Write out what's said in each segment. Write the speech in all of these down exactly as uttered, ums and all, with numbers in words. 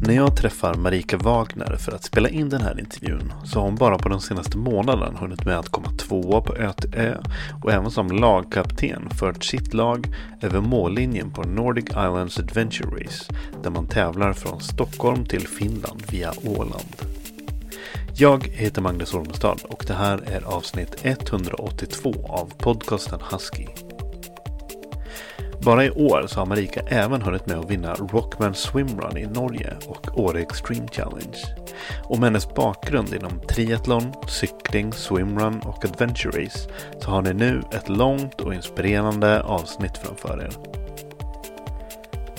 När jag träffar Marika Wagner för att spela in den här intervjun så har hon bara på den senaste månaden hunnit med att komma tvåa på Ötillö och även som lagkapten fört sitt lag över mållinjen på Nordic Islands Adventure Race där man tävlar från Stockholm till Finland via Åland. Jag heter Magnus Ormstad och det här är avsnitt ett hundra åttiotvå av podcasten Husky. Bara i år så har Marika även hunnit med att vinna Rockman Swimrun i Norge och Åre Extreme Challenge. Och med hennes bakgrund inom triathlon, cykling, swimrun och adventure race så har ni nu ett långt och inspirerande avsnitt framför er.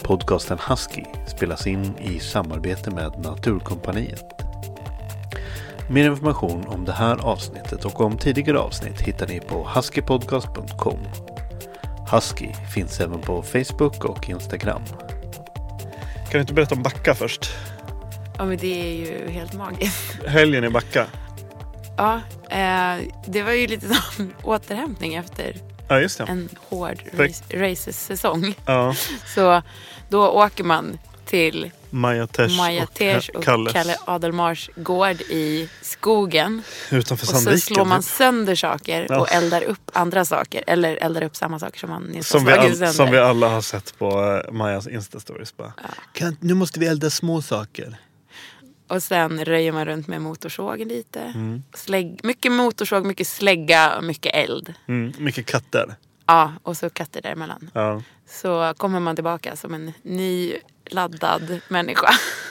Podcasten Husky spelas in i samarbete med Naturkompaniet. Mer information om det här avsnittet och om tidigare avsnitt hittar ni på husky podcast punkt com. Husky finns även på Facebook och Instagram. Kan du inte berätta om Backa först? Ja, men det är ju helt magiskt. Helgen i Backa. Ja, eh, det var ju lite som återhämtning efter ja, just det. en hård race-säsong. Ja. Så då åker man till Maja Tesh, Maja Tesh och, och Kalle. Kalle Adelmars gård i skogen utanför Sandviken. Och så slår man sönder saker ja. och eldar upp andra saker eller eldar upp samma saker som man som vi, all, som vi alla har sett på Majas Insta-stories bara. Ja. Kan, nu måste vi elda små saker. Och sen röjer man runt med motorsågen lite. Mm. Slägg, mycket motorsåg, mycket slägga och mycket eld. Mm, mycket katter. Ja, och så katter däremellan. Ja. Så kommer man tillbaka som en ny laddad människa.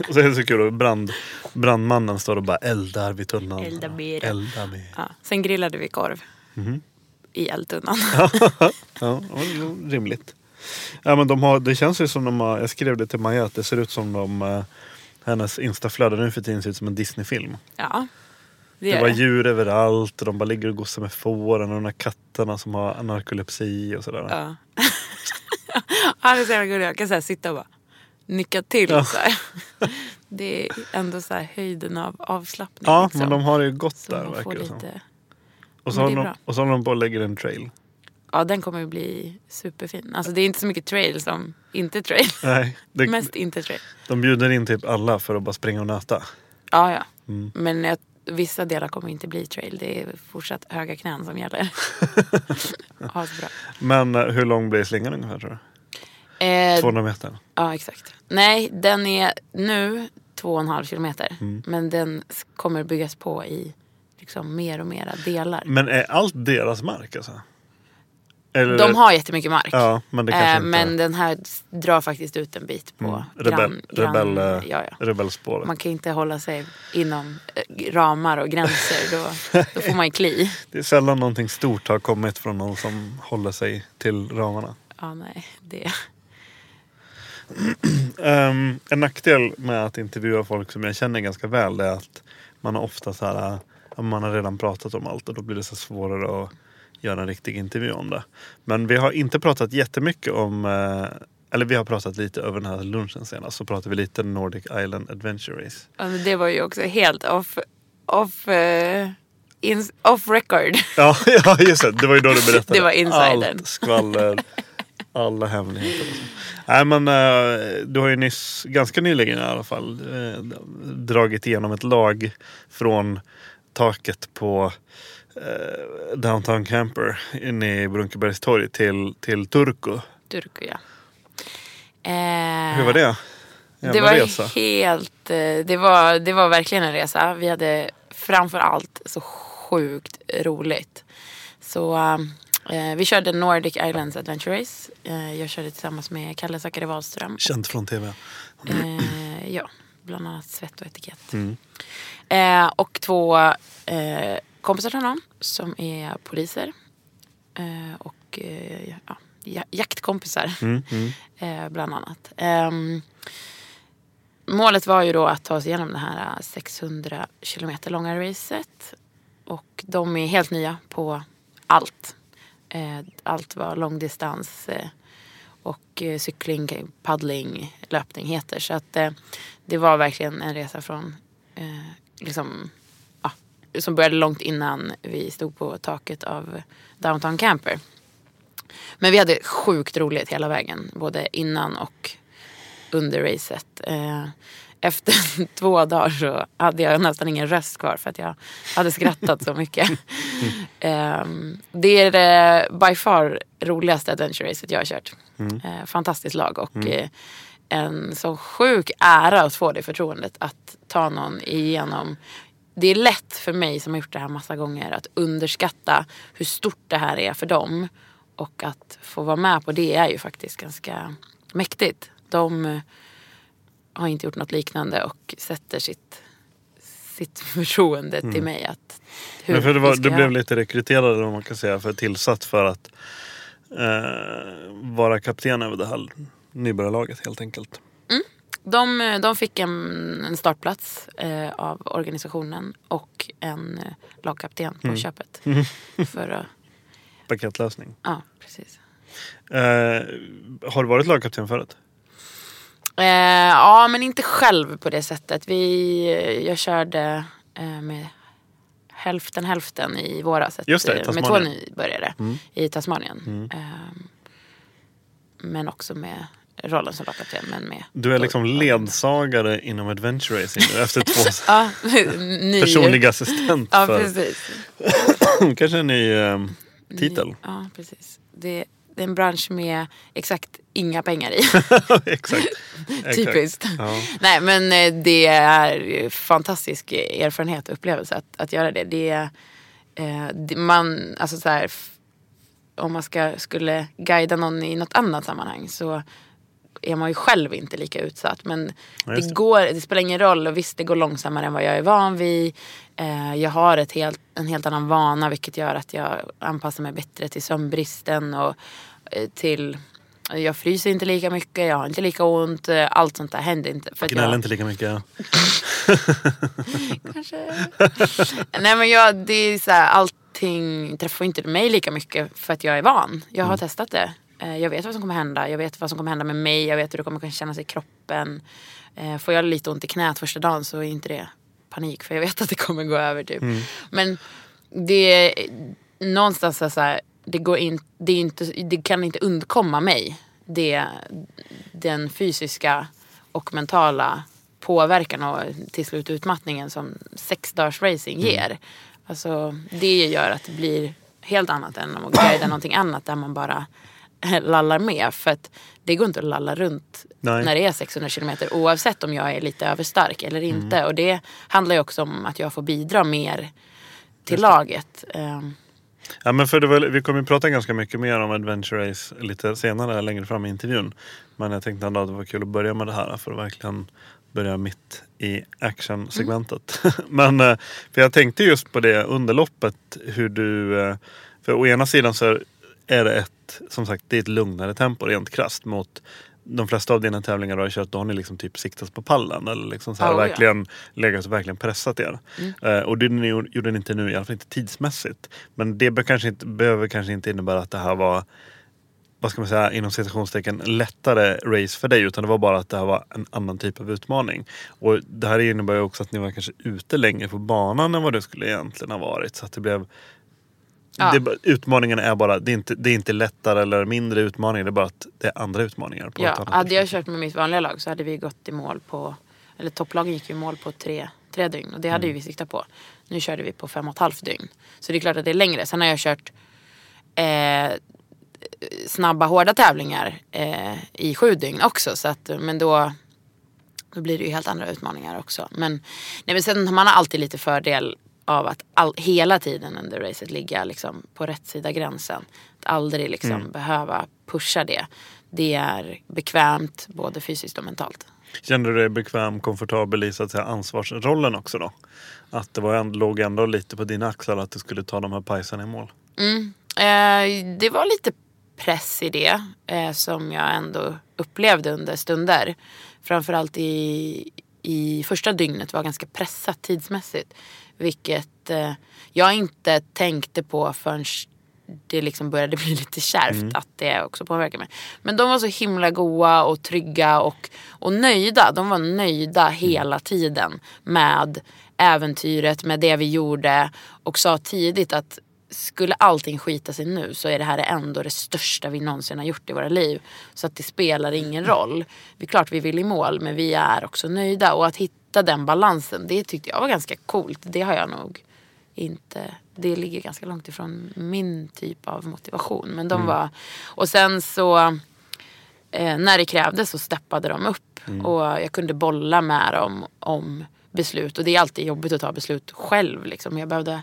Och så är det så kul att brand, brandmannen står och bara eldar vid tunnan. Elda mer. Elda mer. Ja. Sen grillade vi korv mm. i eldtunnan. Ja, ja, rimligt. Ja, men de har, det känns ju som de har, jag skrev det till Maja att det ser ut som de, hennes instaflöde nu för tiden ser ut som en Disney-film. Ja. Det, det var djur överallt och de bara ligger och gossar med fåren och de här katterna som har narkolepsi och sådär. Ja. Ja, det är så jävla gulligt. Jag kan så här sitta och bara nycka till ja. så här. Det är ändå så här höjden av avslappning. Ja, liksom. Men de har det ju gott så där verkar det som. Lite... Och, så de, och så har de bara lägger en trail. Ja, den kommer ju bli superfin. Alltså det är inte så mycket trail som inte trail. Nej, det, mest inte trail. De bjuder in typ alla för att bara springa och nöta. Ja, ja. Mm. Men jag vissa delar kommer inte bli trail. Det är fortsatt höga knän som gäller. Ja, så bra. Men hur lång blir slingan ungefär tror du? Eh, tvåhundra meter. Ja, exakt. Nej, den är nu två och en halv kilometer. Mm. Men den kommer byggas på i liksom mer och mera delar. Men är allt deras mark alltså? Eller de har jättemycket mark. Ja, men det kanske eh, inte... Men den här drar faktiskt ut en bit på... Mm. Rebell, gran, rebell, gran, ja, ja. Rebellspåret. Man kan inte hålla sig inom ramar och gränser. Då, då får man ju kli. Det är sällan någonting stort har kommit från någon som håller sig till ramarna. Ja, nej. Det... um, en nackdel med att intervjua folk som jag känner ganska väl är att man har ofta så här... Man har redan pratat om allt och då blir det så svårare att... göra en riktig intervju om det. Men vi har inte pratat jättemycket om... Eller vi har pratat lite över den här lunchen senast. Så pratade vi lite Nordic Island Adventure Race. Det var ju också helt off off, uh, in, off record. Ja, ja, just det. Det var ju då du berättade. Det var insidern. Allt skvaller, alla hemligheter. Nej, men uh, du har ju nyss, ganska nyligen i alla fall, uh, dragit igenom ett lag från taket på uh, Downtown Camper inne i Brunkebergs torg till, till Turku. Turku, ja. Eh, Hur var det? Jävla det var resa. helt, det var, det var verkligen en resa. Vi hade framför allt så sjukt roligt. Så eh, vi körde Nordic Islands Adventure Race. Eh, jag körde tillsammans med Kalle Söker i Valström. Känd från T V. Eh, ja, bland annat Svett och etikett. Mm. Eh, och två eh, kompisar till honom som är poliser. Eh, och eh, ja. jaktkompisar mm, mm. Eh, bland annat. Eh, målet var ju då att ta sig igenom det här sexhundra kilometer långa racet, och de är helt nya på allt. Eh, allt var långdistans eh, och eh, cykling, paddling, löpning heter, så att eh, det var verkligen en resa från eh, liksom ja, som började långt innan vi stod på taket av Downtown Camper. Men vi hade sjukt roligt hela vägen, både innan och under racet. Efter två dagar så hade jag nästan ingen röst kvar för att jag hade skrattat så mycket. Mm. Det är det by far roligaste adventure racet jag har kört. Mm. Fantastiskt lag och mm. en så sjuk ära att få det förtroendet att ta någon igenom. Det är lätt för mig som har gjort det här massa gånger att underskatta hur stort det här är för dem. Och att få vara med på det är ju faktiskt ganska mäktigt. De har inte gjort något liknande och sätter sitt, sitt förtroende till mm. mig. Att hur Men för det var, du blev lite rekryterad, om man kan säga, för tillsatt för att eh, vara kapten över det här nybörjarlaget helt enkelt. Mm. De, de fick en, en startplats eh, av organisationen och en eh, lagkapten på mm. köpet. Mm. för att paketlösning. Ja, precis. Eh, har du varit lagkapten förut? Eh, ja, men inte själv på det sättet. Vi, jag körde eh, med hälften hälften i våras. Just det, med två nybörjare mm. i Tasmanien. Mm. Eh, men också med rollen som lagkapten. Men med du är liksom ledsagare inom adventure racing efter två ja, ny. Personliga assistent. Ja, precis. För, kanske en ny... Eh, titel. Ja, precis. Det, det är en bransch med exakt inga pengar i. exakt. Typiskt. Ja. Nej, men det är fantastisk erfarenhet och upplevelse att, att göra det. Det, eh, det man, alltså så här, om man ska, skulle guida någon i något annat sammanhang så är man ju själv inte lika utsatt. Men ja, det, det. Går, det spelar ingen roll. Och visst, det går långsammare än vad jag är van vid. Eh, jag har ett helt, en helt annan vana, vilket gör att jag anpassar mig bättre till sömnbristen. Och eh, till... Jag fryser inte lika mycket. Jag har inte lika ont. Allt sånt där händer inte. För gnäller jag... inte lika mycket, ja. Kanske. Nej, men jag, det är så här, allting träffar inte mig lika mycket för att jag är van. Jag har mm. testat det. Jag vet vad som kommer hända. Jag vet vad som kommer hända med mig. Jag vet hur det kommer känna sig i kroppen. Får jag lite ont i knät första dagen så är inte det panik. För jag vet att det kommer gå över typ. Mm. Men det någonstans så här, det går in, det är inte, det kan inte undkomma mig. Det den fysiska och mentala påverkan och till slut utmattningen som sex dagars racing ger. Mm. Alltså det gör att det blir helt annat än att guida någonting annat där man bara lallar med, för att det går inte att lalla runt. Nej. När det är sexhundra kilometer, oavsett om jag är lite överstark eller inte. Mm. Och det handlar ju också om att jag får bidra mer till laget. Ja, men för det var, vi kommer ju prata ganska mycket mer om Adventure Race lite senare, längre fram i intervjun. Men jag tänkte ändå att det var kul att börja med det här för att verkligen börja mitt i action-segmentet. Mm. Men för jag tänkte just på det underloppet, hur du... För å ena sidan så är det ett, som sagt, det är ett lugnare tempo rent krasst mot de flesta av dina tävlingar du har kört. Då har ni liksom typ siktats på pallen eller liksom så här, oh, verkligen ja. Legat och verkligen pressat er. Mm. Uh, och det ni gjorde ni inte nu, i alla fall inte tidsmässigt. Men det be- kanske inte, behöver kanske inte innebära att det här var vad ska man säga, inom citationstecken lättare race för dig, utan det var bara att det här var en annan typ av utmaning. Och det här innebär ju också att ni var kanske ute längre på banan än vad det skulle egentligen ha varit, så att det blev ja. det, utmaningen är bara, det är, inte, det är inte lättare eller mindre utmaningar, det är bara att det är andra utmaningar på ja, hade jag kört med mitt vanliga lag så hade vi gått i mål på, eller topplagen gick i mål på tre, tre dygn, och det hade mm. vi siktat på. Nu körde vi på fem och ett halvt dygn, så det är klart att det är längre. Sen har jag kört eh, snabba, hårda tävlingar eh, i sju dygn också, så att, men då, då blir det ju helt andra utmaningar också. Men, nej, men sen har man alltid lite fördel av att all, hela tiden under racet ligga liksom på rätt sida gränsen, att aldrig liksom mm. behöva pusha det. Det är bekvämt både fysiskt och mentalt. Kände du dig bekväm, komfortabel i så att säga ansvarsrollen också då? Att det var ändå, låg ändå lite på dina axlar att du skulle ta de här pajsarna i mål. Mm. Eh, det var lite press i det eh, som jag ändå upplevde under stunder. Framförallt i, i första dygnet var ganska pressat tidsmässigt. Vilket eh, jag inte tänkte på förrän det liksom började bli lite kärvt mm. att det också påverkar mig. Men de var så himla goa och trygga och, och nöjda. De var nöjda hela tiden med äventyret, med det vi gjorde, och sa tidigt att skulle allting skita sig nu så är det här ändå det största vi någonsin har gjort i våra liv. Så att det spelar ingen roll. Det är klart vi vill i mål, men vi är också nöjda. Och att hitta den balansen, det tyckte jag var ganska coolt. Det har jag nog inte... Det ligger ganska långt ifrån min typ av motivation. Men de mm. var... Och sen så... Eh, när det krävdes så steppade de upp. Mm. Och jag kunde bolla med dem om beslut. Och det är alltid jobbigt att ta beslut själv. Liksom. Jag behövde...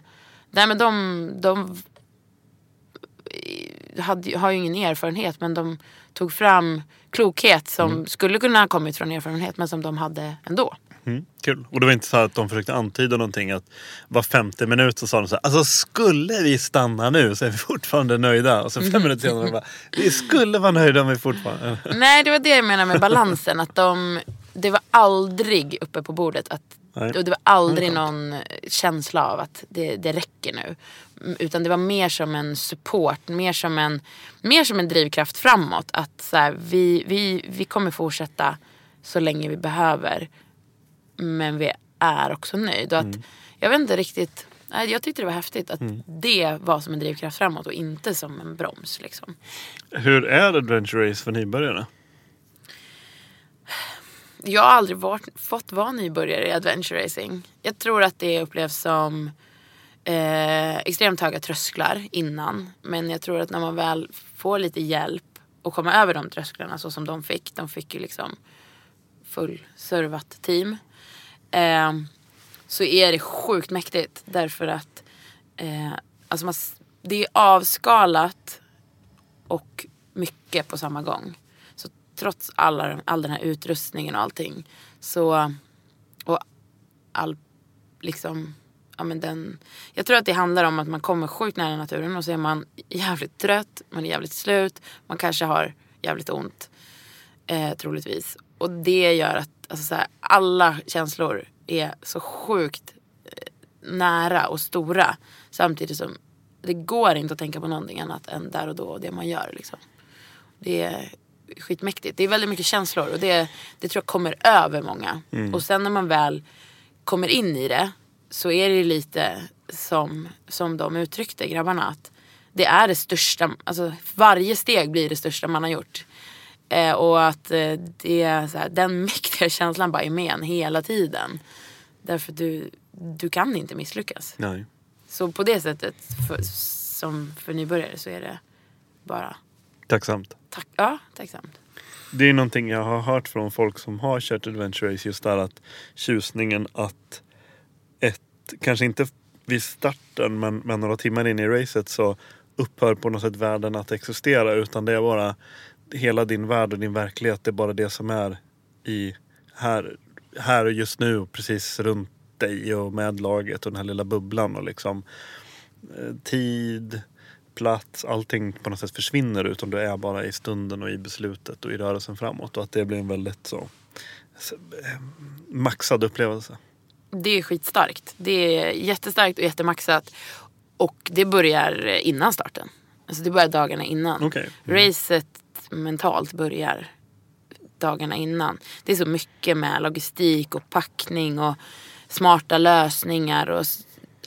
Nej, men de... de hade, har ju ingen erfarenhet, men de tog fram klokhet som mm. skulle kunna ha kommit från erfarenhet, men som de hade ändå. Mm, kul. Och det var inte så att de försökte antyda någonting, att var femtio minut så sa de så här, alltså skulle vi stanna nu så är vi fortfarande nöjda, och sen fem minuter senare bara, vi skulle vara nöjda om vi fortfarande. Nej, det var det jag menar med balansen, att de, det var aldrig uppe på bordet att, och det var aldrig någon känsla av att det, det räcker nu, utan det var mer som en support, mer som en, mer som en drivkraft framåt, att så här, vi, vi, vi kommer fortsätta så länge vi behöver, men vi är också nöjda. Att, mm. jag vet inte riktigt, jag tyckte det var häftigt att mm. det var som en drivkraft framåt och inte som en broms liksom. Hur är Adventure Race för nybörjare? Jag har aldrig varit, fått vara nybörjare i Adventure Racing. Jag tror att det upplevs som eh, extremt höga trösklar innan, men jag tror att när man väl får lite hjälp och kommer över de trösklarna så som de fick, de fick ju liksom full servat team. Eh, så är det sjukt mäktigt, därför att eh, alltså man, det är avskalat och mycket på samma gång. Så trots alla, all den här utrustningen och allting, så och all liksom, ja men den, jag tror att det handlar om att man kommer sjukt nära naturen och så är man jävligt trött, man är jävligt slut, man kanske har jävligt ont eh, troligtvis, och det gör att alltså så här, alla känslor är så sjukt nära och stora, samtidigt som det går inte att tänka på någonting annat än där och då och det man gör liksom. Det är skitmäktigt. Det är väldigt mycket känslor, och det, det tror jag kommer över många. Mm. Och sen när man väl kommer in i det så är det lite som, som de uttryckte, grabbarna, att det är det största, alltså varje steg blir det största man har gjort. Och att det är så här, den mäktiga känslan bara är med en hela tiden. Därför att du, du kan inte misslyckas. Nej. Så på det sättet, för, som för nybörjare, så är det bara... Tacksamt. Tack, ja, tacksamt. Det är någonting jag har hört från folk som har kört Adventure Race, just där att tjusningen att ett, kanske inte vid starten, men, men några timmar in i racet så upphör på något sätt världen att existera, utan det är bara... Hela din värld och din verklighet är bara det som är i här, här och just nu och precis runt dig och med laget och den här lilla bubblan, och liksom tid, plats, allting på något sätt försvinner, utan du är bara i stunden och i beslutet och i rörelsen framåt, och att det blir en väldigt så maxad upplevelse. Det är skitstarkt. Det är jättestarkt och jättemaxat, och det börjar innan starten. Alltså det börjar dagarna innan. Okay. Mm. Racet mentalt börjar dagarna innan. Det är så mycket med logistik och packning och smarta lösningar och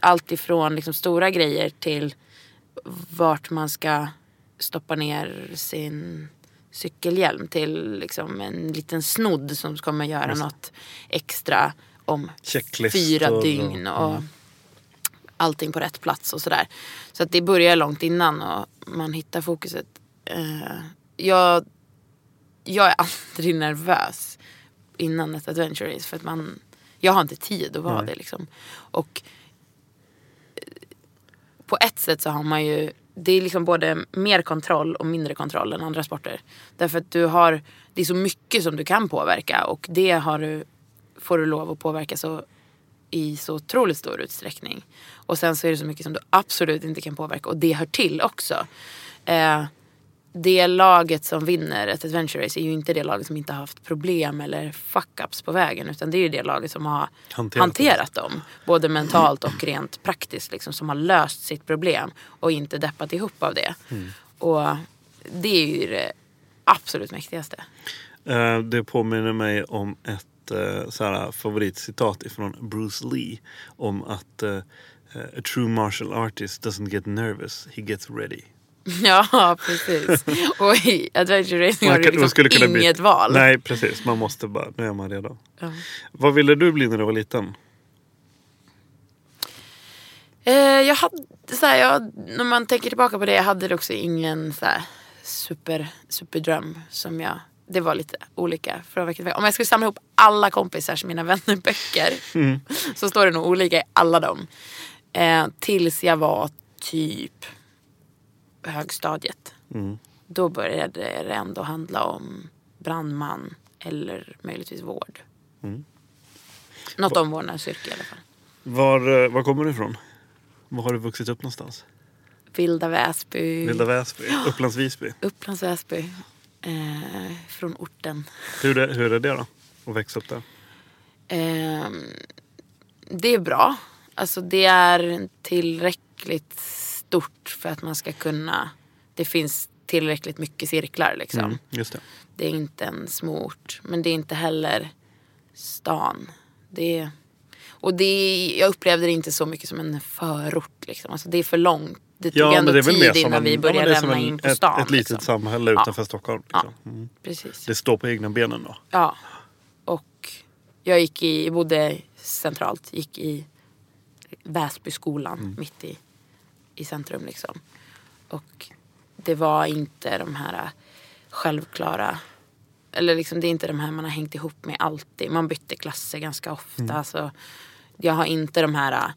allt ifrån liksom stora grejer till vart man ska stoppa ner sin cykelhjälm till liksom en liten snodd som kommer göra yes. något extra om checklist fyra och, dygn och mm. allting på rätt plats och sådär. Så att det börjar långt innan och man hittar fokuset. Uh, jag, jag är aldrig nervös innan ett adventure race för att man, jag har inte tid att vara mm. det liksom. Och på ett sätt så har man ju, det är liksom både mer kontroll och mindre kontroll än andra sporter. Därför att du har, det är så mycket som du kan påverka och det har du, får du lov att påverka så, i så otroligt stor utsträckning. Och sen så är det så mycket som du absolut inte kan påverka och det hör till också. Eh, det laget som vinner ett adventure race är ju inte det laget som inte har haft problem eller fuck-ups på vägen, utan det är ju det laget som har hanterat, hanterat dem. Både mentalt och rent praktiskt liksom, som har löst sitt problem och inte deppat ihop av det. Mm. Och det är ju det absolut mäktigaste. Uh, det påminner mig om ett så här, favoritcitat ifrån Bruce Lee om att uh, a true martial artist doesn't get nervous, he gets ready. Ja, precis. Och i adventure racing har du liksom inget bli... val. Nej, precis. Man måste bara, nu är man redo. Ja. Vad ville du bli när du var liten? Eh, jag hade, så här, jag, när man tänker tillbaka på det, jag hade också ingen så här, super, superdröm som jag. Det var lite olika. Om jag skulle samla ihop alla kompisars, mina vännerböcker, mm. så står det nog olika i alla dem. Eh, tills jag var typ högstadiet. Mm. Då började det ändå handla om brandman eller möjligtvis vård. Mm. Något om vårdnadsyrke i alla fall. Var, var kommer du ifrån? Var har du vuxit upp någonstans? Vilda Väsby. Vilda Väsby. Upplands Visby. Upplands Väsby. Eh, från orten. Hur är, hur är det då? Att växa upp där? Eh, det är bra. Alltså det är tillräckligt stort för att man ska kunna... Det finns tillräckligt mycket cirklar liksom. Mm, just det. Det är inte en småort. Men det är inte heller stan. Det är, och det är, jag upplevde det inte så mycket som en förort liksom. Alltså det är för långt. Det tog ja, ändå det tid innan en, vi började ja, lämna in på stan. Ett, ett litet liksom. Samhälle utanför ja. Stockholm. Liksom. Ja, precis. Det står på egna benen då. Ja, och jag gick i, bodde centralt. Gick i Väsbyskolan, mm. mitt i, i centrum liksom. Och det var inte de här självklara... Eller liksom, det är inte de här man har hängt ihop med alltid. Man bytte klasser ganska ofta. Mm. Så jag har inte de här...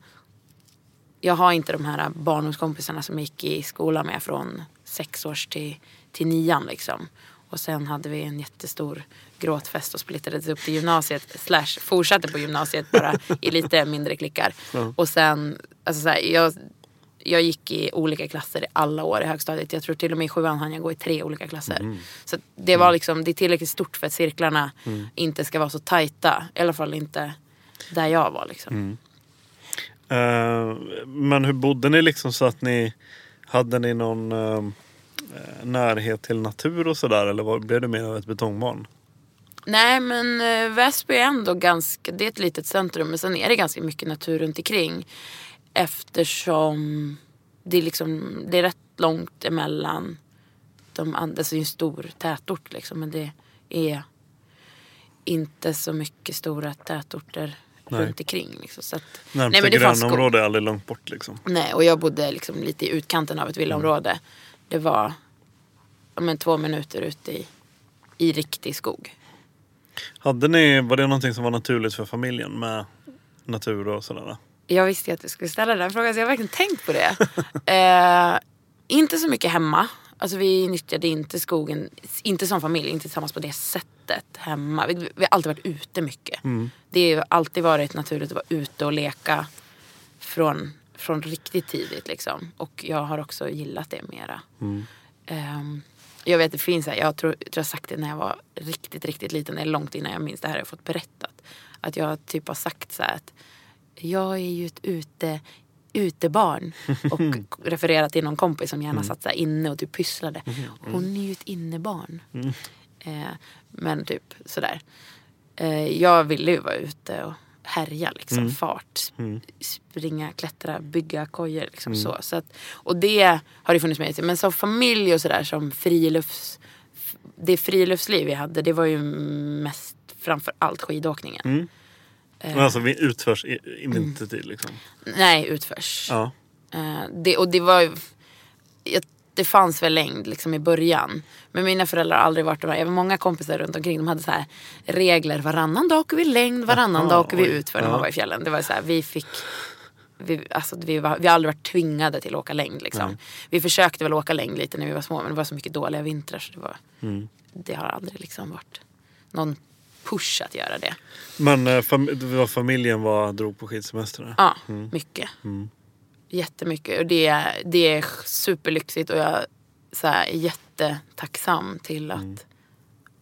Jag har inte de här barndomskompisarna som gick i skolan med från sex års till, till nian liksom. Och sen hade vi en jättestor gråtfest och splittrades upp till gymnasiet. Slash fortsatte på gymnasiet bara i lite mindre klickar. Mm. Och sen, alltså så här, jag, jag gick i olika klasser i alla år i högstadiet. Jag tror till och med i sjuan hann jag gå i tre olika klasser. Mm. Så det var liksom, det är tillräckligt stort för att cirklarna mm. inte ska vara så tajta. I alla fall inte där jag var liksom. Mm. Uh, men hur bodde ni liksom så att ni hade ni någon uh, närhet till natur och sådär, eller var, blev det mer av ett betongbarn? Nej, men uh, Väsby är ändå ganska, det är ett litet centrum, men sen är det ganska mycket natur runt omkring eftersom det är liksom, det är rätt långt emellan de andra, alltså det är en stor tätort liksom, men det är inte så mycket stora tätorter. Nej. Runt omkring liksom. Så att, nej, men det grönområde sko- är aldrig långt bort liksom. Nej, och jag bodde liksom lite i utkanten av ett villaområde. Mm. Det var ja, men, två minuter ute i, i riktig skog. Hade ni, var det någonting som var naturligt för familjen med natur och sådär? Jag visste ju att du skulle ställa den frågan, så jag har verkligen tänkt på det. eh, inte så mycket hemma. Alltså vi nyttjade inte skogen, inte som familj, inte tillsammans på det sättet hemma. Vi, vi har alltid varit ute mycket. Mm. Det har alltid varit naturligt att vara ute och leka från, från riktigt tidigt liksom. Och jag har också gillat det mera. Mm. Um, jag vet det finns här, jag tror, tror jag sagt det när jag var riktigt, riktigt liten, eller långt innan jag minns det här har jag fått berättat. Att jag typ har sagt så här att jag är ju ute utebarn och refererat till någon kompis som gärna satt där inne och typ pysslade. Hon är ju ett innebarn. Mm. Eh, men typ sådär. Eh, jag ville ju vara ute och härja liksom, mm. fart, mm. springa, klättra, bygga kojor liksom, mm. så. Så att, och det har det funnits med sig. Men som familj och sådär, som frilufts, det friluftsliv vi hade, det var ju mest framför allt skidåkningen. Mm. Men alltså vi utförs inte till liksom. Nej, utförs. Ja. Det, och det var ju, det fanns väl längd liksom i början. Men mina föräldrar har aldrig varit där. Jag var många kompisar runt omkring. De hade så här regler. Varannan dag åker vi längd, varannan Aha, dag åker vi utför när ja. man var i fjällen. Det var så här, vi fick... Vi, alltså, vi, var, vi har aldrig varit tvingade till att åka längd liksom. Nej. Vi försökte väl åka längd lite när vi var små. Men det var så mycket dåliga vintrar. Så det, var, mm. det har aldrig liksom varit någon... push att göra det. Men eh, fam- familjen var, drog på skidsemesterna? Ja, mm. mycket. Mm. Jättemycket. Och det, det är superlyxigt och jag så här, är jättetacksam till att mm.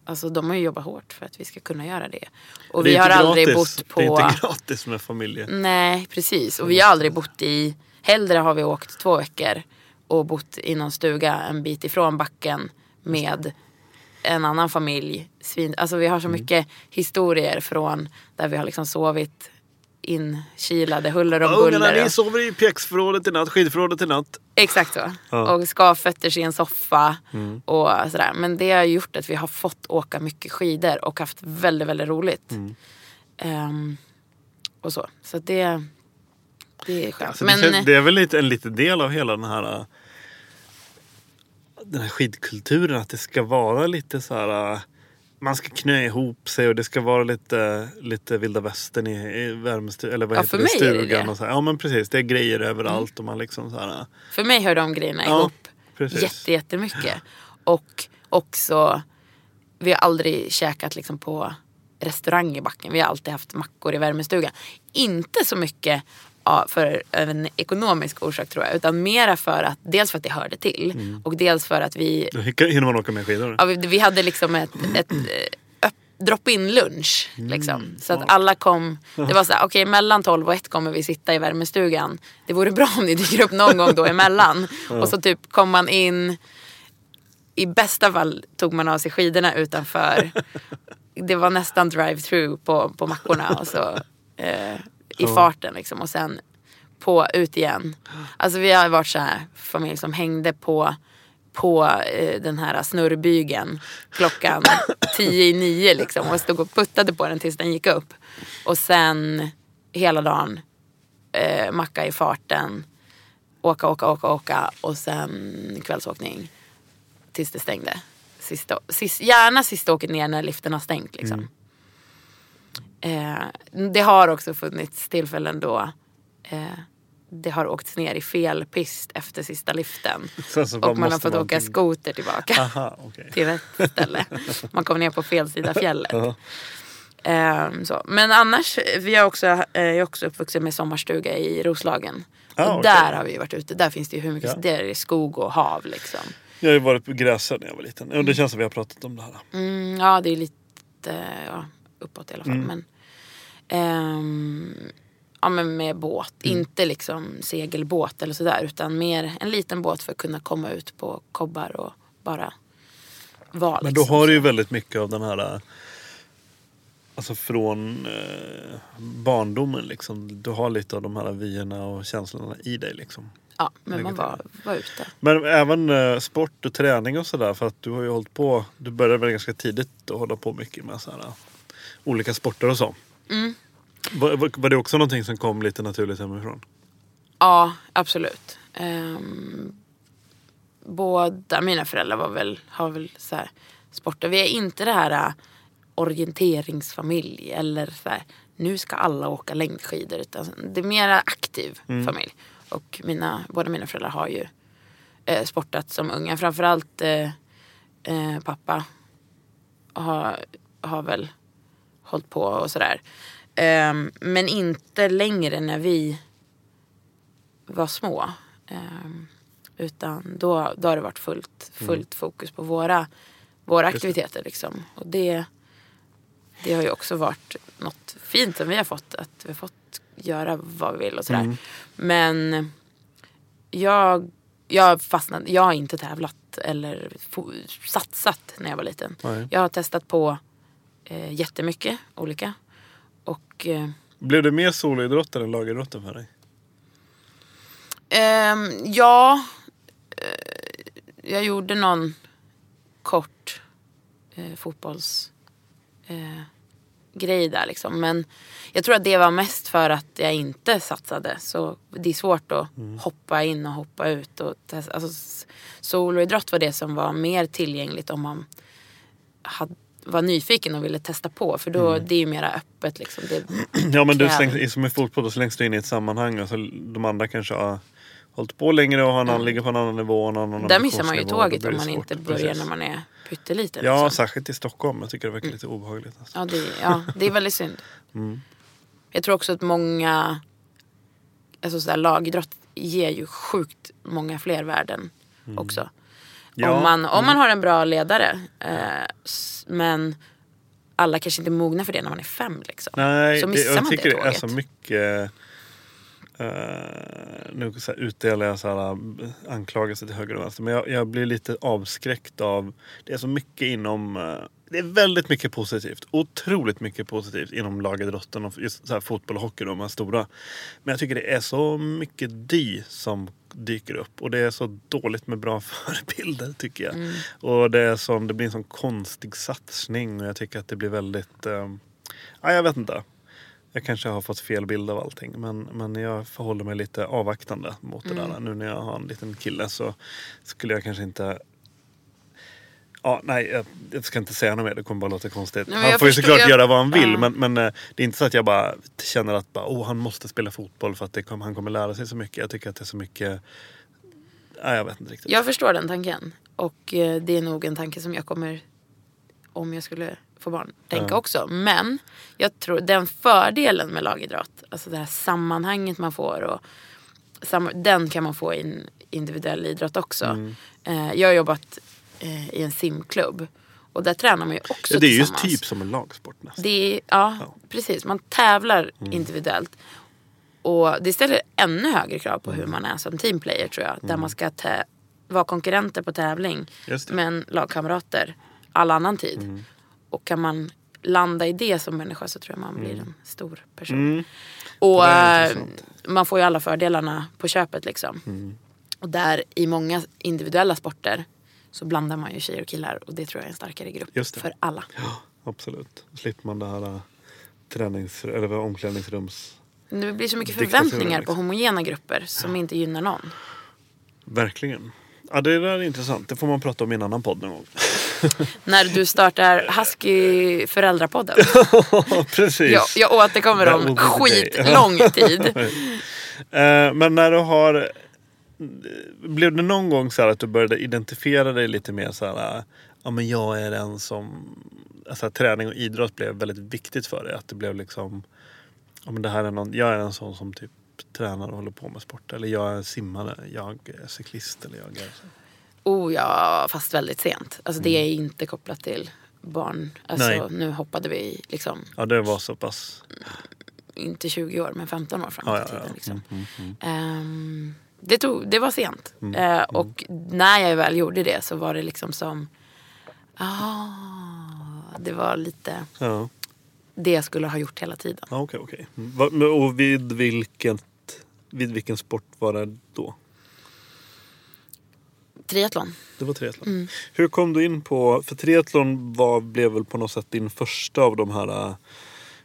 alltså, de har ju jobbat hårt för att vi ska kunna göra det. Och det vi har aldrig gratis. bott på... Det är inte gratis med familjen. Nej, precis. Och vi har aldrig bott i... Hellre har vi åkt två veckor och bott i någon stuga en bit ifrån backen med... en annan familj, svin, alltså vi har så mycket mm. historier från där vi har liksom sovit inkilade huller och ja, buller. Ungarna, ni sover i pjäxförrådet i natt, skidförrådet i natt. Exakt så. Ja. Och skavfötter i en soffa mm. och sådär. Men det har gjort att vi har fått åka mycket skidor och haft väldigt, väldigt roligt. Mm. Um, och så. Så det, det är skönt. Alltså, men, det, det är väl lite, en liten del av hela den här... den här skidkulturen, att det ska vara lite så här, man ska knö ihop sig och det ska vara lite lite vilda västern i, i värmestugan eller vad ja, heter det, stugan det. Och så här. Ja men precis, det är grejer överallt mm. och man liksom så här. För mig hör de grejerna ja, ihop precis. jätte jättemycket ja. Och också vi har aldrig käkat liksom på restaurang i backen. Vi har alltid haft mackor i värmestugan. Inte så mycket ja, för en ekonomisk orsak tror jag, utan mera för att dels för att det hörde till mm. och dels för att vi hinner man åka med skidor. Ja, vi, vi hade liksom ett, ett öpp, drop-in lunch liksom. Mm. Så att alla kom, det var så här, okej, okay, mellan tolv och ett kommer vi sitta i värmestugan. Det vore bra om ni dyker upp någon gång då emellan. Ja. Och så typ kom man in, i bästa fall tog man av sig skidorna utanför. Det var nästan drive-through på, på mackorna och så... Eh, i farten liksom, och sen på ut igen. Alltså vi har varit så här familj som hängde på på eh, den här snurrbygeln klockan tio i nio liksom och stod och puttade på den tills den gick upp. Och sen hela dagen eh, macka i farten, åka åka åka åka och sen kvällsåkning tills det stängde. Sista, sist, gärna sista åket ner när liften har stängt liksom. Mm. Eh, det har också funnits tillfällen då eh, det har åkts ner i fel pist efter sista liften så, så och man har fått man åka skoter tillbaka. Aha, okay. Till rätt ställe. Man kom ner på fel sida fjället. eh, så. Men annars vi har också, eh, jag är också uppvuxen med sommarstuga i Roslagen. Ah, och okay. Där har vi varit ute. Där finns det ju hur mycket ja. Där är skog och hav liksom. Jag har ju varit på gräsar när jag var liten. Och det känns som vi har pratat om det här. Mm, ja, det är lite ja. uppåt i alla fall, mm. men ehm, ja men med båt, mm. inte liksom segelbåt eller sådär, utan mer en liten båt för att kunna komma ut på kobbar och bara vara. Men då liksom. Har du ju väldigt mycket av den här alltså från eh, barndomen liksom, du har lite av de här vyerna och känslorna i dig liksom. Ja, men man var, var ute. Men även eh, sport och träning och sådär, för att du har ju hållit på, du började väl ganska tidigt att hålla på mycket med så här olika sporter och så. Mm. Var, var det också någonting som kom lite naturligt hemifrån? Ja, absolut. Ehm, båda mina föräldrar var väl, har väl så här sporter. Vi är inte det här orienteringsfamilj eller så här, nu ska alla åka längdskidor. Utan det är mer aktiv mm. familj. Och mina, båda mina föräldrar har ju eh, sportat som unga. Framförallt eh, eh, pappa har, har väl hållit på och sådär. Um, men inte längre när vi var små. Um, utan då, då har det varit fullt, fullt fokus på våra, våra aktiviteter liksom. Och det, det har ju också varit något fint som vi har fått. Att vi har fått göra vad vi vill och sådär. Mm. Men jag, jag fastnade, jag har inte tävlat eller fo- satsat när jag var liten. Nej. Jag har testat på eh, jättemycket olika. Och, eh, blev det mer soloidrottare än lagidrottare för dig? Eh, ja, eh, jag gjorde någon kort eh, fotbolls... Eh, grej där liksom, men jag tror att det var mest för att jag inte satsade, så det är svårt att mm. hoppa in och hoppa ut och testa. Alltså, soloidrott var det som var mer tillgängligt om man hade, var nyfiken och ville testa på, för då mm. det är ju mera öppet liksom. Det ja, men du slängs, som i fotboll så längs du in i ett sammanhang, alltså de andra kanske har hållit på längre och har en annan, mm. ligger på en annan nivå, en annan. Där missar man ju tåget om man svårt. Inte börjar Precis. När man är pytteliten. Ja, liksom. Särskilt i Stockholm. Jag tycker det verkar lite obehagligt. Alltså. Ja, det, ja, det är väldigt synd. Mm. Jag tror också att många, alltså sådär, lagidrott ger ju sjukt många fler värden mm. också. Ja. Om, man, om mm. man har en bra ledare. Eh, men alla kanske inte mognar för det när man är fem liksom. Nej, så missar det, jag man tycker det tåget. Det är så mycket... Uh, nu så här, utdelar jag så här, anklagelser till höger och vänster, men jag, jag blir lite avskräckt av, det är så mycket inom uh, det är väldigt mycket positivt, otroligt mycket positivt inom lagidrotten och just så här, fotboll och hockey, de här stora, men jag tycker det är så mycket dy som dyker upp och det är så dåligt med bra förebilder tycker jag mm. och det, är som, det blir en sån konstig satsning och jag tycker att det blir väldigt uh, ja, jag vet inte. Jag kanske har fått fel bild av allting. Men, men jag förhåller mig lite avvaktande mot mm. det där. Nu när jag har en liten kille så skulle jag kanske inte... Ja, nej, jag, jag ska inte säga något mer. Det kommer bara låta konstigt. Nej, han får ju såklart jag... göra vad han vill. Ja. Men, men det är inte så att jag bara känner att bara, oh, han måste spela fotboll för att det kom, han kommer lära sig så mycket. Jag tycker att det är så mycket... Nej, jag vet inte riktigt. Jag förstår den tanken. Och det är nog en tanke som jag kommer... Om jag skulle... får barn tänka ja. Också, men jag tror den fördelen med lagidrott, alltså det här sammanhanget man får och sam- den kan man få i en individuell idrott också. Mm. Eh, jag har jobbat eh, i en simklubb och där tränar man ju också ja, det är ju typ som en lagsport nästan. Det är, ja, ja, precis. Man tävlar mm. individuellt och det ställer ännu högre krav på hur man är som teamplayer tror jag, mm. där man ska tä- vara konkurrenter på tävling men lagkamrater all annan tid. Mm. Och kan man landa i det som människa så tror jag man blir mm. en stor person. Mm. Och man får ju alla fördelarna på köpet liksom. Mm. Och där i många individuella sporter så blandar man ju tjejer och killar. Och det tror jag är en starkare grupp för alla. Ja, absolut. Slipper man det här tränings- eller omklädningsrums... Det blir så mycket förväntningar på homogena grupper som ja. Inte gynnar någon. Verkligen. Ja, det där är intressant. Det får man prata om i en annan podd någon gång. När du startar Husky föräldrapodden. Precis. Jag, jag återkommer om skitlång tid. uh, men när du har... Blev det någon gång så här att du började identifiera dig lite mer så här... Ja, men jag är den som... Alltså träning och idrott blev väldigt viktigt för dig. Att det blev liksom... Ja, men det här är någon, jag är en sån som typ... tränar och håller på med sport, eller jag är simmare, jag är cyklist eller jag är så. Oh ja, fast väldigt sent. Alltså det är inte kopplat till barn. Alltså nej. Nu hoppade vi liksom. Ja, det var så pass. Inte tjugo år men femton år framåt i tiden ja, ja. Liksom. Mm, mm, mm. Um, det tog det var sent. Mm, uh, och mm. när jag väl gjorde det så var det liksom som ah, det var lite ja. Det jag skulle ha gjort hela tiden. Okej, okej. Och vid, vilket, vid vilken sport var det då? Triathlon. Det var triathlon. Mm. Hur kom du in på... För triathlon var, blev väl på något sätt din första av de här...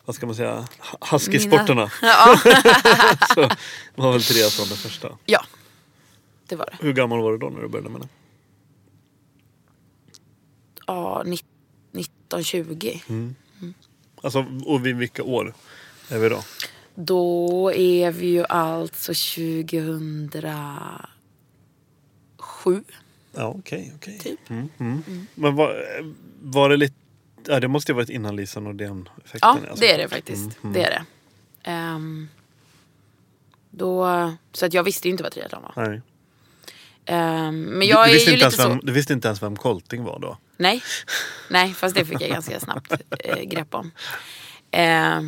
Vad ska man säga? Husky-sporterna. Mina... Ja. Så var väl triathlon den första? Ja, det var det. Hur gammal var du då när du började med det? Ja, nitton tjugo. Mm. Mm. Alltså, och vid vilka år är vi då? Då är vi ju alltså tjugohundrasju. Ja, okej, okej. Typ. Mm, mm. Mm. Men var, var det lite... Ja, det måste ju ha varit innan Lisan och den effekten. Ja, alltså. Det är det faktiskt. Mm, mm. Det är det. Um, då, så att jag visste ju inte vad triathlon var. Nej. Um, men jag du, du, visste är ju lite vem, så... du visste inte ens vem kolting var då? Nej, nej, fast det fick jag ganska snabbt eh, grepp om. Eh,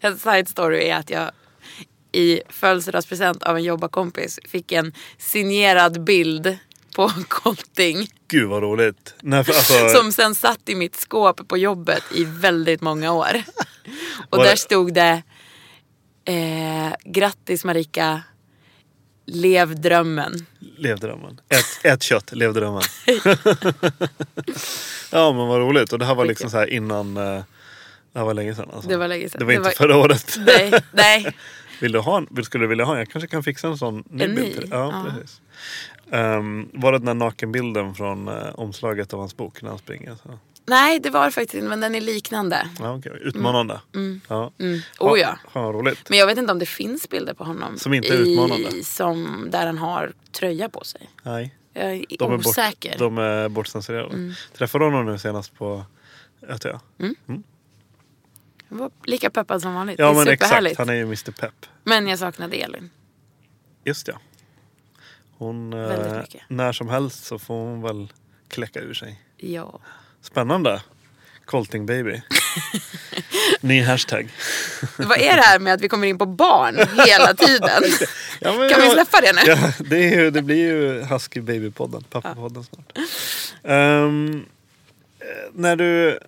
En side story är att jag i födelsedagspresent av en jobbarkompis fick en signerad bild på konting. Gud vad roligt. Nej, för, alltså... som sen satt i mitt skåp på jobbet i väldigt många år. Och var där det... stod det eh, grattis Marika, lev drömmen. Lev drömmen. Ett, ett kött, lev drömmen. Ja men vad roligt. Och det här var liksom så här innan... Eh... Det var länge sedan alltså. Det var länge sedan. Det var inte det var... förra året. Nej, nej. Vill du ha en, skulle du vilja ha en? Jag kanske kan fixa en sån ny en bild. Ny? Ja, ja, precis. Um, var det den här nakenbilden från uh, omslaget av hans bok när han springer? Så. Nej, det var faktiskt inte, men den är liknande. Ja, okay. Utmanande. Mm. Mm. Ja. Mm. Oh, ja. Ha, ha, roligt. Men jag vet inte om det finns bilder på honom. Som inte är utmanande? I, som, där han har tröja på sig. Nej. Jag är de osäker. Är bort, de är bortcensurerade. Mm. Träffade honom nu senast på Ötillö? Mm. Mm. Han var lika peppad som vanligt. Ja, det är men exakt. Han är ju mister Pepp. Men jag saknade Elin. Just ja. Hon, eh, när som helst så får hon väl kläcka ur sig. Ja. Spännande. Colting baby. Ny hashtag. Vad är det här med att vi kommer in på barn hela tiden? Ja, men, kan vi släppa det nu? Ja, det, är ju, det blir ju Husky baby-podden. Pappa-podden snart. Um, när du...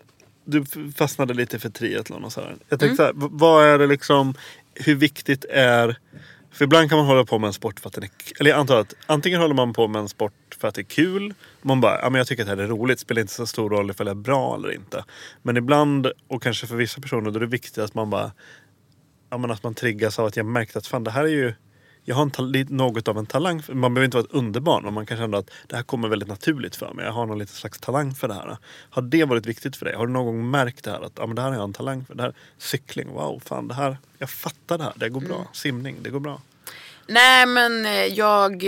Du fastnade lite för triathlon och så här. Jag tänkte mm. så här, vad är det liksom, hur viktigt är, för ibland kan man hålla på med en sport för att den är, eller jag antar att antingen håller man på med en sport för att det är kul, man bara, ja men jag tycker att det här är roligt, spelar inte så stor roll ifall det är bra eller inte. Men ibland, och kanske för vissa personer, då är det viktigt att man bara, ja men att man triggas av att jag märkte att fan det här är ju, jag har en tal- något av en talang. Man behöver inte vara ett underbarn. Men man kan känna att det här kommer väldigt naturligt för mig. Jag har någon liten slags talang för det här. Har det varit viktigt för dig? Har du någon gång märkt det här? Att ja, men det här har jag en talang för. Det här, cykling, wow, fan det här. Jag fattar det här, det går bra. Mm. Simning, det går bra. Nej, men jag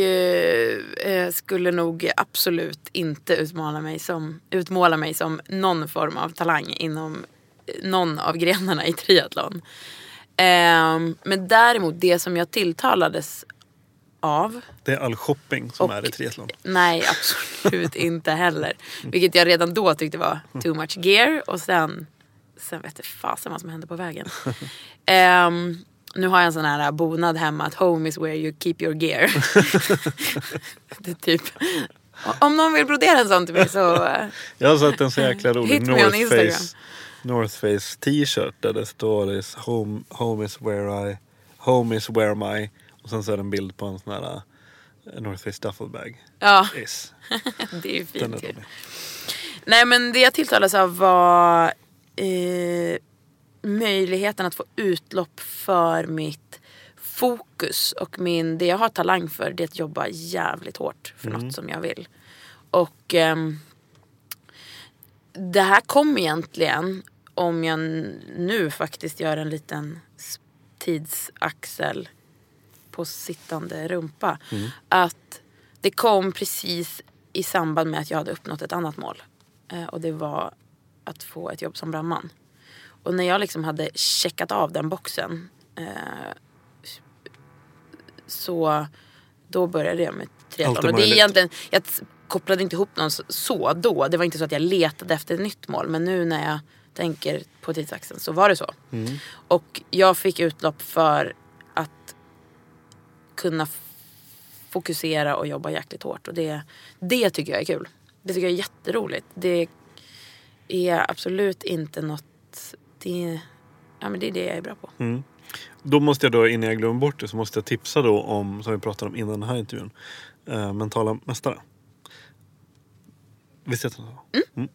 eh, skulle nog absolut inte utmana mig som, utmåla mig som någon form av talang inom någon av grenarna i triathlon. Men däremot det som jag tilltalades av, det är all shopping som och, är i triathlon. Nej, absolut inte heller. Vilket jag redan då tyckte var too much gear. Och sen Sen vet jag fasen vad som hände på vägen. um, Nu har jag en sån här bonad hemma att home is where you keep your gear. Det är typ, om någon vill brodera en sån till mig så jag har sett en så jäkla rolig North Face North Face t-shirt där det står is home, home is where I home is where my, och sen så är det en bild på en sån här North Face duffelbag. Ja. Is. Det är ju fint. Är ju. Nej, men det jag tilltalades av var eh, möjligheten att få utlopp för mitt fokus och min, det jag har talang för, det är att jobba jävligt hårt för mm. något som jag vill. Och eh, det här kom egentligen, om jag nu faktiskt gör en liten tidsaxel på sittande rumpa, mm. att det kom precis i samband med att jag hade uppnått ett annat mål. Och det var att få ett jobb som brandman. Och när jag liksom hade checkat av den boxen, så då började jag med triathlon. Och det är egentligen... Jag kopplade inte ihop någon så då. Det var inte så att jag letade efter ett nytt mål. Men nu när jag tänker på tidsaxeln så var det så. Mm. Och jag fick utlopp för att kunna f- fokusera och jobba jäkligt hårt. Och det, det tycker jag är kul. Det tycker jag är jätteroligt. Det är absolut inte något... Det, ja, men det är det jag är bra på. Mm. Då måste jag då, innan jag glömmer bort det, så måste jag tipsa då om, som vi pratade om innan den här intervjun, eh, mentala mästare. Visst jag mm. Mm.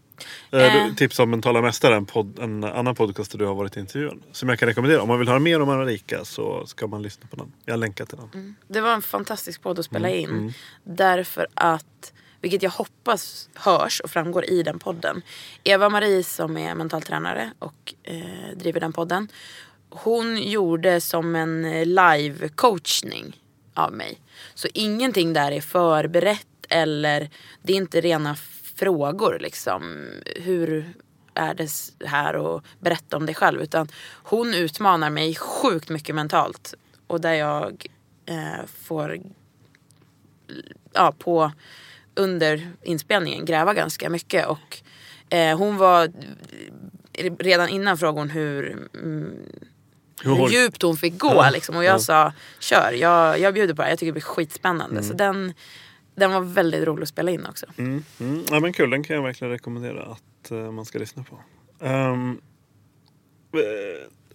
Eh, du, tips om Mentala Mästare, en, pod, en annan podcast där du har varit i intervjun, som jag kan rekommendera. Om man vill höra mer om Marika så ska man lyssna på den. Jag länkar till den. Mm. Det var en fantastisk podd att spela mm. in. Mm. Därför att, vilket jag hoppas hörs och framgår i den podden, Eva-Marie som är mentaltränare och eh, driver den podden, hon gjorde som en live coachning av mig. Så ingenting där är förberett, eller det är inte rena frågor liksom, hur är det här, och berätta om dig själv, utan hon utmanar mig sjukt mycket mentalt, och där jag eh, får ja, på under inspelningen gräva ganska mycket, och eh, hon var redan innan frågade hon hur, mm, hur, hur djupt hon fick gå. Ja. Liksom. Och jag ja. sa, kör, jag, jag bjuder på det här. Jag tycker det blir skitspännande. Mm. Så den, den var väldigt rolig att spela in också. Mm. Mm. Ja, men kul, den kan jag verkligen rekommendera att uh, man ska lyssna på. Um,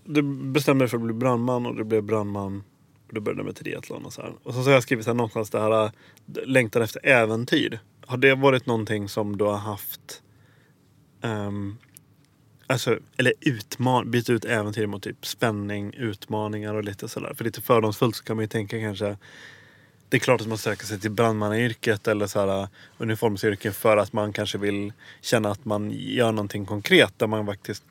du bestämde dig för att bli brandman och du blev brandman. Och du började med triathlon och så här. Och så har jag skrivit här någonstans det här längtan efter äventyr. Har det varit någonting som du har haft... Um, alltså, eller utman- byta ut äventyr mot typ spänning, utmaningar och lite sådär. För lite fördomsfullt så kan man ju tänka kanske... Det är klart att man söker sig till brandmannayrket eller så här uniformsyrken för att man kanske vill känna att man gör någonting konkret där man faktiskt...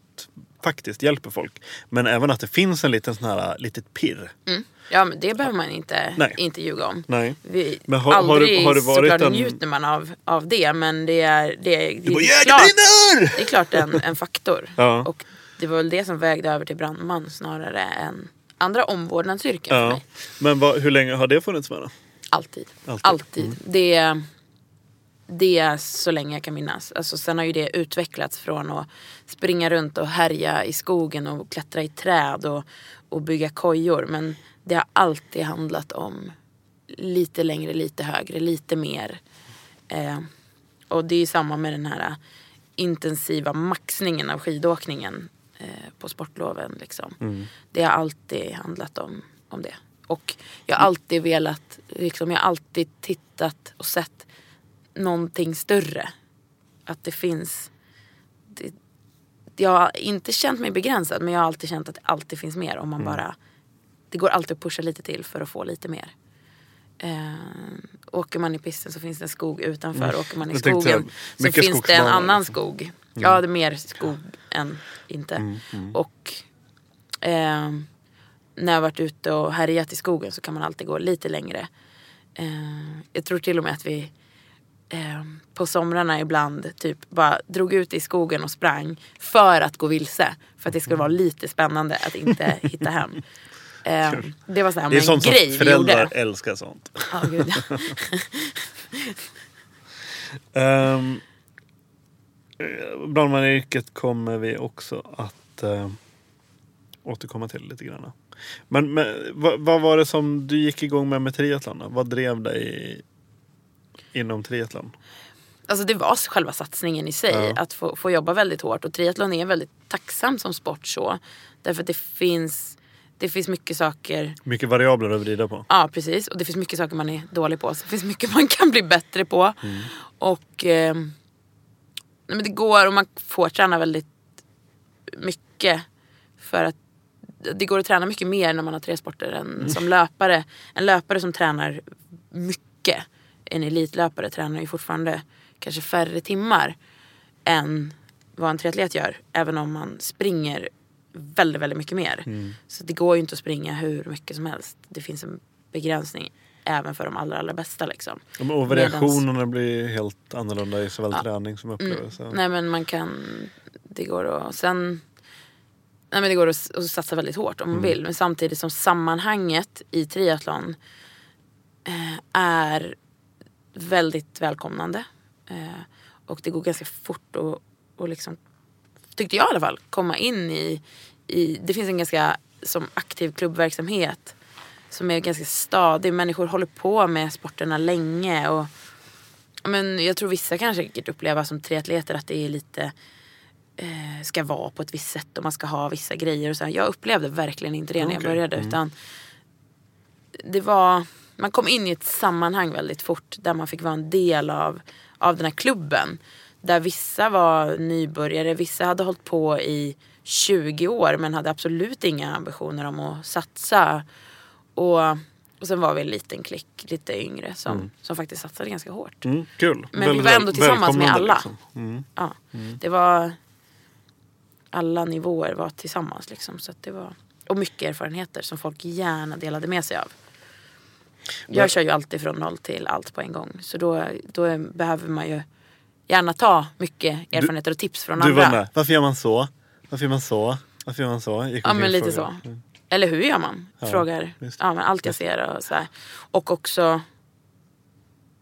faktiskt hjälper folk. Men även att det finns en liten sån här, litet pirr. Mm. Ja, men det behöver man inte, inte ljuga om. Nej. Vi men har, aldrig har, har såklart en... njuter man av, av det, men det är det, det, det, bara, det, klart, det är klart en, en faktor. Ja. Och det var väl det som vägde över till brandman snarare än andra omvårdnadsyrken ja. för mig. Men vad, hur länge har det funnits med då? Alltid. Alltid. Alltid. Mm. Det Det är så länge jag kan minnas. Alltså, sen har ju det utvecklats från att springa runt och härja i skogen och klättra i träd och, och bygga kojor. Men det har alltid handlat om lite längre, lite högre, lite mer. Eh, och det är ju samma med den här intensiva maxningen av skidåkningen eh, på sportloven. Liksom. Mm. Det har alltid handlat om, om det. Och jag har alltid velat, liksom, jag har alltid tittat och sett någonting större. Att det finns det, jag har inte känt mig begränsad, men jag har alltid känt att det alltid finns mer om man mm. bara, det går alltid att pusha lite till för att få lite mer. Eh, åker man i pisten så finns det en skog utanför. Mm. Åker man i jag skogen så finns skogsman. Det en annan skog. Mm. Ja, det är mer skog än inte. Mm. Mm. Och eh, när jag varit ute och härjat i skogen så kan man alltid gå lite längre. Eh, jag tror till och med att vi Eh, på somrarna ibland typ bara drog ut i skogen och sprang för att gå vilse, för att det skulle vara lite spännande att inte hitta hem. Eh, det var så här, det är sånt som föräldrar älskar sånt. Ja, oh, gud. um, brandmanyrket kommer vi också att uh, återkomma till lite grann. Men, men vad, vad var det som du gick igång med med triathlon? Vad drev dig inom triathlon? Alltså det var själva satsningen i sig. Ja. Att få, få jobba väldigt hårt. Och triathlon är väldigt tacksam som sport så. Därför att det finns, det finns mycket saker... Mycket variabler att vrida på. Ja, precis. Och det finns mycket saker man är dålig på. Så det finns mycket man kan bli bättre på. Mm. Och eh, men det går, och man får träna väldigt mycket. För att det går att träna mycket mer när man har tre sporter än mm. som löpare. En löpare som tränar mycket. En elitlöpare tränar ju fortfarande kanske färre timmar än vad en triatlet gör. Även om man springer väldigt, väldigt mycket mer. Mm. Så det går ju inte att springa hur mycket som helst. Det finns en begränsning även för de allra, allra bästa. Liksom. Och variationerna Medans... blir helt annorlunda i såväl ja. träning som upplevelse. Mm. Nej, men man kan... Det går att... Sen... Nej, men det går att, att satsa väldigt hårt om man mm. vill. Men samtidigt som sammanhanget i triathlon eh, är... väldigt välkomnande eh, och det går ganska fort och, och liksom, tyckte jag i alla fall, komma in i, i det finns en ganska som aktiv klubbverksamhet som är ganska stadig, människor håller på med sporterna länge och men jag tror vissa kanske upplever som triatleter att det är lite eh, ska vara på ett visst sätt och man ska ha vissa grejer och så här. Jag upplevde verkligen inte det när jag började mm. utan det var man kom in i ett sammanhang väldigt fort där man fick vara en del av, av den här klubben. Där vissa var nybörjare, vissa hade hållit på i tjugo år men hade absolut inga ambitioner om att satsa. Och, och sen var vi en liten klick, lite yngre, som, mm. som faktiskt satsade ganska hårt. Mm, kul. Men väl, vi var ändå tillsammans med alla. Liksom. Mm. Ja, mm. Det var... Alla nivåer var tillsammans. Liksom, så att det var, och mycket erfarenheter som folk gärna delade med sig av. Jag kör ju alltid från noll till allt på en gång. Så då, då behöver man ju gärna ta mycket erfarenheter och tips från du, andra. Du var med. Varför gör man så? Varför gör man så? Varför gör man så? Ja, men lite fråga. Så. Eller hur gör man? Ja, frågar. Ja, men allt jag ser och så här. Och också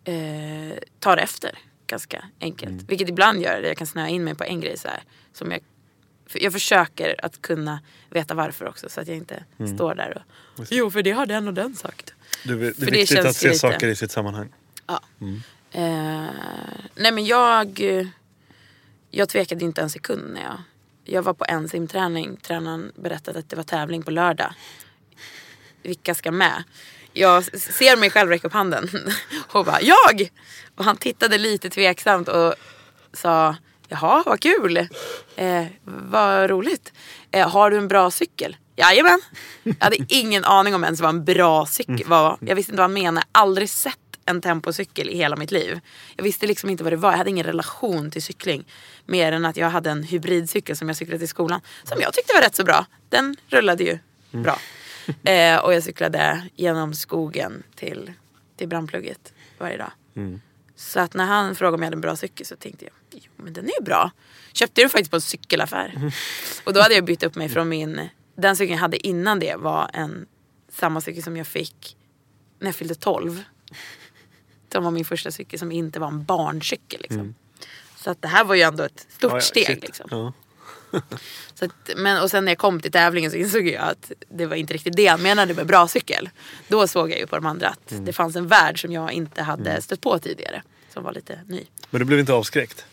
eh, tar efter ganska enkelt. Mm. Vilket ibland gör det. Jag kan snöa in mig på en grej så här, som jag jag försöker att kunna veta varför också, så att jag inte mm. står där och jo, för det har den och den sagt. Du, det är för viktigt det att se lite... saker i sitt sammanhang. Ja. Mm. Eh, nej men jag jag tvekade inte en sekund när jag jag var på en simträning. Tränaren berättade att det var tävling på lördag. Vilka ska med? Jag ser mig själv räcka upp handen. Och bara, jag! Och han tittade lite tveksamt och sa, jaha, vad kul. Eh, vad roligt. Eh, har du en bra cykel? Jajamän. Jag hade ingen aning om ens vad en bra cykel var. Jag visste inte vad han menade. Aldrig sett en tempocykel i hela mitt liv. Jag visste liksom inte vad det var. Jag hade ingen relation till cykling. Mer än att jag hade en hybridcykel som jag cyklade till skolan. Som jag tyckte var rätt så bra. Den rullade ju mm. bra. Eh, och jag cyklade genom skogen till, till brandplugget varje dag. Mm. Så att när han frågade om jag hade en bra cykel så tänkte jag, jo men den är ju bra. Köpte den faktiskt på en cykelaffär. Mm. Och då hade jag bytt upp mig från min, den cykeln jag hade innan det var en, samma cykel som jag fick när jag fyllde tolv. Det var min första cykel som inte var en barncykel liksom. Mm. Så att det här var ju ändå ett stort oh, ja, steg shit. Liksom. Ja. Så att, men, och sen när jag kom till tävlingen så insåg jag att det var inte riktigt det han menade med bra cykel. Då såg jag ju på de andra att mm. det fanns en värld som jag inte hade stött på tidigare, som var lite ny. Men du blev inte avskräckt?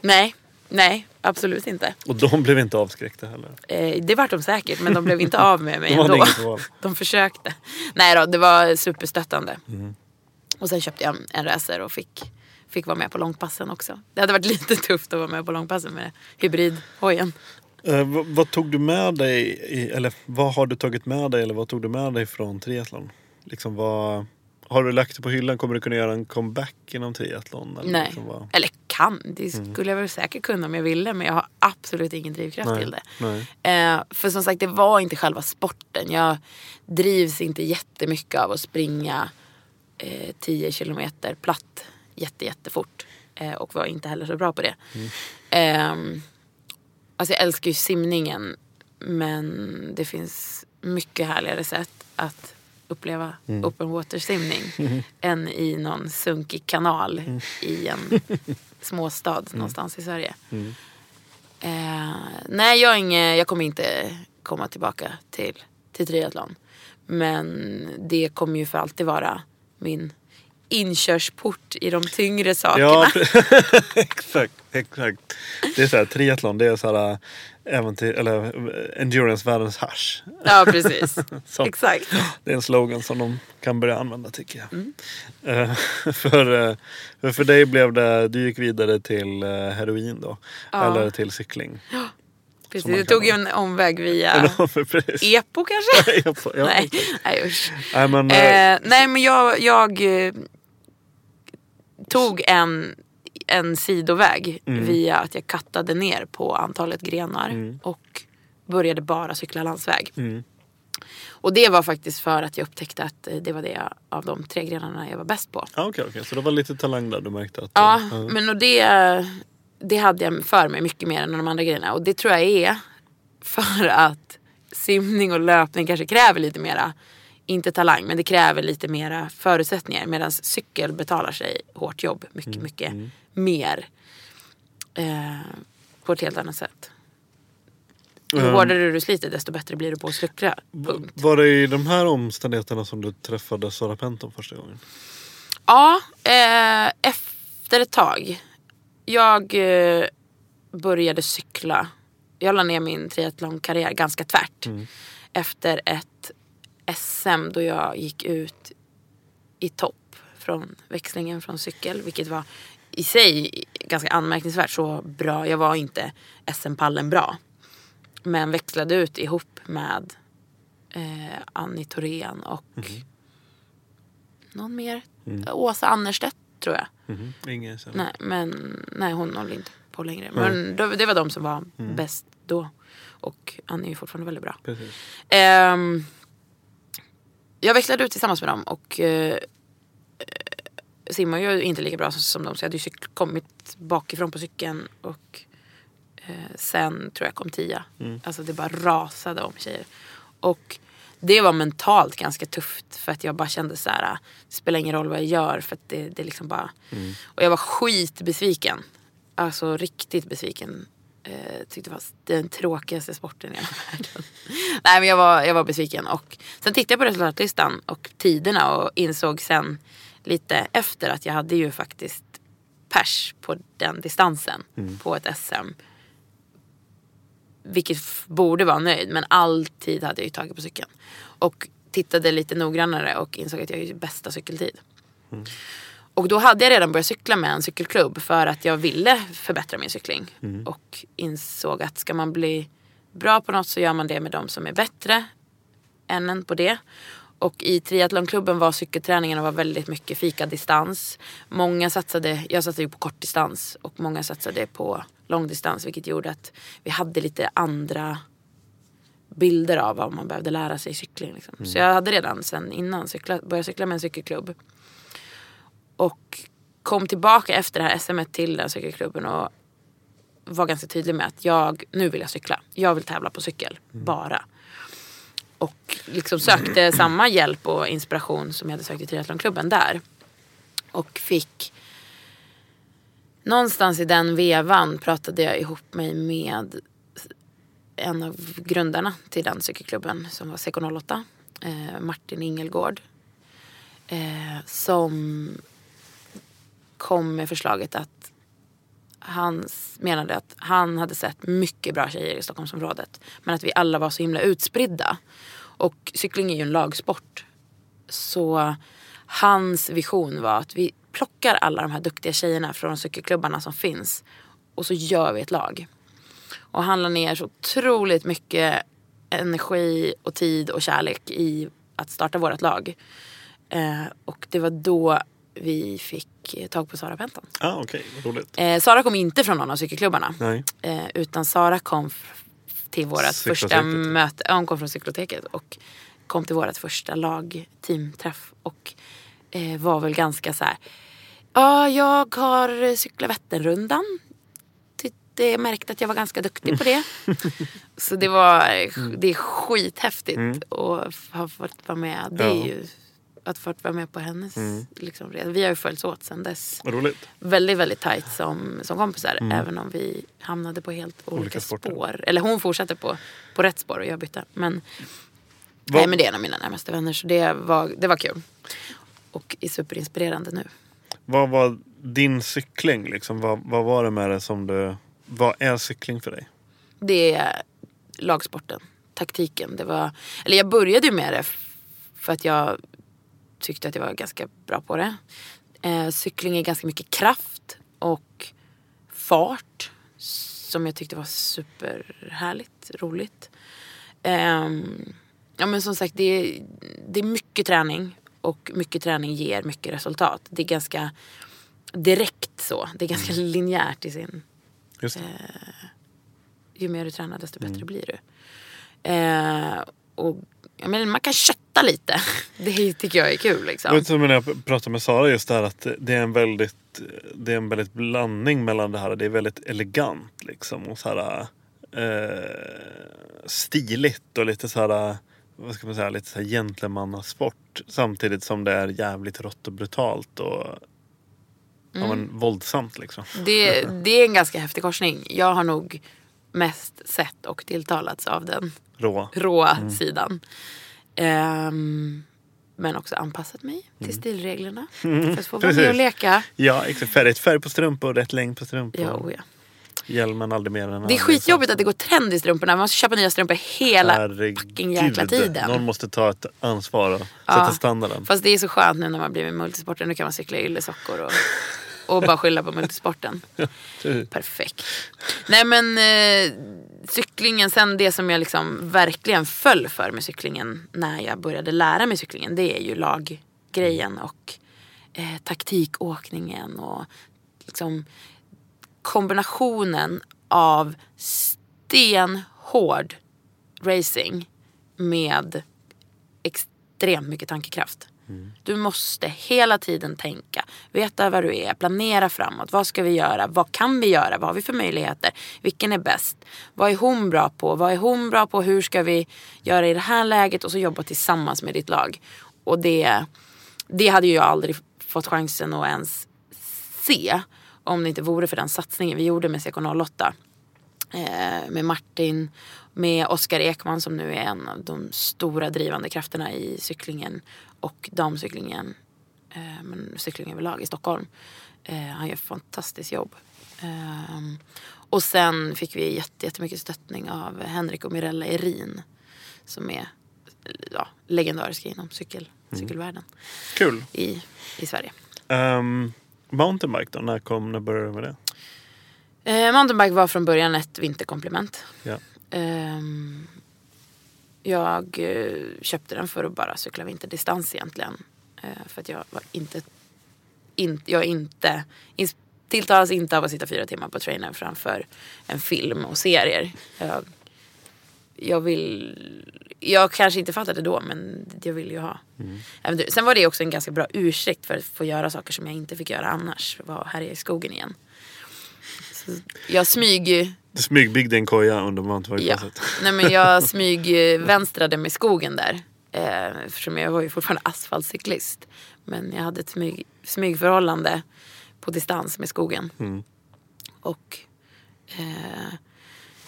Nej, nej, absolut inte. Och de blev inte avskräckta heller? Eh, det var de säkert, men de blev inte av med mig ändå. De försökte. Nej då, det var superstöttande. Mm. Och sen köpte jag en racer och fick... Fick vara med på långpassen också. Det hade varit lite tufft att vara med på långpassen med hybridhojen. Eh, vad, vad tog du med dig, i, eller vad har du tagit med dig, eller vad tog du med dig från triathlon? Liksom vad, har du lagt det på hyllan? Kommer du kunna göra en comeback inom triathlon? Eller nej, liksom vad... eller kan. Det skulle mm. jag väl säkert kunna om jag ville, men jag har absolut ingen drivkraft nej, till det. Eh, för som sagt, det var inte själva sporten. Jag drivs inte jättemycket av att springa eh, tio kilometer platt. Jätte, jättefort. Eh, och var inte heller så bra på det. Mm. Eh, alltså jag älskar ju simningen. Men det finns mycket härligare sätt att uppleva mm. open water simning. Mm. Än i någon sunkig kanal. Mm. I en småstad mm. någonstans i Sverige. Mm. Eh, nej, jag, inge, jag kommer inte komma tillbaka till, till triathlon. Men det kommer ju för alltid vara min... inkörsport i de tyngre sakerna. Ja, exakt, exakt. Det är så här, triathlon, det är så här äventyr, eller endurance-världens hasch. Ja, precis. Som, exakt. Det är en slogan som de kan börja använda, tycker jag. Mm. Uh, för, uh, för dig blev det, du gick vidare till uh, heroin då, ja. Eller till cykling. Ja. Precis, det tog ju en omväg via E P O kanske? Ja, E P O, ja. Nej, nej, usch. Nej, men, eh, nej, men jag, jag tog en, en sidoväg mm. via att jag kattade ner på antalet grenar mm. och började bara cykla landsväg. Mm. Och det var faktiskt för att jag upptäckte att det var det jag, av de tre grenarna jag var bäst på. Ah, okay, okay. Så det var lite talang där du märkte att... Ja, uh. men och det... Det hade jag för mig mycket mer än de andra grejerna. Och det tror jag är för att simning och löpning kanske kräver lite mera, inte talang, men det kräver lite mera förutsättningar. Medan cykel betalar sig hårt jobb mycket, mm. mycket mm. mer. Eh, på ett helt annat sätt. Ju mm. hårdare du sliter, desto bättre blir du på att cykla. Punkt. Var det i de här omständigheterna som du träffade Sara Penton första gången? Ja, eh, efter ett tag... Jag började cykla. Jag la ner min triathlonkarriär ganska tvärt. Mm. Efter ett S M då jag gick ut i topp från växlingen från cykel. Vilket var i sig ganska anmärkningsvärt så bra. Jag var inte S M-pallen bra. Men växlade ut ihop med eh, Annie Thorén och mm. någon mer. Mm. Åsa Annerstedt. Tror jag. Mm-hmm. Ingen så. Nej, men nej, hon håller inte på längre. Men mm. det, det var de som var mm. bäst då. Och Annie är ju fortfarande väldigt bra. Precis. Um, jag växlade ut tillsammans med dem. Och uh, simmar ju inte lika bra som, som dem. Så jag hade ju cyk- kommit bakifrån på cykeln. Och uh, sen tror jag kom tia. Mm. Alltså det bara rasade om tjejer. Och... Det var mentalt ganska tufft för att jag bara kände så här, det spelar ingen roll vad jag gör för att det, det liksom bara mm. och jag var skitbesviken, alltså riktigt besviken eh, tyckte det var den tråkigaste sporten i hela världen. Nej, men jag var, jag var besviken. Och sen tittade jag på resultatlistan och tiderna och insåg sen lite efter att jag hade ju faktiskt pers på den distansen mm. på ett S M. Vilket f- borde vara nöjd, men all tid hade jag ju tagit på cykeln. Och tittade lite noggrannare och insåg att jag är bästa cykeltid. Mm. Och då hade jag redan börjat cykla med en cykelklubb för att jag ville förbättra min cykling. Mm. Och insåg att ska man bli bra på något så gör man det med de som är bättre än en på det. Och i triathlonklubben var cykelträningen och var väldigt mycket fikadistans. Många satsade, jag satsade ju på kortdistans och många satsade på långdistans. Vilket gjorde att vi hade lite andra bilder av vad man behövde lära sig i cykling. Liksom. Mm. Så jag hade redan sen innan cykla, börjat cykla med en cykelklubb. Och kom tillbaka efter det här S M-et till den cykelklubben och var ganska tydlig med att jag, nu vill jag cykla. Jag vill tävla på cykel, mm. bara. Och liksom sökte samma hjälp och inspiration som jag hade sökt i triathlonklubben där. Och fick... Någonstans i den vevan pratade jag ihop mig med en av grundarna till den cykelklubben som var C K noll åtta, eh, Martin Ingelgård. Eh, som kom med förslaget att han menade att han hade sett mycket bra tjejer i Stockholmsområdet, men att vi alla var så himla utspridda. Och cykling är ju en lagsport. Så hans vision var att vi plockar alla de här duktiga tjejerna från cykelklubbarna som finns och så gör vi ett lag. Och han la ner så otroligt mycket energi och tid och kärlek i att starta vårt lag. Eh, och det var då vi fick tag på Sara Penton. Ah, okej, okay. Vad roligt. Eh, Sara kom inte från någon av cykelklubbarna. Nej. Eh, utan Sara kom f- till vårt första möte. Hon kom från cykloteket och kom till vårt första lag-teamträff och eh, var väl ganska så här. Ja, jag har cyklat Vätternrundan. Jag märkte att jag var ganska duktig på det. Så det var det är skithäftigt mm. att ha fått vara med. Det är ja. ju att fått vara med på hennes mm. liksom, vi har ju följts åt sen dess. Roligt. Väldigt, väldigt tajt som, som kompisar. Mm. Även om vi hamnade på helt olika, olika spår. Eller hon fortsatte på, på rätt spår och jag bytte. Men, nej, men det är en av mina närmaste vänner. Så det var, det var kul. Och är superinspirerande nu. Vad var din cykling? Liksom? Vad, vad var det med det som du... Vad är cykling för dig? Det är lagsporten, taktiken. Det var, eller jag började ju med det för att jag tyckte att jag var ganska bra på det. Eh, cykling är ganska mycket kraft och fart som jag tyckte var superhärligt, roligt. Eh, ja, men som sagt, det är, det är mycket träning och mycket träning ger mycket resultat. Det är ganska direkt så. Det är ganska mm. linjärt i sin... Just eh, ju mer du tränar desto bättre mm. blir du. Eh, och jag menar, man kan kötta lite. Det tycker jag är kul liksom. Vet du, när jag pratade med Sara just där att det är en väldigt det är en väldigt blandning mellan det här, det är väldigt elegant liksom och så här eh, stiligt och lite så här vad ska man säga lite så här gentlemannasport samtidigt som det är jävligt rått och brutalt och Mm. Ja, men våldsamt liksom. Det, det är en ganska häftig korsning. Jag har nog mest sett och tilltalats av den råa, råa mm. sidan. Um, men också anpassat mig mm. till stilreglerna. Mm. För att få vara med och leka. Ja, exakt. Färg, färg på strumpor, rätt längd på strumpor. Jo, ja. Hjälmen aldrig mer än annan. Det är skitjobbigt att det går trend i strumporna. Man måste köpa nya strumpor hela Herregud, fucking jäkla tiden. Någon måste ta ett ansvar och ja, sätta standarden. Fast det är så skönt nu när man blir med multisporten. Nu kan man cykla i yllesockor och, och bara skylla på multisporten. Perfekt. Nej men eh, cyklingen, sen det som jag liksom verkligen föll för med cyklingen när jag började lära mig cyklingen, det är ju laggrejen och eh, taktikåkningen och liksom kombinationen av stenhård racing med extremt mycket tankekraft. Mm. Du måste hela tiden tänka, veta var du är, planera framåt. Vad ska vi göra? Vad kan vi göra? Vad har vi för möjligheter? Vilken är bäst? Vad är hon bra på? Vad är hon bra på? Hur ska vi göra i det här läget? Och så jobba tillsammans med ditt lag. Och det, det hade ju jag aldrig fått chansen att ens se om det inte vore för den satsningen vi gjorde med C K noll åtta. med Martin, med Oskar Ekman som nu är en av de stora drivande krafterna i cyklingen och damcyklingen, men cykling överlag i Stockholm. Han gör fantastiskt jobb. Och sen fick vi jätte, jättemycket stöttning av Henrik och Mirella Erin som är ja, legendariska inom cykel, mm. cykelvärlden. Kul. I, i Sverige. Um, mountainbike då, när kom, när började du med det? Eh, mountainbike var från början ett vinterkomplement. Ja. Eh, jag köpte den för att bara cykla vinterdistans egentligen. Eh, för att jag var inte... In, jag inte... Ins- tilltalas inte av att sitta fyra timmar på trainern framför en film och serier. Jag, jag vill... Jag kanske inte fattade då, men jag ville ju ha. Mm. Sen var det också en ganska bra ursäkt för att få göra saker som jag inte fick göra annars. Var här i skogen igen. Så jag smyg... Du smygbyggde en koja under mountainbikebaset. Ja. Nej, men jag smygvänstrade med skogen där. Eh, eftersom jag var ju fortfarande asfaltcyklist. Men jag hade ett smyg, smygförhållande på distans med skogen. Mm. Och eh,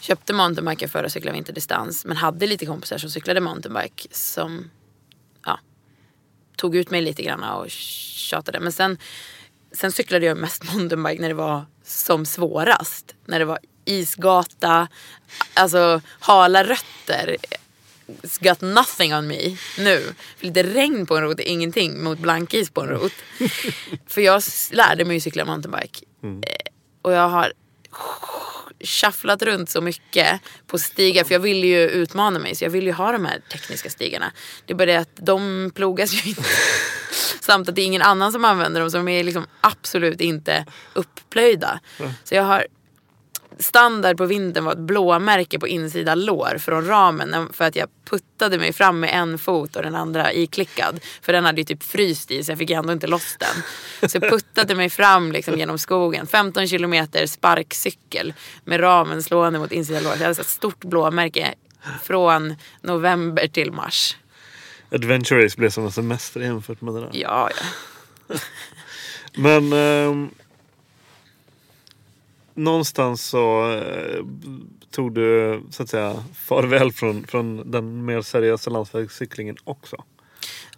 köpte mountainbike för att cykla vinterdistans. Men hade lite kompisar som cyklade mountainbike som ja, tog ut mig lite grann och tjatade. Men sen, sen cyklade jag mest mountainbike när det var som svårast. När det var isgata, alltså hala rötter. It's got nothing on me nu. Lite regn på en rot är ingenting mot blankis på en rot. För jag lärde mig ju cykla mountainbike. Mm. Och jag har shufflat runt så mycket på stigar. För jag ville ju utmana mig. Så jag ville ju ha de här tekniska stigarna. Det är bara det att de plogas ju inte. Samt att det är ingen annan som använder dem. Så de är liksom absolut inte uppplöjda. Mm. Så jag har... Standard på vintern var ett blåmärke på insida lår från ramen för att jag puttade mig fram med en fot och den andra iklickad. För den hade ju typ fryst i så jag fick ändå inte loss den. Så jag puttade mig fram liksom genom skogen. femton kilometer sparkcykel med ramen slående mot insida lår. Så jag hade ett stort blåmärke från november till mars. Adventure Race blev som en semester jämfört med det där. Ja, ja. Men... Um... Någonstans så eh, tog du så att säga farväl från, från den mer seriösa landsvägscyklingen också.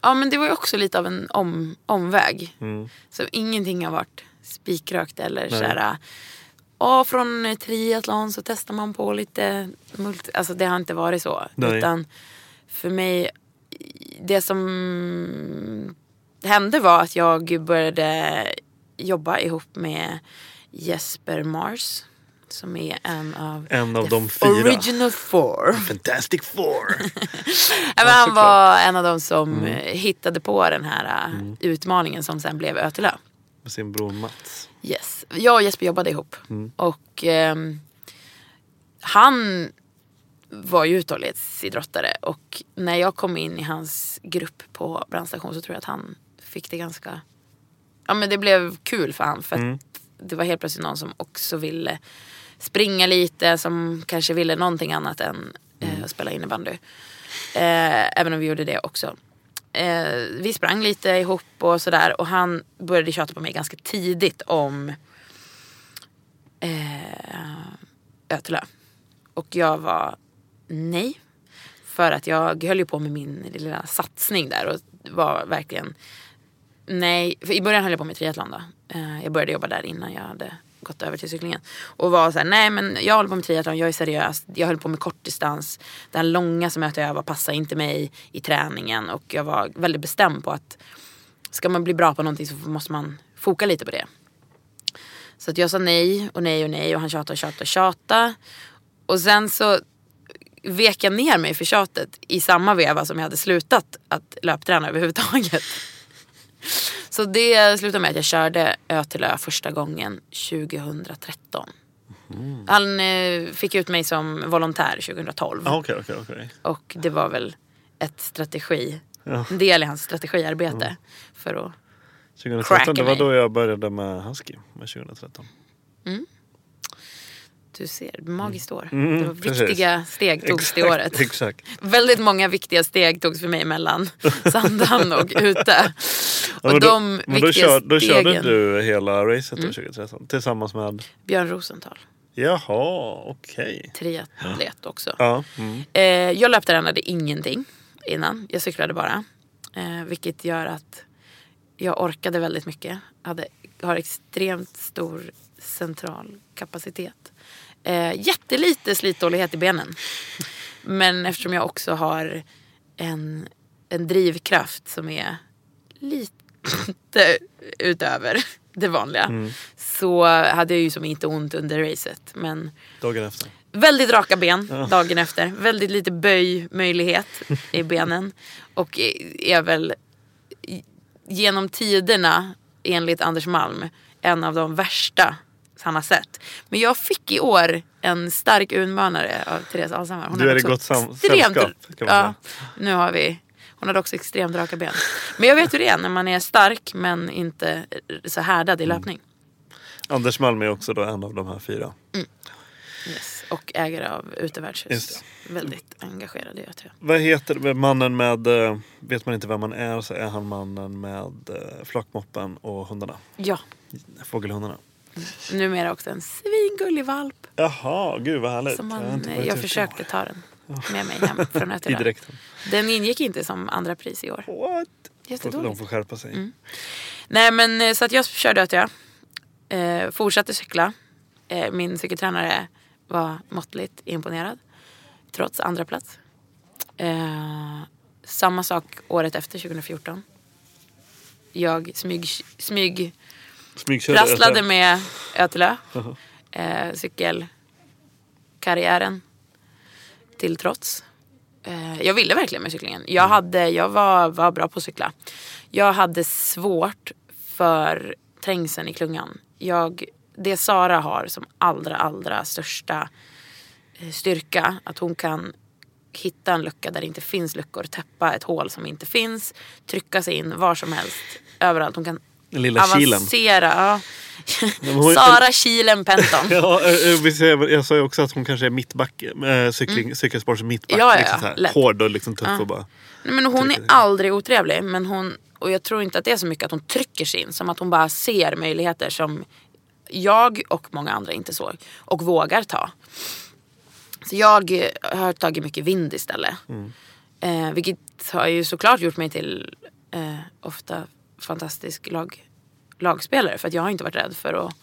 Ja, men det var ju också lite av en om, omväg. Mm. Så ingenting har varit spikrökt eller så här. Ja, från triathlon så testar man på lite multi, alltså det har inte varit så. Nej. Utan för mig, det som hände var att jag började jobba ihop med Jesper Mars som är en av, en av de fyra. Original Four. Fantastic Four. Han var en av de som mm. hittade på den här mm. utmaningen som sen blev Ötillö. Med sin bror Mats. Yes. Jag och Jesper jobbade ihop. Mm. Och eh, han var ju uthållighetsidrottare. Och när jag kom in i hans grupp på brandstation så tror jag att han fick det ganska... Ja, men det blev kul för han för mm. att det var helt plötsligt någon som också ville springa lite, som kanske ville någonting annat än mm. eh, att spela innebandy. Eh, även om vi gjorde det också. Eh, vi sprang lite ihop och sådär. Och han började tjata på mig ganska tidigt om eh, Ötillö. Och jag var nej. För att jag höll ju på med min lilla satsning där. Och var verkligen... Nej, för i början höll jag på med triathlon då. Jag började jobba där innan jag hade gått över till cyklingen. Och var så här, nej men jag håller på med triathlon, jag är seriös. Jag höll på med kortdistans. Den långa som jag övar passade inte mig i träningen. Och jag var väldigt bestämd på att ska man bli bra på någonting så måste man foka lite på det. Så att jag sa nej och nej och nej. Och han tjatade och tjatade och tjatade. Och sen så vek jag ner mig för tjatet i samma veva som jag hade slutat att löpträna överhuvudtaget. Så det slutade med att jag körde Ötillö första gången tjugohundratretton. Mm. Han eh, fick ut mig som volontär tjugotolv. Ah, okay, okay, okay. Och det var väl ett strategi, ja. En del i hans strategiarbete mm. för att tjugotretton, det var mig. Då jag började med Husky, med tjugotretton. Mm. Du ser, magiskt år. Mm, det var viktiga precis. Steg togs exakt, det året. Exakt. Väldigt många viktiga steg togs för mig mellan Sandhamn och ute. Och ja, de då, viktiga då kör, då stegen... Då körde du hela racet mm. tjugotretton tillsammans med... Björn Rosenthal. Jaha, okej. Okay. Triatlet också. Ja. Mm. Eh, jag löptränade ingenting innan. Jag cyklade bara. Eh, vilket gör att jag orkade väldigt mycket. Hade, har extremt stor central kapacitet. Eh, jättelite slitdålighet i benen. Men eftersom jag också har en, en drivkraft som är lite utöver det vanliga. Mm. Så hade jag ju som inte ont under racet. Men dagen efter. Väldigt raka ben ja. Dagen efter. Väldigt lite böjmöjlighet i benen. Och är väl genom tiderna, enligt Anders Malm, en av de värsta han har sett. Men jag fick i år en stark urbanare av Therese Alshammar. Hon du är i gott sam- extremt, sällskap. Ja, nu har vi... Hon hade också extremt raka ben. Men jag vet hur det är när man är stark men inte så härdad i löpning. Mm. Anders Malm är också då en av de här fyra. Mm. Yes. Och ägare av Utevärldshus. Just. Väldigt engagerad i Ötillö. Vad heter mannen med... Vet man inte vem man är så är han mannen med flockmoppen och hundarna. Ja. Fågelhundarna. Numera också en svingullig valp. Jaha, gud vad härligt. Som man, jag jag försökte ta den. Med mig hem från Ötillö. Den ingick inte som andra pris i år. What? Jättedåligt. De får skärpa sig. Mm. Nej men så att jag körde Ötillö. Eh, fortsatte cykla. Eh, min cykeltränare var måttligt imponerad. Trots andra plats. Eh, samma sak året efter tjugo fjorton. Jag smyg... smyg, smyg rasslade med Ötillö. Uh-huh. Eh, cykelkarriären. Till trots. Eh, jag ville verkligen med cyklingen. Jag, hade, jag var, var bra på att cykla. Jag hade svårt för trängseln i klungan. Jag, det Sara har som allra, allra största styrka. Att hon kan hitta en lucka där det inte finns luckor. Täppa ett hål som inte finns. Trycka sig in var som helst. Överallt. Hon kan lilla avancera. Hon... Sara Kilen Penton. Ja, jag sa ju också att hon kanske är mittback, cykling, mm. cykelsports mittback. Ja, ja, liksom så här, hård och liksom tuff ja. Och bara. Nej, men hon är aldrig otrevlig, men hon, och jag tror inte att det är så mycket att hon trycker sig in, som att hon bara ser möjligheter som jag och många andra inte såg och vågar ta. Så jag har tagit mycket vind istället. Mm. Eh, vilket har ju såklart gjort mig till eh, ofta fantastisk lag lagspelare, för att jag har inte varit rädd för att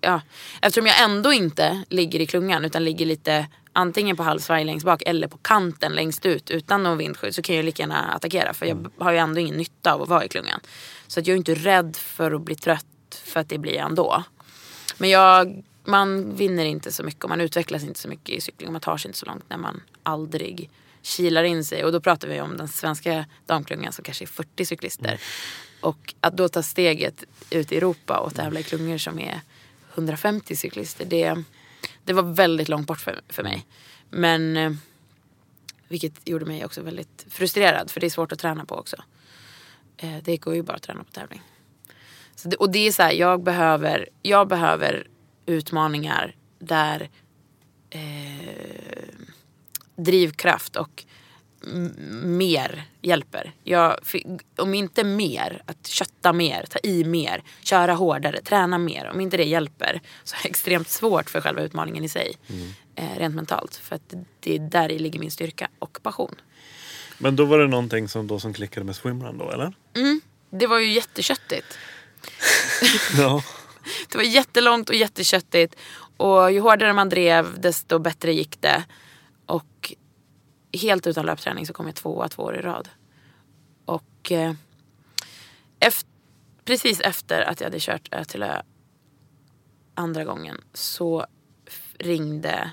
ja, eftersom jag ändå inte ligger i klungan utan ligger lite antingen på halvsvaj längst bak eller på kanten längst ut utan någon vindskydd, så kan jag lika gärna attackera, för jag har ju ändå ingen nytta av att vara i klungan, så att jag är inte rädd för att bli trött, för att det blir ändå. Men jag, man vinner inte så mycket och man utvecklas inte så mycket i cykling och man tar sig inte så långt när man aldrig kilar in sig, och då pratar vi om den svenska damklungan som kanske är fyrtio cyklister. Och att då ta steget ut i Europa och tävla i klungor som är hundrafemtio cyklister, det, det var väldigt långt bort för, för mig. Men vilket gjorde mig också väldigt frustrerad, för det är svårt att träna på också. Det går ju bara att träna på tävling. Så det, och det är så här, jag behöver, jag behöver utmaningar där eh, drivkraft och mer hjälper. Jag, om inte mer, att kötta mer, ta i mer, köra hårdare, träna mer, om inte det hjälper, så är det extremt svårt för själva utmaningen i sig. Mm. eh, Rent mentalt, för att det är där i ligger min styrka och passion. Men då var det någonting som, då, som klickade med swimrun då, eller? Mm, det var ju jätteköttigt. Ja. Det var jättelångt och jätteköttigt. Och ju hårdare man drev, desto bättre gick det. Och helt utan löpträning så kom jag tvåa två år i rad. Och eh, efter, precis efter att jag hade kört Ötillö andra gången, så ringde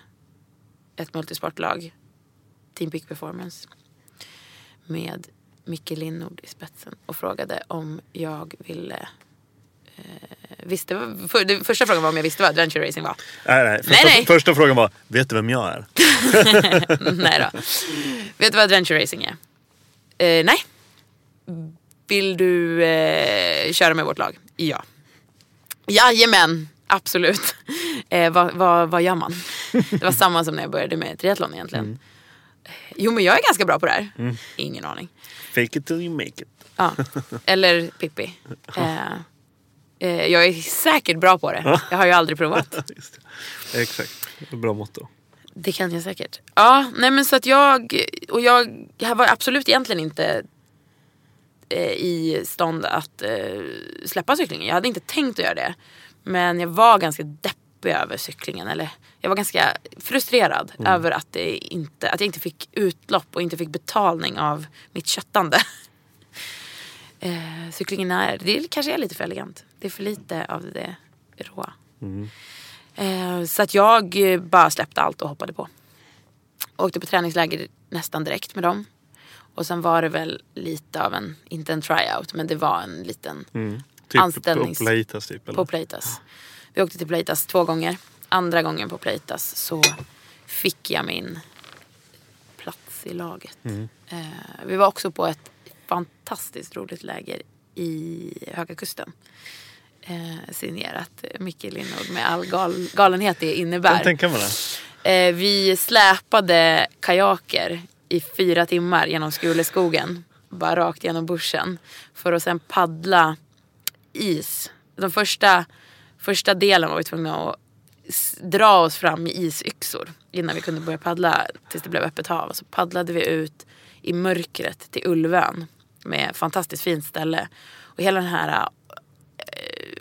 ett multisportlag, Team Peak Performance, med Micke Lindnord i spetsen, och frågade om jag ville... Visste, för, det, första frågan var om jag visste vad adventure racing var. Nej, nej. Första, nej, nej. första frågan var, vet du vem jag är? Nej då. Vet du vad adventure racing är? Eh, nej. Vill du eh, köra med vårt lag? Ja. Jajamän, absolut. Eh, vad, vad, vad gör man? Det var samma som när jag började med triathlon egentligen. Mm. Jo, men jag är ganska bra på det här. Mm. Ingen aning. Fake it till you make it. Ja. Eller Pippi. Eh, Eh, jag är säkert bra på det. Jag har ju aldrig provat. Just det. Exakt, bra motto. Det kan jag säkert. Ja, nej men så att jag... Och jag var absolut egentligen inte eh, i stånd att eh, släppa cyklingen. Jag hade inte tänkt att göra det. Men jag var ganska deppig över cyklingen. Eller jag var ganska frustrerad mm. över att, det inte, att jag inte fick utlopp och inte fick betalning av mitt köttande. eh, cyklingen är... Det kanske är lite för elegant. Det är för lite av det råa. Mm. Så att jag bara släppte allt och hoppade på. Åkte på träningsläger nästan direkt med dem. Och sen var det väl lite av en, inte en tryout, men det var en liten mm. typ anställnings... På Playtas typ? Eller? På Playtas. Vi åkte till Playtas två gånger. Andra gången på Playtas så fick jag min plats i laget. Mm. Vi var också på ett fantastiskt roligt läger i Höga Kusten. Eh, signerat Micke Lindord med all gal- galenhet det innebär. Jag tänker man det. Eh, vi släpade kajaker i fyra timmar genom Skuleskogen, bara rakt genom bussen, för att sen paddla is. Den första, första delen var vi tvungna att s- dra oss fram i isyxor innan vi kunde börja paddla tills det blev öppet hav. Så paddlade vi ut i mörkret till Ulvön med fantastiskt fint ställe. Och hela den här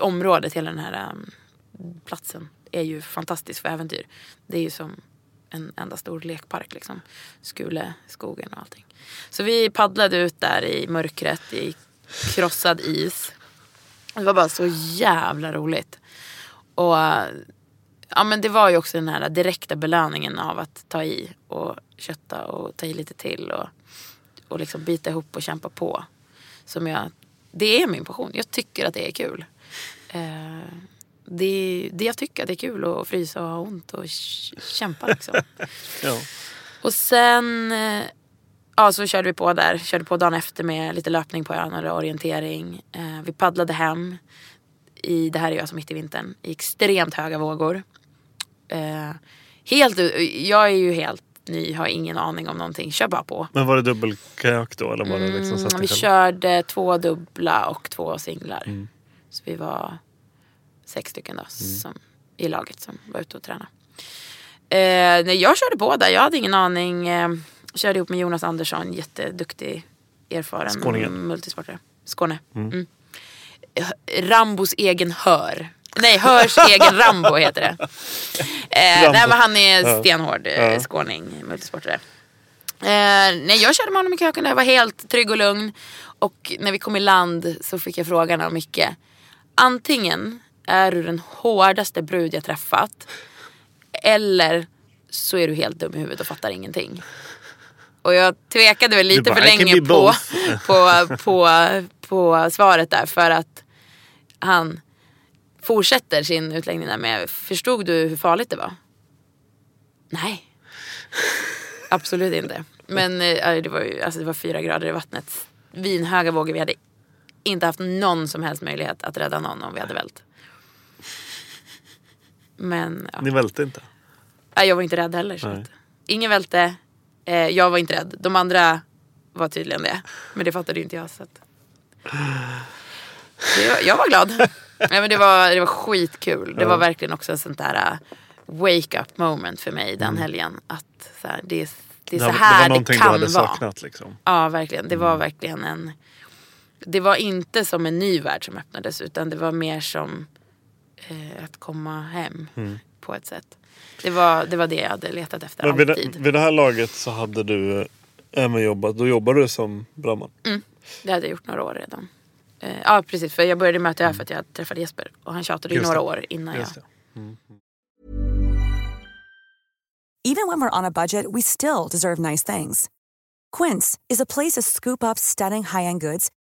området, hela den här um, platsen är ju fantastisk för äventyr. Det är ju som en enda stor lekpark liksom. Skuleskogen och allting. Så vi paddlade ut där i mörkret i krossad is. Det var bara så jävla roligt. Och ja, men det var ju också den här direkta belöningen av att ta i och kötta och ta i lite till och, och liksom bita ihop och kämpa på. Som jag Det är min passion. Jag tycker att det är kul. Eh, det, det jag tycker att det är kul att frysa och ha ont och kämpa liksom. Ja. Och sen ja, så körde vi på där. Körde på dagen efter med lite löpning på ön och orientering. Eh, vi paddlade hem. I, det här är ju alltså mitt i vintern. I extremt höga vågor. Eh, helt, jag är ju helt ny, har ingen aning om någonting. Kör bara på. Men var det dubbelkajak då? Eller var det liksom mm, vi själv? Körde två dubbla och två singlar. Mm. Så vi var sex stycken då, mm. som, i laget som var ute och tränade. Eh, nej, jag körde på där. Jag hade ingen aning. Eh, körde ihop med Jonas Andersson. Jätteduktig, erfaren. Skåningen. Multisportare. Skåne. Mm. Mm. Rambos egen hör. Nej, hörs egen Rambo heter det. Eh, Rambo. Nej, men han är stenhård ja. skåning, multisportare. Eh, nej, jag körde med honom i köken där. Jag var helt trygg och lugn. Och när vi kom i land så fick jag frågan av Micke. Antingen är du den hårdaste brud jag träffat. Eller så är du helt dum i huvudet och fattar ingenting. Och jag tvekade väl lite bara, för länge på, på, på, på, på svaret där. För att han... fortsätter sin utläggning där med, förstod du hur farligt det var? Nej. Absolut inte. Men äh, det var ju, alltså det var fyra grader i vattnet. Vinhöga vågor. Vi hade inte haft någon som helst möjlighet att rädda någon om vi hade vält. Men ja. Ni välte inte? Äh, jag var inte rädd heller. Så att. Ingen välte. Eh, jag var inte rädd. De andra var tydligen det. Men det fattade ju inte jag. Så att... jag, jag var glad. Nej, men det var, det var skitkul. Det ja. var verkligen också en sån där wake-up moment för mig den helgen. Att så här, det, det är så här det, det kan vara. Det var någonting du hade saknat liksom. Ja, verkligen. Det var mm. verkligen en... Det var inte som en ny värld som öppnades, utan det var mer som eh, att komma hem mm. på ett sätt. Det var, det var det jag hade letat efter alltid. Vid det, vid det här laget så hade du även jobbat. Då jobbade du som brandman. Mm. Det hade jag gjort några år redan. Ja, precis. För jag började möta det här för att jag träffade Jesper. Och han tjatade ju några år innan jag... Mm. Even when we're on a budget, we still deserve nice things. Quince is a place to scoop up stunning high-end goods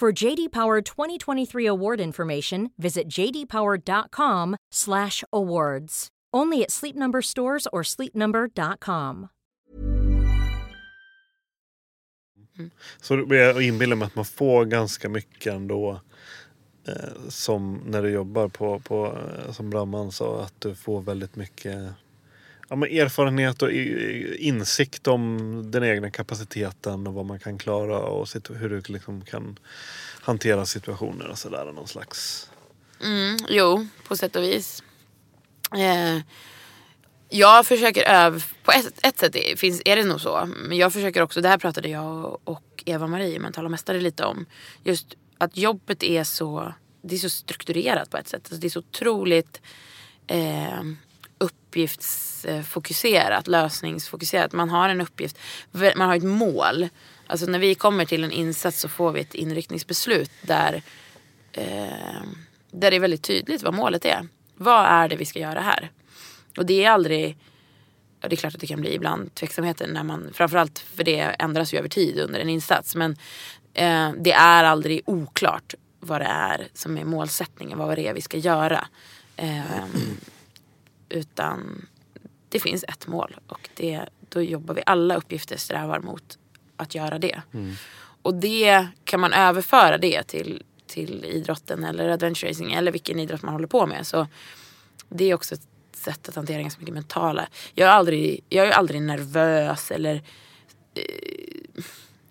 For J D Power twenty twenty-three award information, visit jdpower.com slash awards. Only at Sleep Number stores or sleep number dot com. Mm. Så jag inbillar mig att man får ganska mycket ändå, eh, som när du jobbar på, på som Bramman sa, att du får väldigt mycket ja, men erfarenhet och insikt om den egna kapaciteten och vad man kan klara och situ- hur du liksom kan hantera situationer och sådär, någon slags mm, jo, på sätt och vis. Eh, jag försöker öva på ett, ett sätt är, finns, är det nog så, men jag försöker också, det här pratade jag och Eva-Marie, mentala mästare, lite om just att jobbet är så, det är så strukturerat på ett sätt, alltså det är så otroligt eh, uppgiftsfokuserat, lösningsfokuserat. Man har en uppgift, man har ett mål, alltså när vi kommer till en insats så får vi ett inriktningsbeslut där eh, där det är väldigt tydligt vad målet är. Vad är det vi ska göra här? Och det är aldrig... Ja, det är klart att det kan bli ibland tveksamheter när man... Framförallt för det ändras ju över tid under en insats. Men eh, det är aldrig oklart vad det är som är målsättningen. Vad det är vi ska göra. Eh, utan det finns ett mål. Och det, då jobbar vi, alla uppgifter strävar mot att göra det. Mm. Och det kan man överföra det till... till idrotten eller adventure racing eller vilken idrott man håller på med, så det är också ett sätt att hantera ganska mycket mentala. Jag är aldrig jag är aldrig nervös eller eh,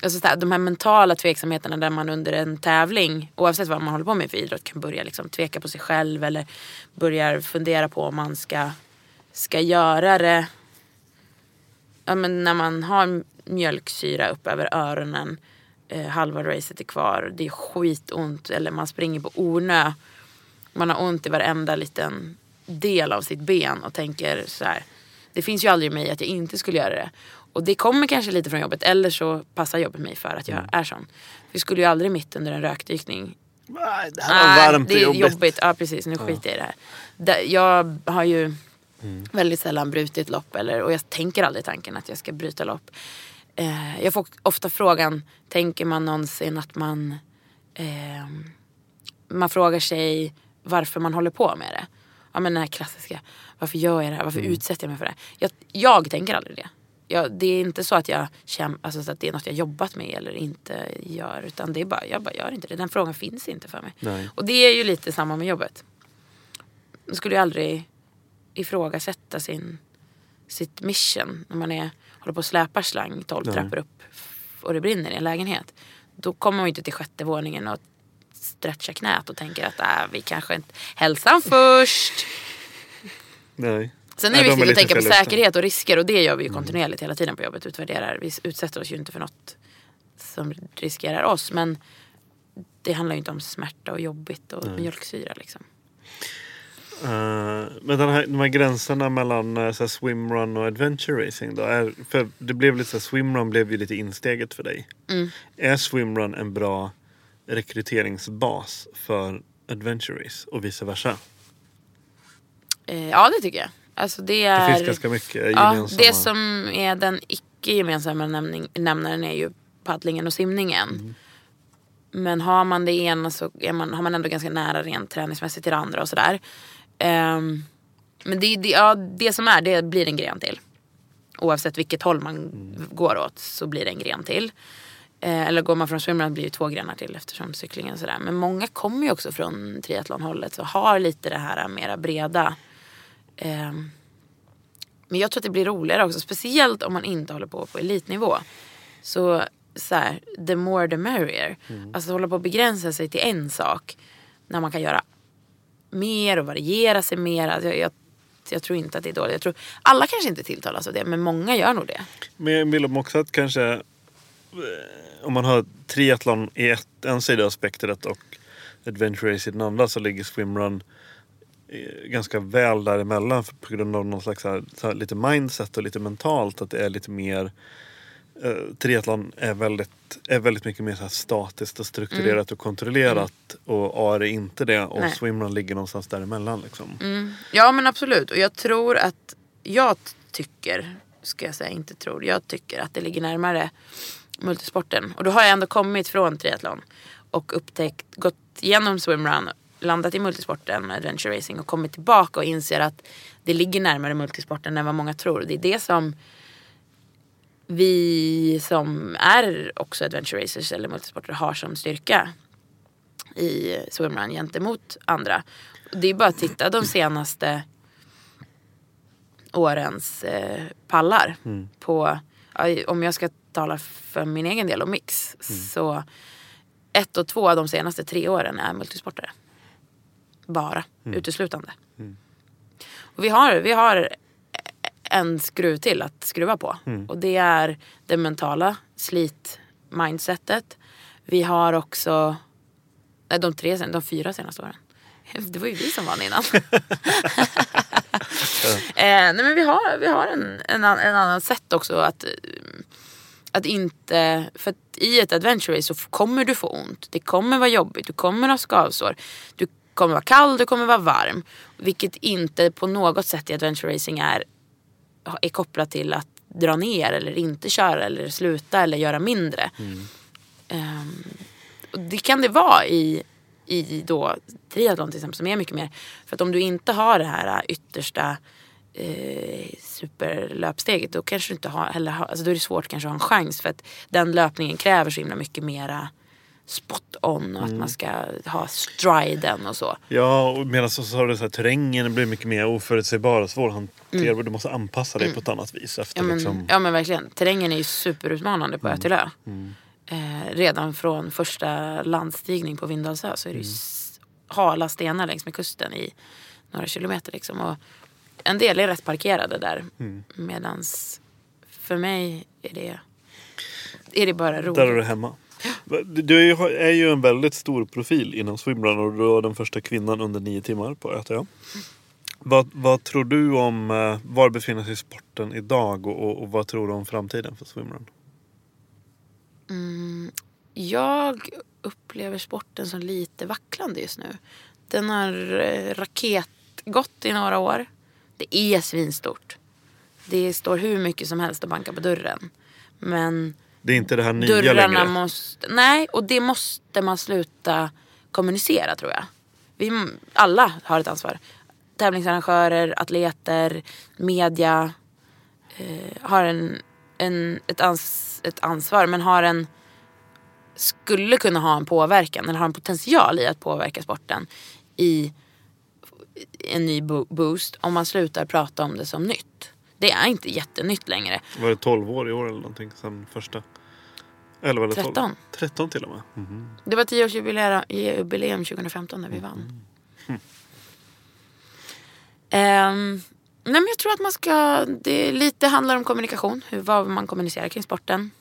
alltså så här, de här mentala tveksamheterna där man under en tävling, oavsett vad man håller på med för idrott, kan börja liksom tveka på sig själv eller börjar fundera på om man ska ska göra det. Ja, men när man har mjölksyra upp över öronen, halva racet är kvar, det är skitont, eller man springer på ornö, man har ont i varenda liten del av sitt ben och tänker så här: det finns ju aldrig i mig att jag inte skulle göra det, och det kommer kanske lite från jobbet, eller så passar jobbet mig för att jag mm. är sån. Vi skulle ju aldrig mitt under en rökdykning, nej det här var varmt, det är jobbigt, jobbigt. Ja precis, nu ja. Skiter jag i det här. Jag har ju mm. väldigt sällan brutit lopp, eller, och jag tänker aldrig tanken att jag ska bryta lopp. Jag får ofta frågan, tänker man någonsin att man eh, man frågar sig varför man håller på med det. Ja, men den här klassiska, varför gör jag det här? Varför mm. utsätter jag mig för det här? Jag, jag tänker aldrig det. Jag, det är inte så att jag käm, alltså att det är något jag jobbat med eller inte gör, utan det är bara, jag bara gör inte det. Den frågan finns inte för mig. Nej. Och det är ju lite samma med jobbet. Man skulle ju aldrig ifrågasätta sin sitt mission när man är håller på att släpa slang tolv Nej. Trappor upp och det brinner i en lägenhet, då kommer man inte till sjätte våningen och stretchar knät och tänker att äh, vi kanske inte hälsan först. Nej. Sen är det Nej, viktigt de är att tänka på säkerhet och risker, och det gör vi ju kontinuerligt hela tiden på jobbet, utvärderar, vi utsätter oss ju inte för något som riskerar oss, men det handlar ju inte om smärta och jobbigt och Nej. Mjölksyra liksom. Uh, men den här, de här gränserna mellan uh, så swimrun och adventure racing då, är, för det blev lite så här, swimrun blev ju lite insteget för dig. Mm. Är swimrun en bra rekryteringsbas för adventure race och vice versa? Uh, ja, det tycker jag. Alltså det är det finns ganska mycket gemensamma. Ja, det som är den icke gemensamma nämning, nämnaren är ju paddlingen och simningen. Mm. Men har man det ena så är man, har man ändå ganska nära rent träningsmässigt till det andra och sådär. Um, men det, det, ja, det som är, det blir en gren till. Oavsett vilket håll man mm. går åt så blir det en gren till. Eh, eller går man från swimrun blir det två grenar till eftersom cyklingen och sådär. Men många kommer ju också från triathlonhållet så har lite det här mera breda. Eh, Men jag tror att det blir roligare också, speciellt om man inte håller på på elitnivå. Så så här, the more the merrier. Mm. Alltså hålla på att begränsa sig till en sak när man kan göra mer och variera sig mer. Alltså, jag, jag, jag tror inte att det är dåligt. Jag tror, alla kanske inte tilltalas av det, men många gör nog det. Men jag vill också att kanske om man har triathlon i ett, en sida av spektret och adventure race i den andra, så ligger swimrun ganska väl däremellan på grund av någon slags här, här, lite mindset och lite mentalt, att det är lite mer eh, triathlon är väldigt, är väldigt mycket mer så här statiskt och strukturerat mm. och kontrollerat mm. och A är inte det och nej. Swimrun ligger någonstans däremellan liksom. Mm. Ja men absolut, och jag tror att jag tycker, ska jag säga inte tror, jag tycker att det ligger närmare multisporten, och då har jag ändå kommit från triathlon och upptäckt, gått igenom swimrun, landat i multisporten, adventure racing, och kommit tillbaka och inser att det ligger närmare multisporten än vad många tror. Det är det som vi som är också adventure racers eller multisporter har som styrka i swimrun gentemot andra. Det är bara att titta de senaste årens eh, pallar mm. på, om jag ska tala för min egen del om mix mm. så ett och två av de senaste tre åren är multisportare. Bara, mm. uteslutande. Mm. Och vi har, vi har en skruv till att skruva på. Mm. Och det är det mentala slit-mindsetet. Vi har också... Nej, de, tre, de fyra senaste åren. Det var ju vi som vann innan. eh, nej, men vi har, vi har en, en, en annan sätt också att... Att inte, för att i ett adventure race så kommer du få ont. Det kommer vara jobbigt, du kommer ha skavsår. Du kommer vara kall, du kommer vara varm. Vilket inte på något sätt i adventure racing är, är kopplat till att dra ner eller inte köra eller sluta eller göra mindre. Mm. Um, och det kan det vara i, i då triathlon till exempel, som är mycket mer. För att om du inte har det här yttersta... Eh, superlöpsteget, då kanske du inte har, eller ha, alltså då är det svårt kanske att ha en chans, för att den löpningen kräver så himla mycket mera spot on och mm. att man ska ha striden och så. Ja, och medan så, så har du så här, terrängen blir mycket mer oförutsägbar och svårhanterbar. Mm. Du måste anpassa dig mm. på ett annat vis efter, ja, men, liksom... ja men verkligen, terrängen är ju superutmanande på mm. Ötillö. Mm. Eh, redan från första landstigning på Vindalsö så är det mm. ju hala stenar längs med kusten i några kilometer liksom, och en del är rätt parkerade där. Mm. Medans för mig är det, är det bara roligt. Där är du hemma. Du är ju en väldigt stor profil inom swimrun, och du var den första kvinnan under nio timmar på Ötillö. Mm. Vad, vad tror du om, var befinner sig sporten idag, och, och vad tror du om framtiden för swimrun? Mm, jag upplever sporten som lite vacklande just nu. Den har raketgått i några år. Det är svinstort. Det står hur mycket som helst att banka på dörren. Men det är inte det här nya längre. Måste, nej, och det måste man sluta kommunicera, tror jag. Vi alla har ett ansvar. Tävlingsarrangörer, atleter, media eh, har en, en, ett, ans, ett ansvar, men har en, skulle kunna ha en påverkan, eller har en potential i att påverka sporten i en ny boost om man slutar prata om det som nytt. Det är inte jättenytt längre. Var det tolv år i år eller någonting sen första? Eller var det tretton? tolv? tretton till och med. Mm-hmm. Det var tio års jubileum tjugo femton när vi vann. Mm. Um, nej men jag tror att man ska, det lite handlar om kommunikation, hur, vad man kommunicerar kring sporten.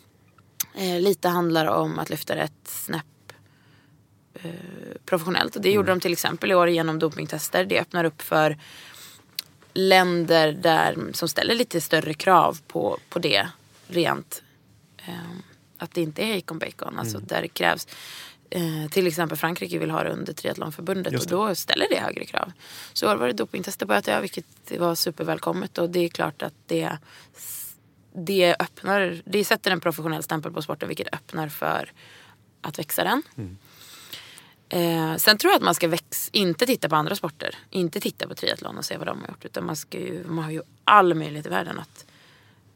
Uh, lite handlar om att lyfta rätt snäpp professionellt, och det gjorde mm. de till exempel i år genom dopingtester. Det öppnar upp för länder där, som ställer lite större krav på, på det rent eh, att det inte är hejkon bacon, alltså mm. där det krävs eh, till exempel Frankrike vill ha det under triathlonförbundet, och då ställer det högre krav. Så var det dopingtester på Ötillö, vilket var supervälkommet, och det är klart att det det öppnar, det sätter en professionell stämpel på sporten, vilket öppnar för att växa den. Mm. Eh, sen tror jag att man ska väx, inte titta på andra sporter, inte titta på triathlon och se vad de har gjort, utan man, ska ju, man har ju all möjlighet i världen att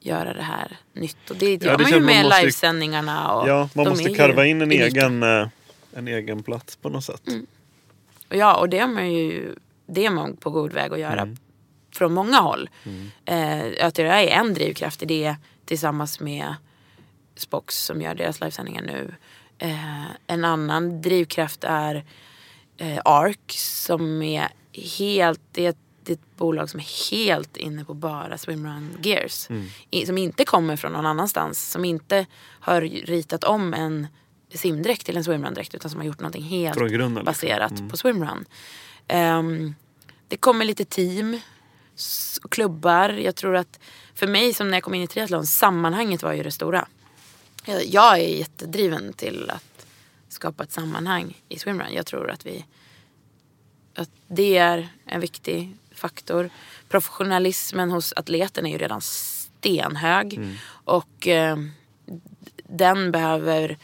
göra det här nytt, och det gör ja, man ju med måste, livesändningarna och ja, man måste karva in en egen, en egen plats på något sätt. Mm. Och ja, och det är man ju, det är man på god väg att göra mm. från många håll. Mm. Eh, Ötillö är en drivkraft i det, tillsammans med Spox som gör deras livesändningar nu. Eh, en annan drivkraft är eh, A R C som är helt... Det är ett, det är ett bolag som är helt inne på bara swimrun gears. Mm. I, som inte kommer från någon annanstans. Som inte har ritat om en simdräkt till en swimrun-dräkt, utan som har gjort någonting helt grunden, baserat mm. på swimrun. Um, det kommer lite team, klubbar. Jag tror att för mig, som när jag kom in i triathlon, sammanhanget var ju det stora. Jag, jag är jättedriven till att skapa ett sammanhang i swimrun. Jag tror att vi att det är en viktig faktor. Professionalismen hos atleten är ju redan stenhög. Mm. Och eh, den behöver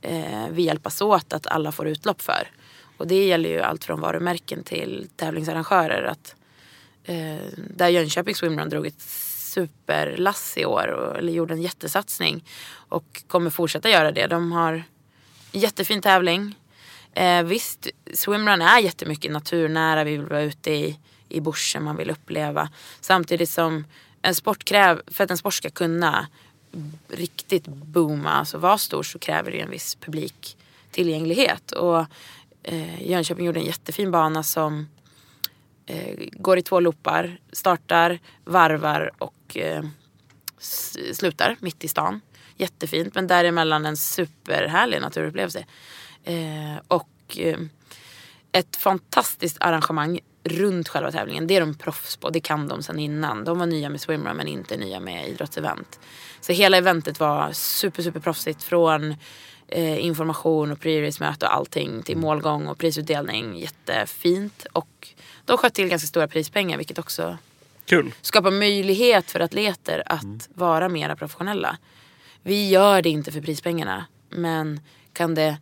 eh, vi hjälpas åt att alla får utlopp för. Och det gäller ju allt från varumärken till tävlingsarrangörer. Att, eh, där Jönköping Swimrun drog ett superlass i år. Och, eller gjorde en jättesatsning. Och kommer fortsätta göra det. De har en jättefin tävling. Eh, visst, swimrun är jättemycket naturnära. Vi vill vara ute i, i bushen, man vill uppleva. Samtidigt som en sport kräver... För att en sport ska kunna riktigt booma, alltså vara stor, så kräver det en viss publiktillgänglighet. Och eh, Jönköping gjorde en jättefin bana som eh, går i två loopar. Startar, varvar och eh, s- slutar mitt i stan. Jättefint, men däremellan en superhärlig naturupplevelse. Eh, och eh, ett fantastiskt arrangemang runt själva tävlingen. Det är de proffs på, det kan de sedan innan. De var nya med swimrun men inte nya med idrottsevent. Så hela eventet var super super proffsigt, från eh, information och priorismöte och allting till målgång och prisutdelning. Jättefint, och de sköt till ganska stora prispengar, vilket också kul. Skapar möjlighet för atleter att mm. vara mera professionella. Vi gör det inte för prispengarna, men kan det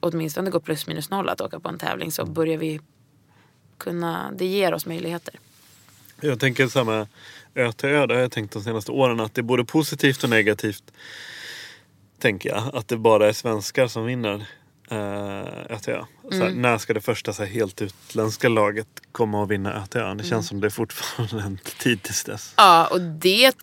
åtminstone går plus minus noll att åka på en tävling, så börjar vi kunna, det ger oss möjligheter. Jag tänker samma Ötillö, det har jag tänkt de senaste åren, att det är både positivt och negativt, tänker jag, att det bara är svenskar som vinner eh, Ötillö. Mm. När ska det första så här, helt utländska laget komma och vinna Ötillö? Det mm. känns som det är fortfarande en tid tills dess. Ja, och det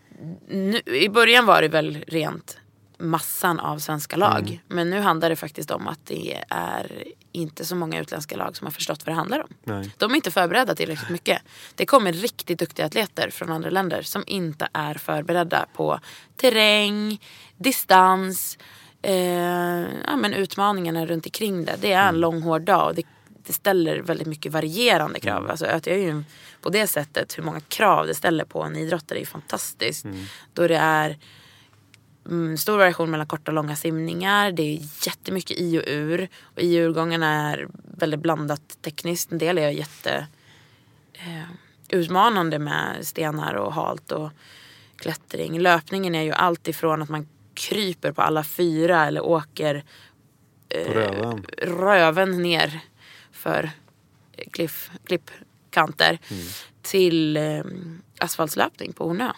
nu, i början var det väl rent massan av svenska lag. Mm. Men nu handlar det faktiskt om att det är inte så många utländska lag som har förstått vad det handlar om. Nej. De är inte förberedda tillräckligt mycket. Det kommer riktigt duktiga atleter från andra länder som inte är förberedda på terräng, distans, eh, ja, men utmaningarna runt omkring det. Det är en mm. lång hård dag, och det, det ställer väldigt mycket varierande krav. Mm. Alltså, att jag är ju på det sättet hur många krav det ställer på en idrottare är fantastiskt. Mm. Då det är Mm, stor variation mellan korta och långa simningar. Det är jättemycket i och ur. Och i och urgångarna är väldigt blandat tekniskt. En del är jätte eh, utmanande med stenar och halt och klättring. Löpningen är ju allt ifrån att man kryper på alla fyra eller åker eh, röven. röven ner för kliff, klippkanter mm. till eh, asfaltslöpning på Ornö.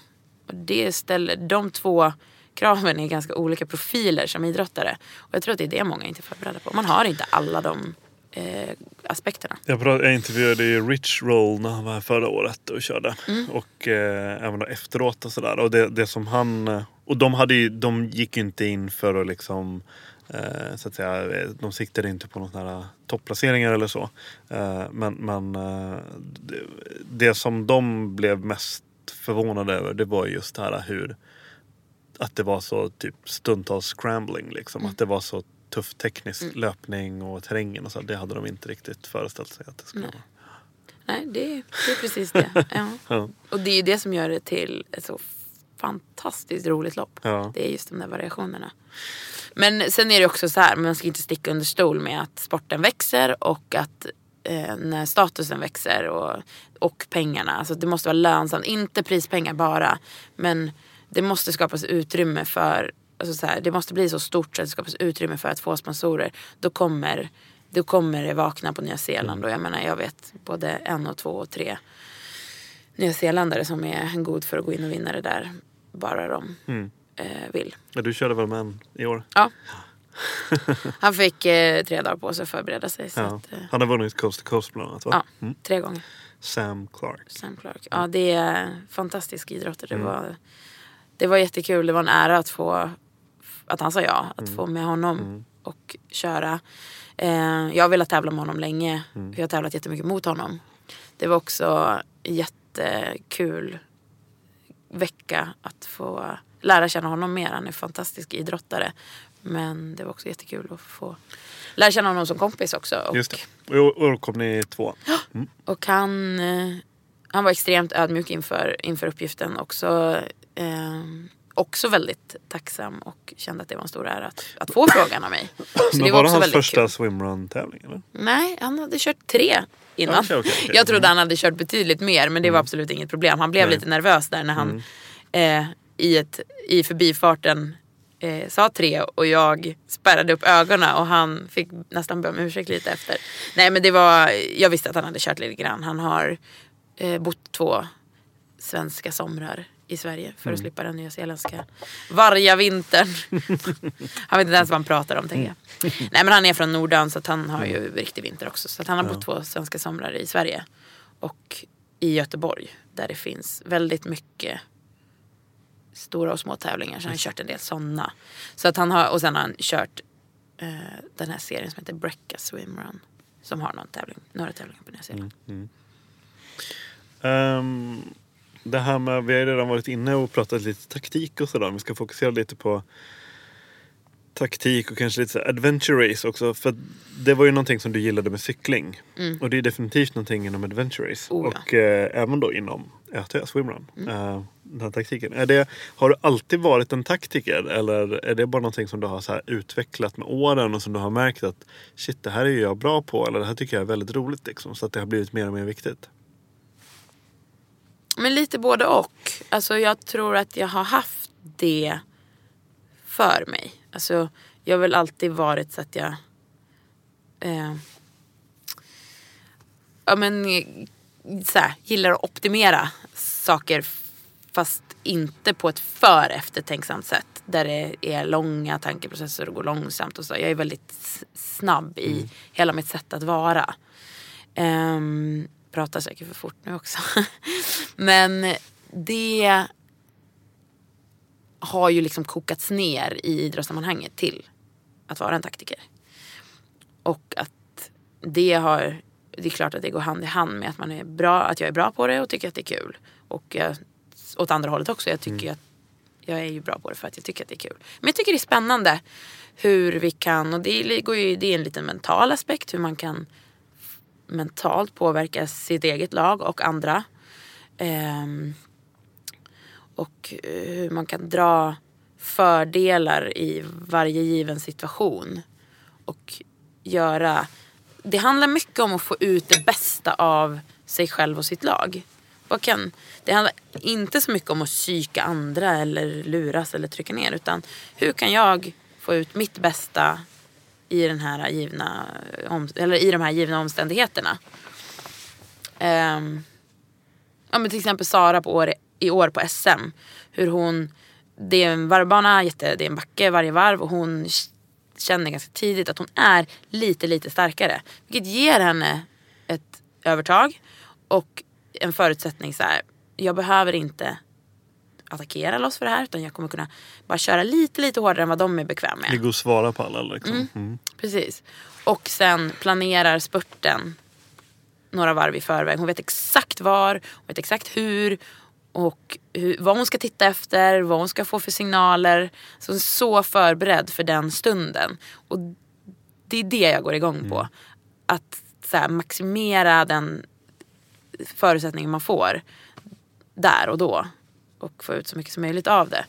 Och det ställer de två kraven är ganska olika profiler som idrottare. Och jag tror att det är det många inte är förberedda på. Man har inte alla de eh, aspekterna. Jag, pratade, jag intervjuade ju Rich Roll när han var här förra året och körde. Mm. Och eh, även då efteråt och sådär. Och det, det som han... Och de, hade ju, de gick ju inte in för att liksom... Eh, så att säga, de siktade inte på några här topplaceringar eller så. Eh, men men eh, det, det som de blev mest förvånade över, det var just det här hur... Att det var så typ stundtals scrambling liksom. Mm. Att det var så tuff teknisk mm. löpning och terrängen och så. Det hade de inte riktigt föreställt sig att det skulle Nej. vara. Nej, det är, det är precis det. Ja. Ja. Och det är ju det som gör det till ett så fantastiskt roligt lopp. Ja. Det är just de där variationerna. Men sen är det också så här, man ska inte sticka under stol med att sporten växer och att eh, när statusen växer och, och pengarna. Alltså det måste vara lönsamt. Inte prispengar bara, men det måste skapas utrymme för alltså så här, det måste bli så stort så att det skapas utrymme för att få sponsorer. Då kommer, då kommer det vakna på Nya Zeeland. Och jag menar, jag vet både en och två och tre Nya Zeelandare som är god för att gå in och vinna det där. Bara de mm. eh, vill. Ja, du körde väl med en i år? Ja. Han fick eh, tre dagar på sig att förbereda sig. Så ja. att, eh, han har vunnit Coast to Coast bland annat, va? Ja, mm. tre gånger. Sam Clark. Sam Clark. Ja, det är fantastisk idrottare. Det mm. var det var jättekul. Det var en ära att få att han sa ja, att mm. få med honom mm. och köra. Eh, jag har velat tävla med honom länge. Mm. Jag har tävlat jättemycket mot honom. Det var också jättekul vecka att få lära känna honom mer. Han är en fantastisk idrottare. Men det var också jättekul att få lära känna honom som kompis också. Och just det. Och då kom ni två. Mm. Och han, han var extremt ödmjuk inför, inför uppgiften också. Eh, också väldigt tacksam och kände att det var en stor ära att, att få frågan av mig. Så men det var, var det också hans första swimrun-tävling eller? Nej, han hade kört tre innan. Okay, okay, okay. Jag trodde han hade kört betydligt mer, men det var absolut inget problem. Han blev Nej. lite nervös där när han mm. eh, i, ett, i förbifarten eh, sa tre och jag spärrade upp ögonen och han fick nästan börja med ursäkt lite efter. Nej, men det var, jag visste att han hade kört lite grann. Han har eh, bott två svenska somrar i Sverige för att mm. slippa den nya zeeländska varje vintern. Han vet inte ens vad han pratar om, tänker jag. Nej, men han är från Norden så att han har ju riktig vinter också. Så att han har bott två svenska somrar i Sverige och i Göteborg där det finns väldigt mycket stora och små tävlingar. Så han har kört en del sådana. Så att han har, och sen har han kört eh, den här serien som heter Backa Swimrun som har någon tävling, några tävlingar på Nya Zeeland. Mm. Um... Det här med, vi har redan varit inne och pratat lite taktik och sådär. Vi ska fokusera lite på taktik och kanske lite så adventure race också. För det var ju någonting som du gillade med cykling. Mm. Och det är definitivt någonting inom adventure race. Oh, ja. Och eh, även då inom Ötillö swimrun. Mm. Eh, den här taktiken. Är det, har du alltid varit en taktiker? Eller är det bara någonting som du har så här utvecklat med åren och som du har märkt att shit, det här är ju jag bra på. Eller det här tycker jag är väldigt roligt liksom. Så att det har blivit mer och mer viktigt. Men lite både och. Alltså jag tror att jag har haft det för mig. Alltså jag har väl alltid varit så att jag... Eh, ja men så här, gillar att optimera saker fast inte på ett för eftertänksamt sätt. Där det är långa tankeprocesser och går långsamt och så. Jag är väldigt snabb i mm. hela mitt sätt att vara. Ehm... pratar säkert för fort nu också. Men det har ju liksom kokats ner i idrottssammanhanget till att vara en taktiker. Och att det har, det är klart att det går hand i hand med att man är bra, att jag är bra på det och tycker att det är kul. Och jag, åt andra hållet också, jag tycker mm. att jag är ju bra på det för att jag tycker att det är kul. Men jag tycker det är spännande hur vi kan, och det går ju, det är en liten mental aspekt hur man kan mentalt påverka sitt eget lag och andra. Ehm, och hur man kan dra fördelar i varje given situation. Och göra... Det handlar mycket om att få ut det bästa av sig själv och sitt lag. Vad kan, det handlar inte så mycket om att psyka andra eller luras eller trycka ner. Utan hur kan jag få ut mitt bästa... i den här givna eller i de här givna omständigheterna. Um, ja men till exempel Sara på år, i år på S M, hur hon, det är en varvbana, jätte, det är en backe varje varv och hon känner ganska tidigt att hon är lite lite starkare, vilket ger henne ett övertag och en förutsättning så här, jag behöver inte attackera loss för det här, utan jag kommer kunna bara köra lite, lite hårdare än vad de är bekväm med. Det går att svara på alla liksom. Mm, mm. Precis. Och sen planerar spurten några varv i förväg. Hon vet exakt var, hon vet exakt hur och hur, vad hon ska titta efter, vad hon ska få för signaler. Så hon är så förberedd för den stunden. Och det är det jag går igång på. Mm. Att så här, maximera den förutsättningen man får där och då. Och få ut så mycket som möjligt av det.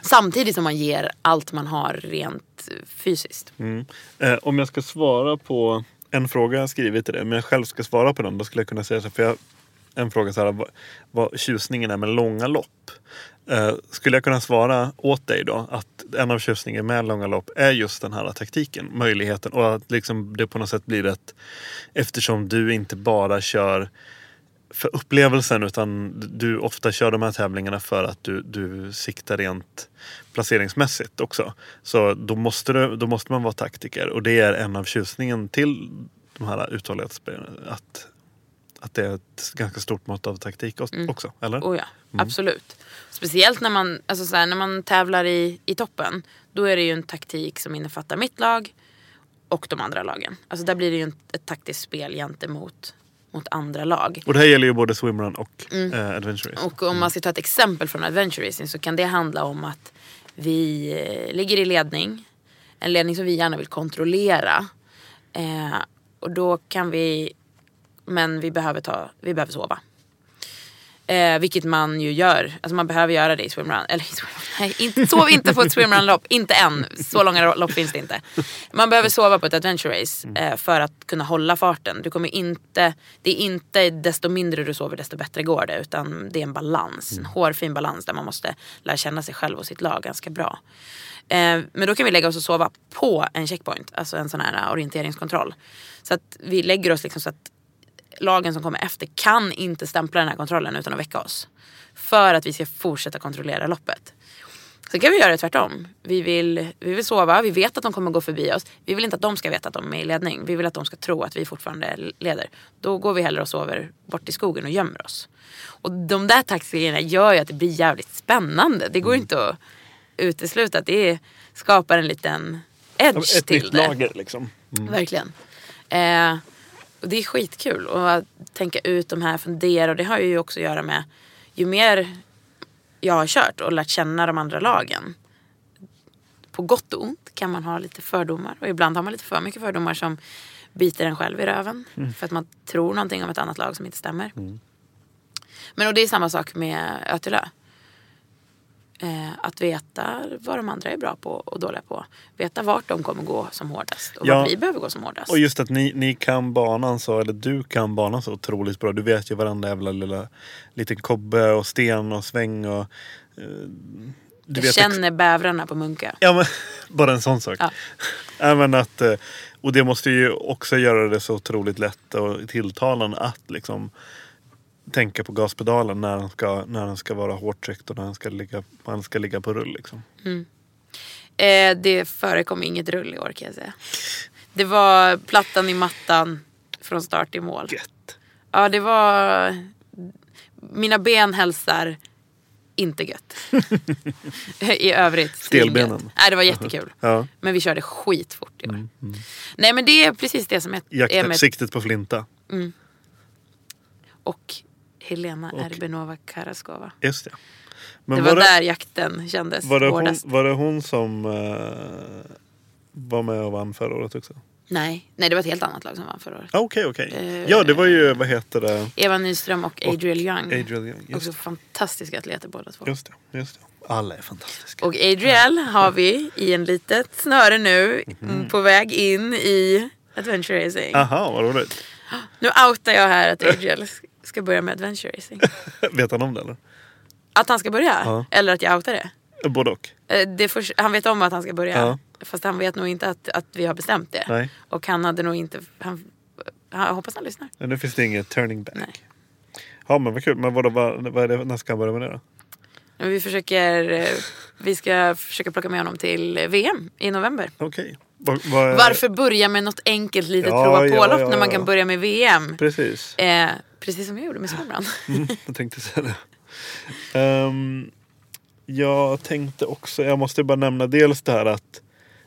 Samtidigt som man ger allt man har rent fysiskt. Mm. Eh, om jag ska svara på en fråga jag skrivit till det. Men jag själv ska svara på den. Då skulle jag kunna säga så här, för jag, en fråga så här. Vad, vad tjusningen är med långa lopp. Eh, skulle jag kunna svara åt dig då. Att en av tjusningen med långa lopp är just den här taktiken. Möjligheten. Och att liksom det på något sätt blir ett. Eftersom du inte bara kör... för upplevelsen, utan du ofta kör de här tävlingarna för att du, du siktar rent placeringsmässigt också. Så då måste, du, då måste man vara taktiker, och det är en av tjusningen till de här uthållighetsspelen, att att det är ett ganska stort mått av taktik också, mm. eller? Oh ja, mm. absolut. Speciellt när man, alltså så här, när man tävlar i, i toppen, då är det ju en taktik som innefattar mitt lag och de andra lagen. Alltså där blir det ju ett, ett taktiskt spel gentemot mot andra lag. Och det här gäller ju både swimrun och mm. eh, adventure racing. Och om mm. man ska ta ett exempel från adventure racing, så kan det handla om att vi ligger i ledning, en ledning som vi gärna vill kontrollera. Eh, och då kan vi, men vi behöver ta, vi behöver sova. Eh, vilket man ju gör. Alltså man behöver göra det i swimrun. Eller i swimrun. Nej, inte, sov inte på ett swimrun-lopp. Inte än. Så långa lopp finns det inte. Man behöver sova på ett adventure race eh, för att kunna hålla farten. Du kommer inte, det är inte desto mindre du sover desto bättre går det. Utan det är en balans. En hårfin balans där man måste lära känna sig själv och sitt lag ganska bra. Eh, men då kan vi lägga oss och sova på en checkpoint. Alltså en sån här orienteringskontroll. Så att vi lägger oss liksom så att lagen som kommer efter kan inte stämpla den här kontrollen utan att väcka oss. För att vi ska fortsätta kontrollera loppet. Sen kan vi göra det tvärtom. Vi vill, vi vill sova, vi vet att de kommer gå förbi oss. Vi vill inte att de ska veta att de är i ledning. Vi vill att de ska tro att vi fortfarande leder. Då går vi hellre och sover bort i skogen och gömmer oss. Och de där taktikerna gör ju att det blir jävligt spännande. Det går inte att utesluta att det skapar en liten edge ett till nytt det. Lager liksom. Mm. Verkligen. Eh... Och det är skitkul att tänka ut de här, fundera. Och det har ju också att göra med, ju mer jag har kört och lärt känna de andra lagen, på gott och ont kan man ha lite fördomar. Och ibland har man lite för mycket fördomar som biter en själv i röven. Mm. För att man tror någonting om ett annat lag som inte stämmer. Mm. Men och det är samma sak med Ötillö. Eh, att veta vad de andra är bra på och dåliga på. Veta vart de kommer gå som hårdast och ja, vart vi behöver gå som hårdast. Och just att ni, ni kan banan så, eller du kan banan så otroligt bra. Du vet ju varenda jävla lilla liten kobbe och sten och sväng och... Eh, du vet känner ex- bävrarna på Munka. Ja, men bara en sån sak. Ja. Även att, och det måste ju också göra det så otroligt lätt och tilltalande att liksom... tänka på gaspedalen när den ska, när den ska vara hårt tryckt och när den ska ligga, man ska ligga på rull liksom. Mm. Eh, det förekom inget rull i år kan jag säga. Det var plattan i mattan från start till mål. Gött. Ja, det var... Mina ben hälsar inte gött. I övrigt. Stelbenen. Nej, det var jättekul. Ja. Men vi körde skitfort i år. Mm, mm. Nej, men det är precis det som är... Jaktsiktet med... på flinta. Mm. Och... Helena Erbenova Karaskova. Just det. Men det var, var det, där jakten kändes var det hårdast. Hon, var det hon som eh, var med och vann förra året också? Nej, nej, det var ett helt annat lag som vann förra året. Okej, okej. Eh, ja, det var ju, vad heter det? Eva Nyström och Adriel Young. Adriel Young, också fantastiska atleter båda två. Just det, just det. Alla är fantastiska. Och Adriel har vi i en litet snöre nu mm-hmm. på väg in i adventure racing. Aha, vad roligt. Nu outar jag här att Adriel... ska börja med adventure racing. Vet han om det eller? Att han ska börja? Ja. Eller att jag outar det? Både och. Det för, han vet om att han ska börja. Ja. Fast han vet nog inte att, att vi har bestämt det. Nej. Och han hade nog inte... Han, jag hoppas han lyssnar. Men nu finns det inget turning back. Nej. Ja, men vad kul. Men vad, vad, vad är det när ska han börja med det då? Vi försöker... Vi ska försöka plocka med honom till V M i november. Okej. Okay. Var, var... Varför börja med något enkelt litet ja, prova pålopp ja, ja, ja. När man kan börja med V M? Precis. Eh, Precis som jag gjorde med swimrun. Mm, jag tänkte säga det. Um, jag tänkte också, jag måste bara nämna dels det här att,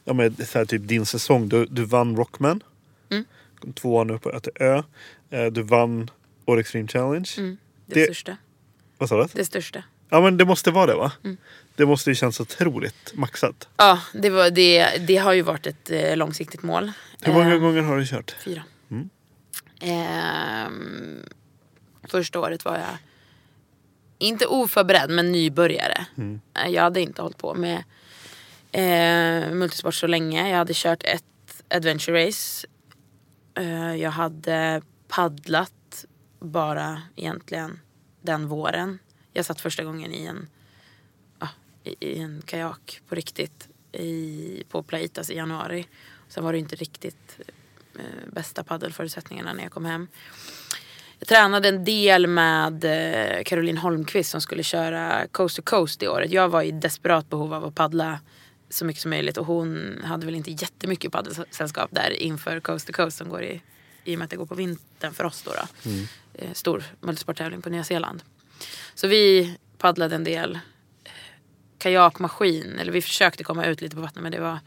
ja men så här typ din säsong, du, du vann Rockman. Mm. Tvåan nu på Ötillö. Du vann Åre Extreme Challenge. Mm, det, det största. Vad sa du? Det största. Ja men det måste vara det va? Mm. Det måste ju kännas otroligt maxat. Ja, det, var, det, det har ju varit ett eh, långsiktigt mål. Hur många eh, gånger har du kört? Fyra. Mm. Ehm... Första året var jag inte oförberedd men nybörjare. Mm. Jag hade inte hållit på med eh, multisport så länge. Jag hade kört ett adventure race. Eh, jag hade paddlat bara egentligen den våren. Jag satt första gången i en, ah, i, i en kajak på riktigt i, på Playtas i januari. Sen var det inte riktigt eh, bästa paddelförutsättningarna när jag kom hem. Jag tränade en del med Caroline Holmqvist som skulle köra Coast to Coast i året. Jag var i desperat behov av att paddla så mycket som möjligt. Och hon hade väl inte jättemycket paddelsällskap där inför Coast to Coast som går i, i och med att det går på vintern för oss då. då. Mm. stor multisporttävling på Nya Zeeland. Så vi paddlade en del kajakmaskin, eller vi försökte komma ut lite på vattnet, men det var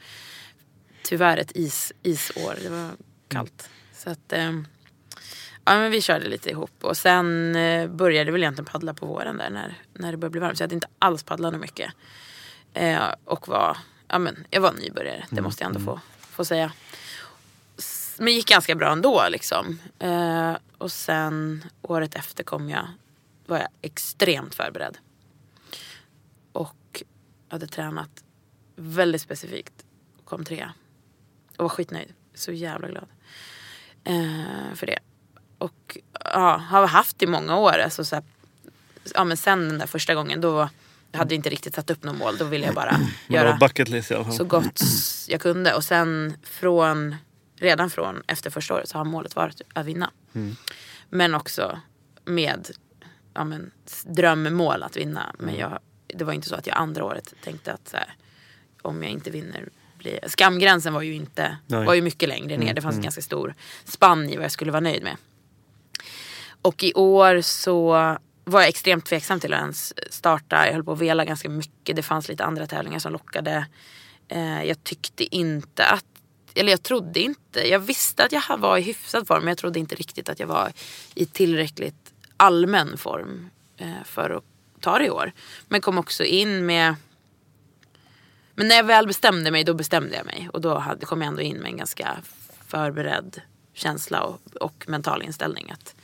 tyvärr ett is, isår, det var kallt. Så att, eh, ja men vi körde lite ihop, och sen eh, började vi egentligen paddla på våren där när, när det började bli varmt, så jag hade inte alls paddlat mycket. Eh, och var, ja men jag var nybörjare, det måste jag ändå få, få säga. Men gick ganska bra ändå liksom. Eh, och sen året efter kom jag, var jag extremt förberedd. Och hade tränat väldigt specifikt. Kom trea. Och var skitnöjd. Så jävla glad. Eh, för det. Och ja, har haft i många år. Alltså så här, ja men sen den där första gången då hade jag inte riktigt satt upp något mål. Då ville jag bara göra bucket list, i alla fall. Så gott jag kunde. Och sen från... Redan från efter första året så har målet varit att vinna. Mm. Men också med ja men, drömmål att vinna. Men jag, det var inte så att jag andra året tänkte att så här, om jag inte vinner... Blir... Skamgränsen var ju, inte, var ju mycket längre ner. Mm. Det fanns en ganska stor spann i vad jag skulle vara nöjd med. Och i år så var jag extremt tveksam till att ens starta. Jag höll på att vela ganska mycket. Det fanns lite andra tävlingar som lockade. Eh, jag tyckte inte att... Eller jag trodde inte, jag visste att jag var i hyfsad form, men jag trodde inte riktigt att jag var i tillräckligt allmän form för att ta det i år. Men kom också in med, men när jag väl bestämde mig, då bestämde jag mig. Och då kom jag ändå in med en ganska förberedd känsla och, och mental inställning. Att...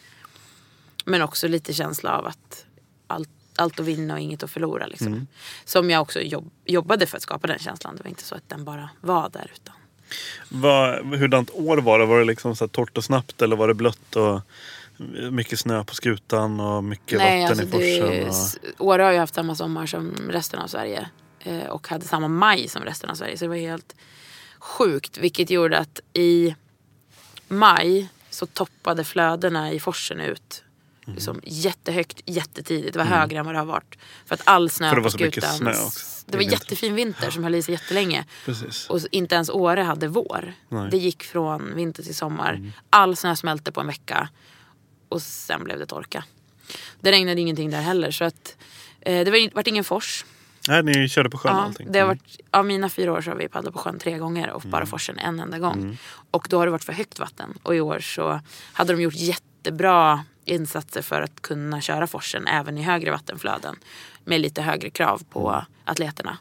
Men också lite känsla av att allt, allt att vinna och inget att förlora. Liksom. Mm. Som jag också jobb, jobbade för att skapa den känslan. Det var inte så att den bara var där utan. Vad, hurdant år var det? Var det liksom så här torrt och snabbt, eller var det blött och mycket snö på skutan och mycket Nej, vatten alltså i forsen? Och... Åre har ju haft samma sommar som resten av Sverige och hade samma maj som resten av Sverige, så det var helt sjukt, vilket gjorde att i maj så toppade flödena i forsen ut liksom jättehögt, jättetidigt. Det var mm. högre än vad det har varit. För att all snö på skutan... Det var en jättefin vinter ja. som höll i sig jättelänge. Precis. Och inte ens Åre hade vår. Nej. Det gick från vinter till sommar. Mm. All snö smälte på en vecka. Och sen blev det torka. Det regnade ingenting där heller. Så att, eh, det var, var ingen fors. Nej, ni körde på sjön ja, allting. Det har varit, av mina fyra år så har vi paddlat på sjön tre gånger. Och mm. bara forsen en enda gång. Mm. Och då har det varit för högt vatten. Och i år så hade de gjort jättebra... insatser för att kunna köra forsen även i högre vattenflöden med lite högre krav på atleterna.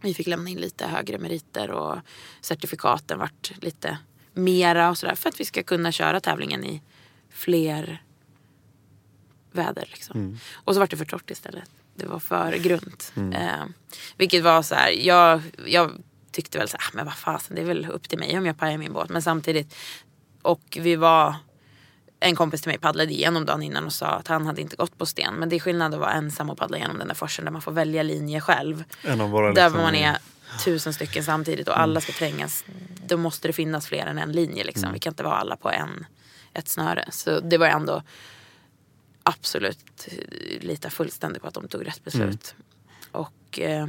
Vi fick lämna in lite högre meriter och certifikaten vart lite mera och sådär för att vi ska kunna köra tävlingen i fler väder liksom. Mm. Och så vart det för torrt istället. Det var för grunt. Mm. Eh, vilket var så här, jag, jag tyckte väl så här, men vad fasen, det är väl upp till mig om jag pajar min båt. Men samtidigt, och vi var... En kompis till mig paddlade igenom dagen innan och sa att han hade inte gått på sten. Men det är skillnad att vara ensam och paddla igenom den där forsen där man får välja linje själv. Där liksom... man är tusen stycken samtidigt och alla ska trängas. Då måste det finnas fler än en linje liksom. Mm. Vi kan inte vara alla på en, ett snöre. Så det var ändå absolut lite fullständigt på att de tog rätt beslut. Mm. Och... Eh...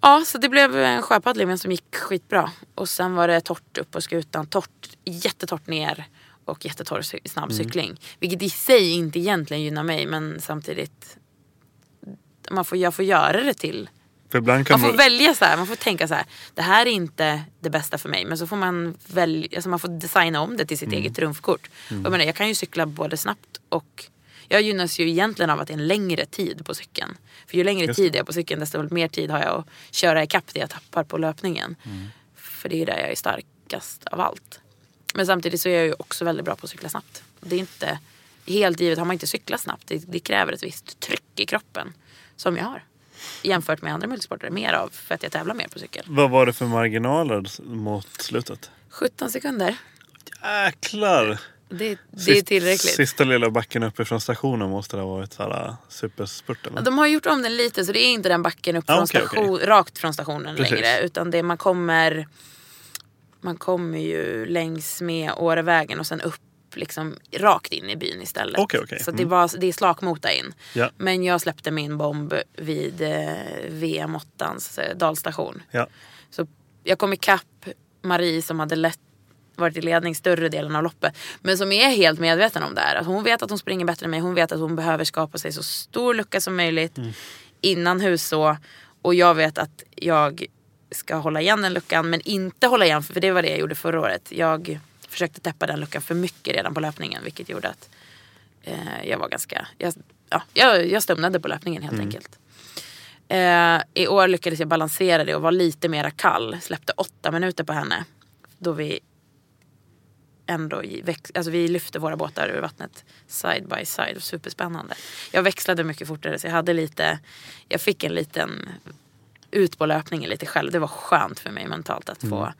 Ja, så det blev en sjöpaddling som gick skitbra. Och sen var det torrt upp på skutan. Torrt, jättetort ner och jättetorr snabb cykling. Mm. Vilket i sig inte egentligen gynnar mig, men samtidigt man får, jag får göra det till. För ibland kan man får man... välja så här, man får tänka så här, det här är inte det bästa för mig, men så får man välja, alltså man får designa om det till sitt mm. eget trumfkort. Mm. Jag menar, jag kan ju cykla både snabbt och jag gynnas ju egentligen av att det är en längre tid på cykeln. För ju längre Just. tid jag är på cykeln, desto mer tid har jag att köra i kapp det jag tappar på löpningen. Mm. För det är där jag är starkast av allt. Men samtidigt så är jag ju också väldigt bra på att cykla snabbt. Det är inte... Helt givet har man inte cyklat snabbt. Det, det kräver ett visst tryck i kroppen som jag har. Jämfört med andra multisportare mer av för att jag tävlar mer på cykel. Vad var det för marginaler mot slutet? sjutton sekunder. Jäklar! Det, det är tillräckligt. Sista lilla backen uppifrån stationen måste det ha varit så här superspurt. Eller? De har gjort om den lite, så det är inte den backen upp ah, från okay, station, okay. rakt från stationen Precis. längre. Utan det man kommer... Man kommer ju längs med Årevägen och sen upp liksom rakt in i byn istället. Okay, okay. Mm. Så det, var, det är slakmota in. Ja. Men jag släppte min bomb vid eh, V M åttans eh, dalstation. Ja. Så jag kom ikapp Marie som hade lett varit i ledning större delen av loppet, men som är helt medveten om det här. Att hon vet att hon springer bättre än mig, hon vet att hon behöver skapa sig så stor lucka som möjligt mm. innan husså, och jag vet att jag ska hålla igen den luckan, men inte hålla igen, för det var det jag gjorde förra året. Jag försökte täppa den luckan för mycket redan på löpningen, vilket gjorde att eh, jag var ganska jag, ja, jag, jag stumnade på löpningen helt mm. enkelt. Eh, I år lyckades jag balansera det och var lite mera kall. Släppte åtta minuter på henne, då vi ändå väx- alltså vi lyfte våra båtar ur vattnet side by side. Superspännande. Jag växlade mycket fortare, så jag hade lite, jag fick en liten ut på löpningen lite själv. Det var skönt för mig mentalt att få mm.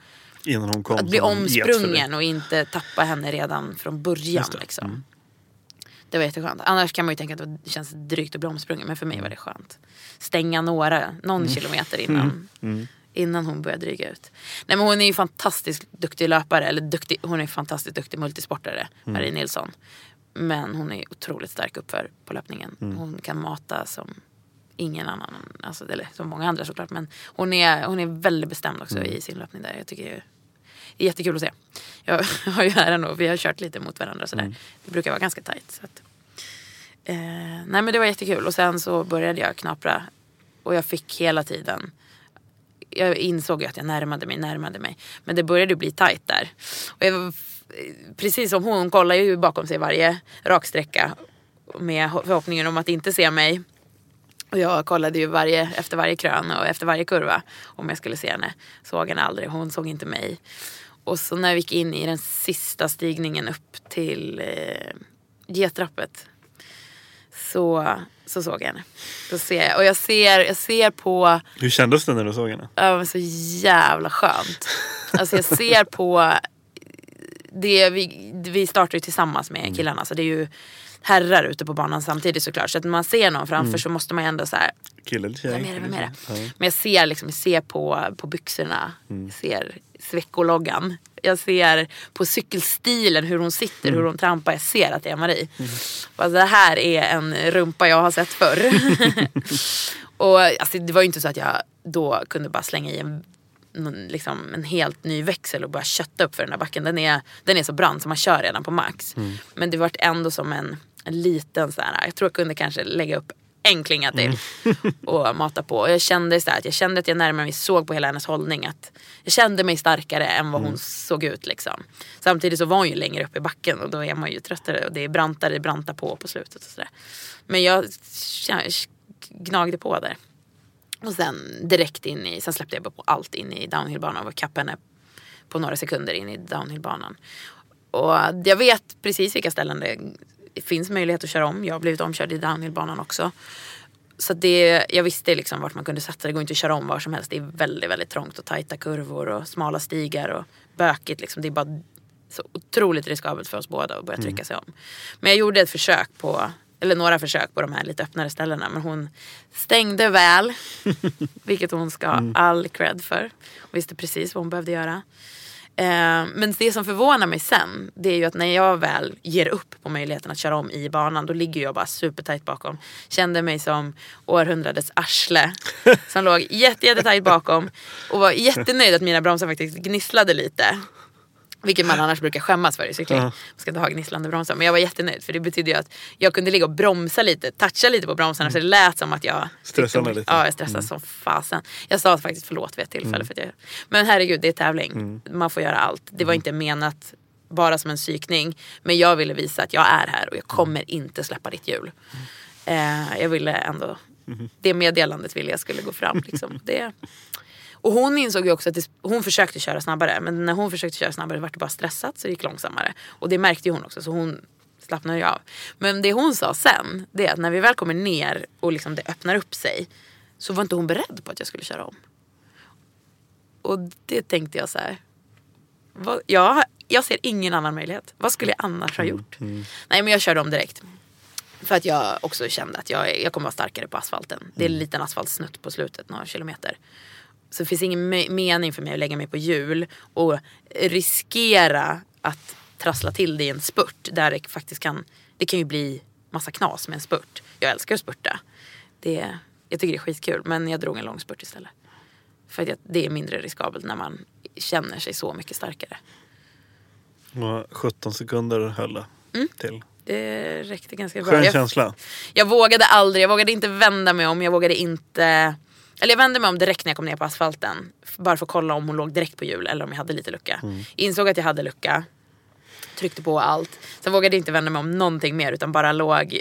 innan hon kom, att bli omsprungen och inte tappa henne redan från början det. Liksom. Mm. Det var jätteskönt. Annars kan man ju tänka att det känns drygt att bli omsprungen, men för mig var det skönt. Stänga några, någon mm. kilometer innan mm. innan hon började dryga ut. Nej, men hon är ju fantastiskt duktig löpare, eller duktig, hon är fantastiskt duktig multisportare, mm. Marie Nilsson. Men hon är otroligt stark uppför på löpningen. Mm. Hon kan mata som ingen annan, alltså, eller som många andra såklart, men hon är, hon är väldigt bestämd också mm. i sin löpning där. Jag tycker det är jättekul att se. Jag har ju äran och vi har kört lite mot varandra sådär. Mm. Det brukar vara ganska tajt. Så att. Eh, nej men det var jättekul, och sen så började jag knapra och jag fick hela tiden, jag insåg ju att jag närmade mig, närmade mig. Men det började bli tajt där. Och jag, precis som hon, kollar ju bakom sig varje raksträcka med förhoppningen om att inte se mig. Och jag kollade ju varje, efter varje krön och efter varje kurva om jag skulle se henne. Såg henne aldrig, hon såg inte mig. Och så när vi gick in i den sista stigningen upp till eh, getrappet så, så såg jag henne. Så ser jag, och jag ser, jag ser på... Hur kändes det när du såg henne? Ja, men så jävla skönt. Alltså jag ser på... Det, vi, vi startar ju tillsammans med killarna, så det är ju herrar ute på banan samtidigt såklart. Så att när man ser någon framför mm. så måste man ändå såhär, kille eller tjej, vem är det, vem är det? Ja. Men jag ser liksom, jag ser på, på byxorna, mm. jag ser sveckologgan, jag ser på cykelstilen, hur hon sitter, mm. hur hon trampar. Jag ser att det är Marie. Mm. Alltså, det här är en rumpa jag har sett förr. Och alltså, det var ju inte så att jag då kunde bara slänga i en liksom en helt ny växel och bara kötta upp för den här backen. Den är, den är så brant som man kör redan på max. Mm. Men det vart ändå som en, en liten så här, jag tror jag kunde kanske lägga upp en klinga till mm. och mata på. Och jag kände så här, att jag kände att jag närmare mig, såg på hela hennes hållning att jag kände mig starkare än vad mm. hon såg ut liksom. Samtidigt så var hon ju längre upp i backen och då är man ju tröttare och det är brantare, det branta på på slutet och sådär. Men jag gnagde på där. Och sen direkt in i, sen släppte jag bara på allt in i downhillbanan och var kapp henne på några sekunder in i downhillbanan. Och jag vet precis vilka ställen det finns möjlighet att köra om. Jag har blivit omkörd i downhillbanan också. Så det, jag visste liksom vart man kunde satsa. Det går inte att köra om var som helst. Det är väldigt, väldigt trångt och tajta kurvor och smala stigar och bökigt liksom. Det är bara så otroligt riskabelt för oss båda att börja trycka sig om. Men jag gjorde ett försök på... eller några försök på de här lite öppnare ställena, men hon stängde väl, vilket hon ska ha all cred för. Hon visste precis vad hon behövde göra. Eh, men det som förvånar mig sen, det är ju att när jag väl ger upp på möjligheten att köra om i banan, då ligger jag bara supertajt bakom. Kände mig som århundradets arsle som låg jätte, jättetajt bakom och var jättenöjd att mina bromsar faktiskt gnisslade lite. Vilket man annars brukar skämmas för i cykling. Man ska inte ha gnisslande bromsar. Men jag var jättenöjd, för det betydde ju att jag kunde ligga och bromsa lite. Toucha lite på bromsarna, mm. så det lät som att jag... Stressade lite. Ja, jag stressade mm. som fasen. Jag sa faktiskt förlåt vid ett tillfälle. Mm. För att jag, men herregud, det är tävling. Mm. Man får göra allt. Det var inte menat bara som en psykning. Men jag ville visa att jag är här och jag kommer inte släppa ditt hjul. Mm. Eh, jag ville ändå... Mm. Det meddelandet ville jag skulle gå fram. Liksom. Det... Och hon insåg ju också att det, hon försökte köra snabbare. Men när hon försökte köra snabbare var det bara stressat, så det gick långsammare. Och det märkte ju hon också, så hon slappnade ju av. Men det hon sa sen, det är att när vi väl kommer ner och liksom det öppnar upp sig, så var inte hon beredd på att jag skulle köra om. Och det tänkte jag så här. Vad, jag, jag ser ingen annan möjlighet. Vad skulle jag annars ha gjort? Mm. Nej, men jag körde om direkt. För att jag också kände att jag, jag kommer vara starkare på asfalten. Mm. Det är en liten asfaltsnutt på slutet, några kilometer. Så det finns ingen me- mening för mig att lägga mig på hjul och riskera att trassla till det i en spurt. Där det faktiskt kan, det kan ju bli massa knas med en spurt. Jag älskar att spurta. Det, jag tycker det är skitkul, men jag drog en lång spurt istället. För att jag, det är mindre riskabelt när man känner sig så mycket starkare. sjutton sekunder höll det mm. till. Det räckte ganska bra. Skön jag, känsla. Jag vågade aldrig, jag vågade inte vända mig om, jag vågade inte... Eller jag vände mig om direkt när jag kom ner på asfalten. Bara för att kolla om hon låg direkt på hjul eller om jag hade lite lucka. Mm. Insåg att jag hade lucka. Tryckte på allt. Sen vågade jag inte vända mig om någonting mer utan bara låg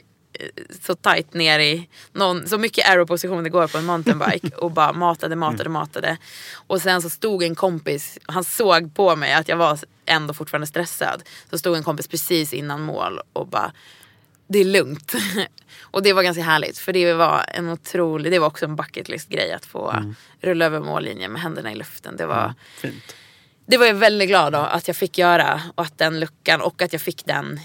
så tajt ner i någon, så mycket aeroposition det går på en mountainbike och bara matade, matade, matade. Och sen så stod en kompis, han såg på mig att jag var ändå fortfarande stressad. Så stod en kompis precis innan mål och bara, det är lugnt. Och det var ganska härligt, för det var en otrolig, det var också en bucket list grej att få mm. rulla över mållinjen med händerna i luften. Det var mm, fint. Det var jag väldigt glad då, att jag fick göra, och att den luckan, och att jag fick den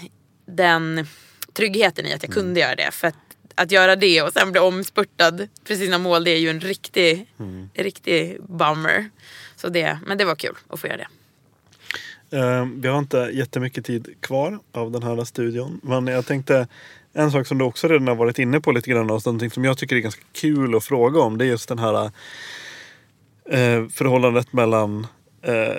den tryggheten i att jag mm. kunde göra det. För att, att göra det och sen bli omspurtad precis innan mål, det är ju en riktig mm. riktig bummer. Så det, men det var kul att få göra det. Uh, vi har inte jättemycket tid kvar av den här studion, men jag tänkte en sak som du också redan har varit inne på lite grann, och någonting som jag tycker är ganska kul att fråga om, det är just den här uh, förhållandet mellan Uh,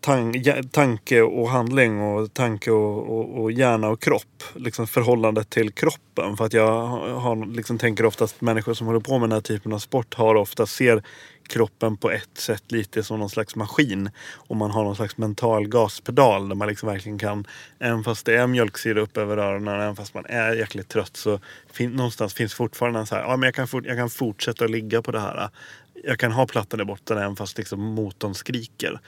tan- tanke och handling, och tanke och, och, och hjärna och kropp, liksom förhållandet till kroppen. För att jag har, liksom, tänker oftast människor som håller på med den här typen av sport har ofta, ser kroppen på ett sätt lite som någon slags maskin, och man har någon slags mental gaspedal där man liksom verkligen kan, även fast det är mjölksyra upp över öronen, även fast man är jäkligt trött, så fin- någonstans finns fortfarande en så här, ja men jag kan, for- jag kan fortsätta att ligga på det här, jag kan ha plattan i botten även fast liksom motorn skriker,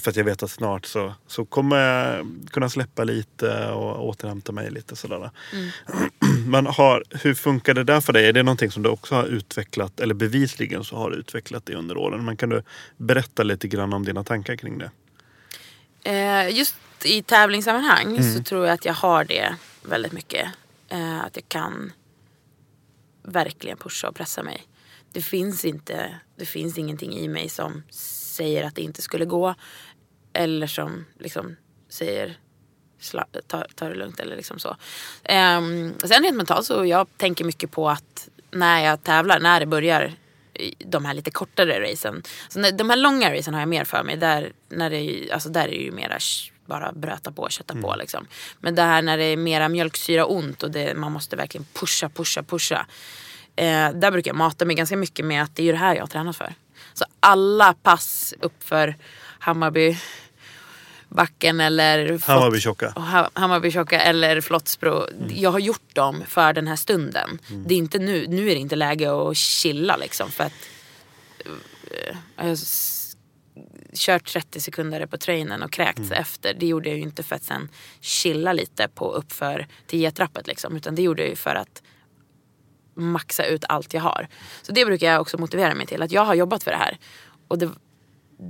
för att jag vet att snart så, så kommer jag kunna släppa lite och återhämta mig lite sådär. Mm. Men har, hur funkar det där för dig? Är det någonting som du också har utvecklat, eller bevisligen så har du utvecklat det under åren? Men kan du berätta lite grann om dina tankar kring det? Eh, just i tävlingssammanhang mm. så tror jag att jag har det väldigt mycket. Eh, att jag kan verkligen pusha och pressa mig. Det finns inte, det finns ingenting i mig som säger att det inte skulle gå, eller som liksom säger sla- ta, ta det lugnt eller liksom så. Um, sen rent mentalt så jag tänker mycket på att när jag tävlar, när det börjar de här lite kortare racen, så när, de här långa racen har jag mer för mig, där när det, alltså där är det ju mera bara bröta på, kötta mm. på liksom. Men det här när det är mera mjölksyra ont och det, man måste verkligen pusha, pusha, pusha. Eh, där brukar jag mata mig ganska mycket med att det är ju det här jag har tränat för. Så alla pass upp för Hammarbybacken eller Hammarbytjocka. Ha- Hammarbytjocka eller Flottsbro. Mm. Jag har gjort dem för den här stunden. Mm. Det är inte nu, nu är det inte läge att chilla liksom, för att eh, jag har s- kört trettio sekunder på trainen och kräkts mm. efter. Det gjorde jag ju inte för att sen chilla lite på uppför till getrappet liksom, utan det gjorde jag ju för att maxa ut allt jag har. Så det brukar jag också motivera mig till, att jag har jobbat för det här, och det,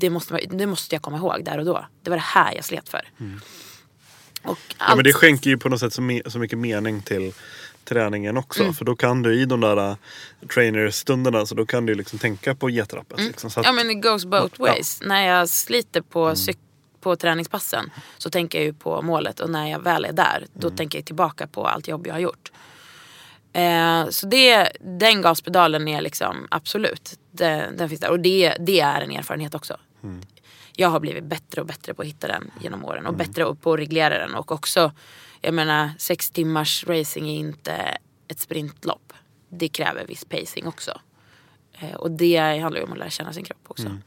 det, måste, det måste jag komma ihåg där och då. Det var det här jag slet för. Mm. Och allt... ja, men det skänker ju på något sätt så, me- så mycket mening till träningen också, mm. för då kan du i de där trainerstunderna, så då kan du liksom tänka på getrappet. Mm. Liksom, så att... Ja, men it goes both ways. Ja. När jag sliter på mm. cyk- på träningspassen så tänker jag ju på målet, och när jag väl är där, då mm. tänker jag tillbaka på allt jobb jag har gjort. Eh, så det, den gaspedalen är liksom absolut, den, den finns där, och det, det är en erfarenhet också. Mm. Jag har blivit bättre och bättre på att hitta den genom åren, och mm. bättre på att reglera den, och också, jag menar, sex timmars racing är inte ett sprintlopp, det kräver viss pacing också, eh, och det handlar ju om att lära känna sin kropp också. Mm.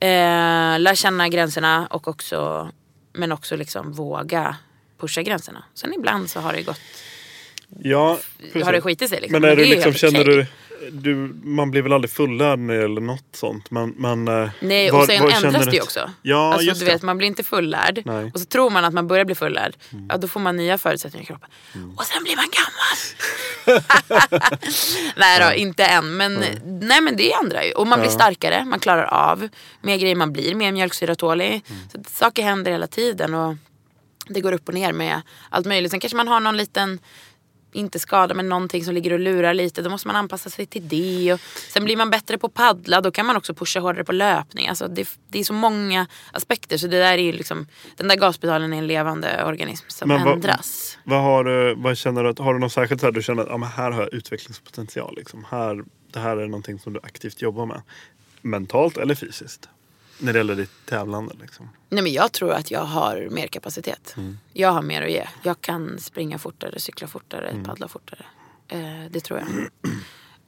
eh, lära känna gränserna, och också, men också liksom våga pusha gränserna. Sen ibland så har det gått, ja, precis. Har det skit i sig liksom. Men, men är du liksom, känner okay. du, du man blir väl aldrig fullärd eller något sånt, men, men nej, var, och sen ändras det ju också. Ja, alltså, just du det. Vet, man blir inte fullärd. Nej. Och så tror man att man börjar bli fullärd. Mm. Ja, då får man nya förutsättningar i kroppen. Mm. Och sen blir man gammal. Nej då, ja. Inte än. Men, mm. nej, men det ändrar ju. Och man blir ja. starkare, man klarar av mer grejer, man blir mer mjölksyratålig. Mm. Så saker händer hela tiden, och det går upp och ner med allt möjligt. Sen kanske man har någon liten, inte skada, men någonting som ligger och lurar lite, då måste man anpassa sig till det, och sen blir man bättre på paddla, då kan man också pusha hårdare på löpning. Alltså det, det är så många aspekter, så det där är ju liksom, den där gaspedalen är en levande organism som men ändras. Vad, vad har du, vad känner du att, har du något särskilt så här du känner att ja, men här har jag utvecklingspotential liksom, här, det här är någonting som du aktivt jobbar med mentalt eller fysiskt? När det gäller ditt tävlande liksom? Nej, men jag tror att jag har mer kapacitet. Mm. Jag har mer att ge. Jag kan springa fortare, cykla fortare, mm. paddla fortare. Eh, det tror jag.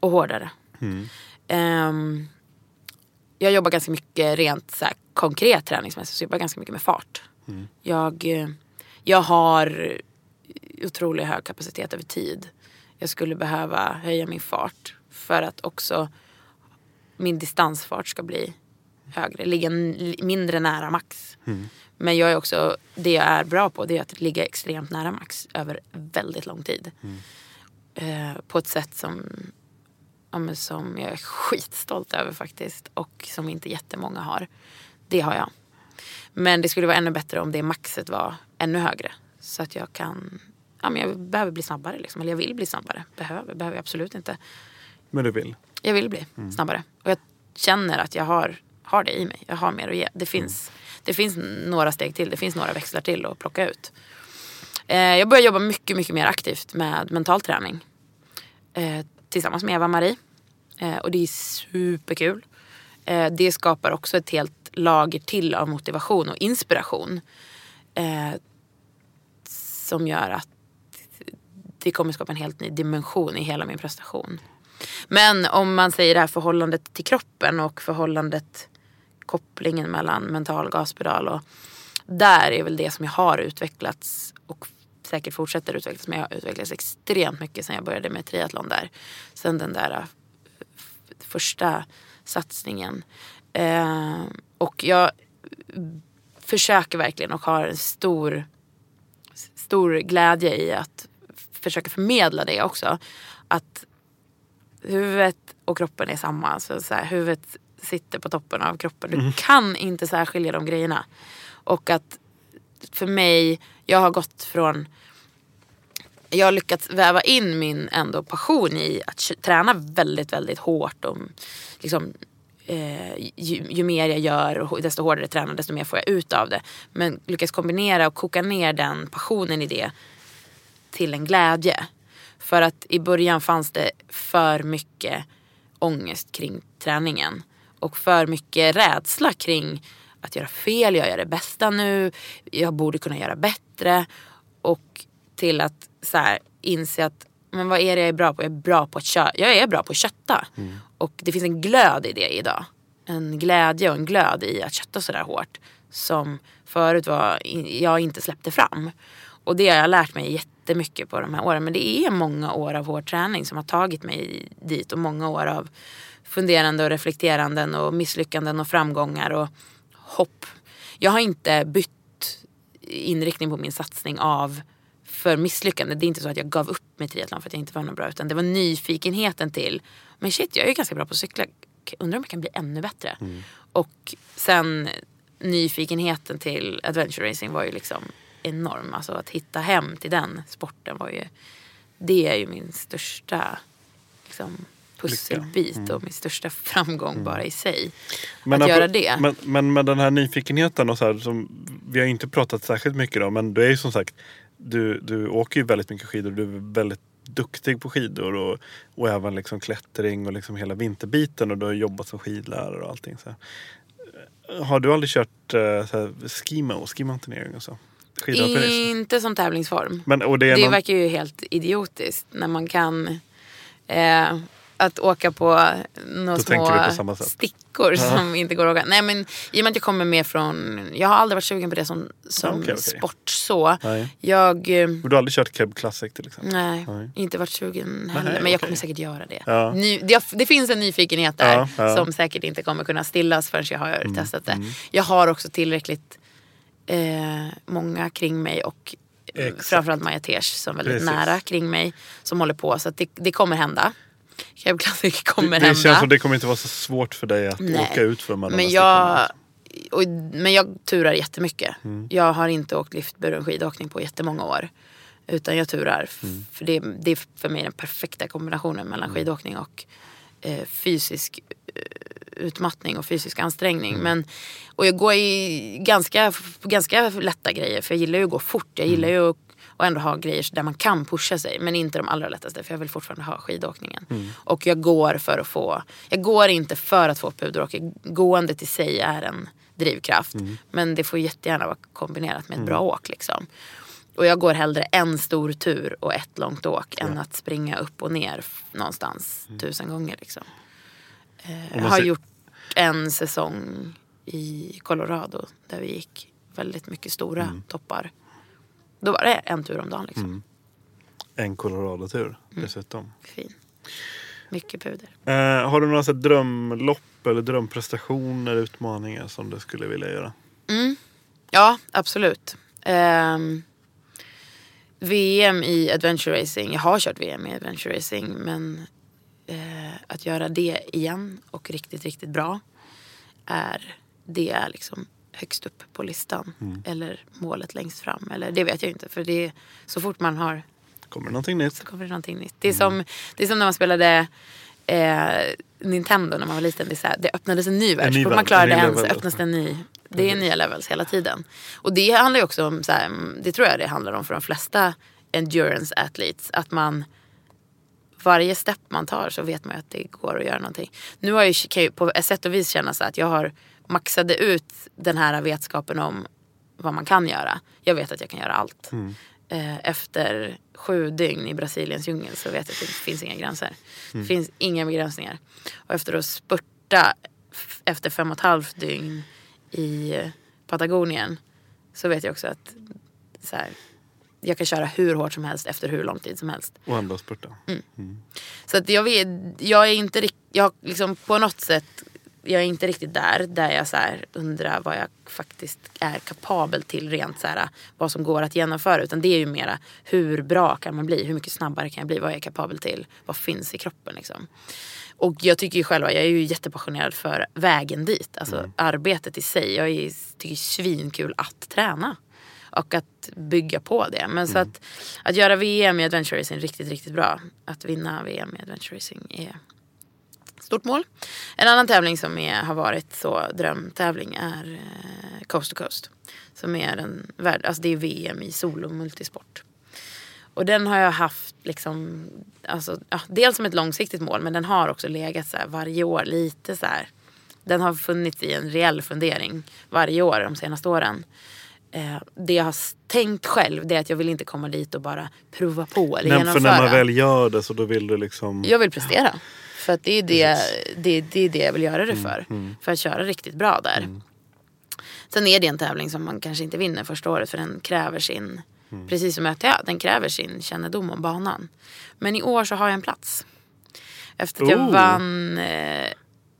Och hårdare. Mm. Eh, jag jobbar ganska mycket rent så här, konkret träningsmässigt. Så jag jobbar ganska mycket med fart. Mm. Jag, jag har otroligt hög kapacitet över tid. Jag skulle behöva höja min fart. För att också min distansfart ska bli högre, ligga mindre nära max. Mm. Men jag är också, det jag är bra på, det är att ligga extremt nära max över väldigt lång tid. Mm. Eh, på ett sätt som, ja, men som jag är skitstolt över faktiskt. Och som inte jättemånga har. Det har jag. Men det skulle vara ännu bättre om det maxet var ännu högre. Så att jag kan, ja, men jag behöver bli snabbare liksom. Eller jag vill bli snabbare. Behöver, behöver jag absolut inte. Men du vill? Jag vill bli mm. snabbare. Och jag känner att jag har har det i mig. Jag har mer att ge. Det finns, mm. det finns några steg till. Det finns några växlar till att plocka ut. Eh, jag börjar jobba mycket, mycket mer aktivt med mental träning. Eh, tillsammans med Eva-Marie. Eh, och det är superkul. Eh, det skapar också ett helt lager till av motivation och inspiration. Eh, som gör att det kommer skapa en helt ny dimension i hela min prestation. Men om man säger det här förhållandet till kroppen och förhållandet, kopplingen mellan mental gaspedal och där är väl det som jag har utvecklats och säkert fortsätter utvecklas, men jag har utvecklats extremt mycket sedan jag började med triathlon där, sen den där första satsningen eh, och jag försöker verkligen och har en stor stor glädje i att försöka förmedla det också, att huvudet och kroppen är samma, så, så här, huvudet sitter på toppen av kroppen. Du mm. kan inte särskilja de grejerna. Och att för mig, jag har gått från, jag har lyckats väva in min ändå passion i att träna väldigt, väldigt hårt och liksom, eh, ju, ju mer jag gör och desto hårdare jag tränar, desto mer får jag ut av det. Men lyckas kombinera och koka ner den passionen i det till en glädje. För att i början fanns det för mycket ångest kring träningen. Och för mycket rädsla kring att göra fel. Jag gör det bästa nu. Jag borde kunna göra bättre. Och till att så här, inse att men vad är det jag är bra på? Jag är bra på att kö- jag är bra på att kötta. Mm. Och det finns en glöd i det idag. En glädje och en glöd i att kötta sådär hårt. Som förut var jag inte släppte fram. Och det har jag lärt mig jättemycket. Det är mycket på de här åren, men det är många år av hård träning som har tagit mig dit och många år av funderande och reflekteranden och misslyckanden och framgångar och hopp. Jag har inte bytt inriktning på min satsning av för misslyckande. Det är inte så att jag gav upp med triathlon för att jag inte var någon bra, utan det var nyfikenheten till, men shit, jag är ju ganska bra på att cykla. Undrar om jag kan bli ännu bättre. Mm. Och sen nyfikenheten till adventure racing var ju liksom enorm, alltså att hitta hem till den sporten var ju, det är ju min största liksom, pusselbit mm. och min största framgång mm. bara i sig. Men att apro- göra det. Men, men med den här nyfikenheten och så här, som vi har inte pratat särskilt mycket om, men du är ju som sagt, du, du åker ju väldigt mycket skidor, du är väldigt duktig på skidor och, och även liksom klättring och liksom hela vinterbiten, och du har jobbat som skidlärare och allting så här. Har du aldrig kört så här, skima och skimanturnering och så? Inte som tävlingsform. Men, och det är det någon... verkar ju helt idiotiskt när man kan eh, att åka på några små på stickor uh-huh. som inte går att åka. Nej, men i och med att jag kommer med från, jag har aldrig varit sugen på det som, som okay, okay. sport så. Nej. Jag du har aldrig kört Keb Classic till exempel? Nej, nej. Inte varit sugen heller, nej, men okay. jag kommer säkert göra det. Ja. Ny, det, det finns en nyfikenhet där ja, ja. som säkert inte kommer kunna stillas förrän jag har mm, testat det. Mm. Jag har också tillräckligt Eh, många kring mig och Exakt. framförallt Maja Tesh som är väldigt Precis. nära kring mig som håller på, så att det, det kommer hända. Jag det kommer det, det hända. Det känns som det kommer inte vara så svårt för dig att Nej. åka ut för de här men jag och, men jag turar jättemycket. Mm. Jag har inte åkt liftburen skidåkning på jättemånga år, utan jag turar mm. för det, det är för mig den perfekta kombinationen mellan mm. skidåkning och eh, fysisk utmattning och fysisk ansträngning mm. men, och jag går i ganska, ganska lätta grejer, för jag gillar ju att gå fort, jag gillar ju att och ändå ha grejer där man kan pusha sig, men inte de allra lättaste, för jag vill fortfarande ha skidåkningen mm. och jag går för att få jag går inte för att få puder, och gåendet i sig är en drivkraft. Mm. Men det får jättegärna vara kombinerat med ett mm. bra åk liksom. Och jag går hellre en stor tur och ett långt åk ja. än att springa upp och ner någonstans mm. tusen gånger liksom. Eh, jag har ser... gjort en säsong i Colorado där vi gick väldigt mycket stora mm. toppar. Då var det en tur om dagen liksom. Mm. En Colorado-tur mm. dessutom. Fin. Mycket puder. Eh, har du några så här drömlopp eller drömprestationer, utmaningar som du skulle vilja göra? Mm. Ja, absolut. Eh, V M i adventure racing. Jag har kört V M i adventure racing, men eh, att göra det igen och riktigt, riktigt bra är, det är liksom högst upp på listan. Mm. Eller målet längst fram. Eller det vet jag inte, för det är, så fort man har kommer det någonting nytt. Så kommer det någonting nytt. Det är, mm. som, det är som när man spelade eh, Nintendo när man var liten. Det, är så här, det öppnades en ny värld. Så man klarade en, så öppnas det en ny. Det är nya levels hela tiden. Och det handlar ju också om, så här, det tror jag det handlar om för de flesta endurance athletes. Att man, varje steg man tar så vet man att det går att göra någonting. Nu har jag, kan jag på ett sätt och vis känna så att jag har maxade ut den här vetskapen om vad man kan göra. Jag vet att jag kan göra allt. Mm. Efter sju dygn i Brasiliens djungel så vet jag att det finns inga gränser. Mm. Det finns inga begränsningar. Och efter att spurta f- efter fem och ett halvt dygn i Patagonien så vet jag också att så här, jag kan köra hur hårt som helst efter hur lång tid som helst. Och ändå spurta. Mm. Mm. Så att jag, vet, jag är inte jag liksom på något sätt jag är inte riktigt där där jag så här undrar vad jag faktiskt är kapabel till rent så här, vad som går att genomföra, utan det är ju mera hur bra kan man bli, hur mycket snabbare kan jag bli, vad jag är kapabel till, vad finns i kroppen liksom. Och jag tycker ju själva, jag är ju jättepassionerad för vägen dit, alltså mm. arbetet i sig. Jag är, tycker svinkul att träna och att bygga på det. Men mm. så att att göra V M i adventure racing riktigt riktigt bra, att vinna V M i adventure racing är stort mål. En annan tävling som är, har varit så drömtävling är eh, Coast to Coast. Som är en värld, alltså det är V M i solo och multisport. Och den har jag haft liksom, alltså, ja, dels som ett långsiktigt mål, men den har också legat så här varje år lite så här. Den har funnits i en reell fundering varje år de senaste åren. Det jag har tänkt själv, det är att jag vill inte komma dit och bara prova på eller Nej, genomföra. För när man väl gör det så då vill du liksom... Jag vill prestera. För att det är det, det, det, är det jag vill göra det för. Mm, mm. För att köra riktigt bra där. Mm. Sen är det en tävling som man kanske inte vinner första året, för den kräver sin, mm. precis som Ötillö, den kräver sin kännedom om banan. Men i år så har jag en plats. Efter att oh. jag vann... Eh,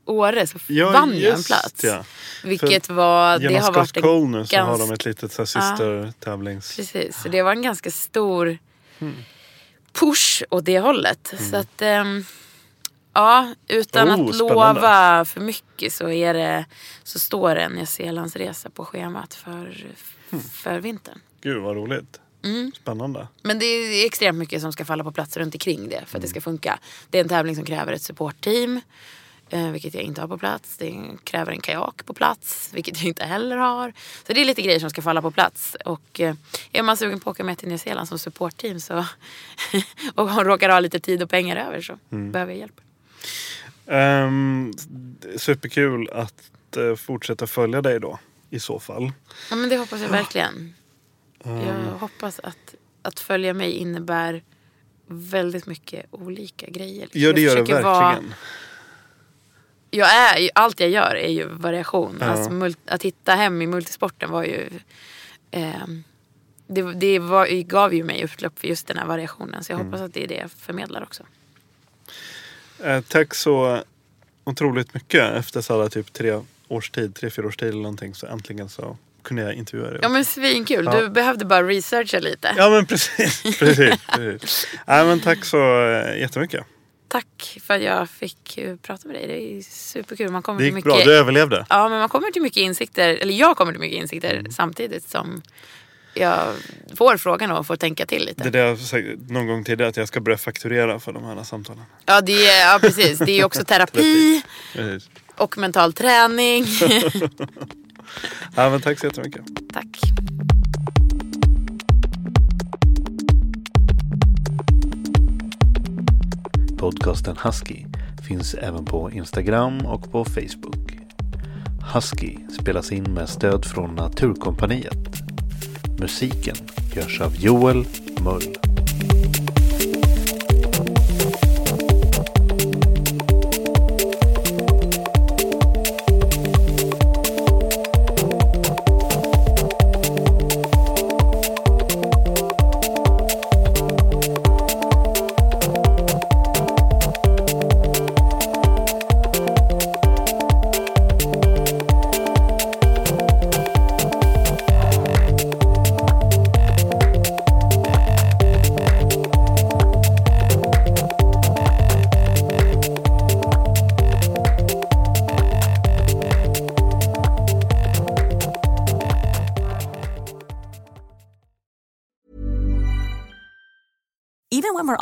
Åre så ja, vann jag en plats. Ja. Vilket för var det har varit en så har de ett litet så systertävlings. Precis, så det var en ganska stor mm. push åt det hållet mm. så att um, ja, utan oh, att spännande. lova för mycket så är det så står det en Nya Zeelands resa på schemat för mm. för vintern. Gud vad roligt. Mm. Spännande. Men det är extremt mycket som ska falla på plats runt omkring det för att mm. det ska funka. Det är en tävling som kräver ett supportteam. Vilket jag inte har på plats. Det kräver en kajak på plats, vilket jag inte heller har. Så det är lite grejer som ska falla på plats. Och är man sugen på att åka med till Nya Zeeland som supportteam så och hon råkar ha lite tid och pengar över så mm. behöver jag hjälp. Um, superkul att uh, fortsätta följa dig då, i så fall. Ja, men det hoppas jag verkligen. Um. Jag hoppas att, att följa mig innebär väldigt mycket olika grejer. Ja, det gör det verkligen. Vara, Jag är, allt jag gör är ju variation. Ja. Alltså, mult, att hitta hem i multisporten var ju... Eh, det det var, gav ju mig upplopp för just den här variationen. Så jag mm. hoppas att det är det jag förmedlar också. Eh, tack så otroligt mycket. Efter så alla typ tre års tid, tre, fyra års tid eller någonting så äntligen så kunde jag intervjua dig. Ja men svinkul. Ja. Du behövde bara researcha lite. Ja men precis. precis, precis. Nej, men tack så jättemycket. Tack för att jag fick prata med dig. Det är superkul. Man kommer det gick till mycket... bra, du överlevde. Ja, men man kommer till mycket insikter. Eller jag kommer till mycket insikter mm. samtidigt som jag får frågan och får tänka till lite. Det där jag har någon gång tidigare att jag ska börja fakturera för de här samtalen. Ja, det är, ja precis. Det är också terapi och mental träning. Ja, men tack så jättemycket. Tack. Podcasten Husky finns även på Instagram och på Facebook. Husky spelas in med stöd från Naturkompaniet. Musiken görs av Joel Mull. Even when we're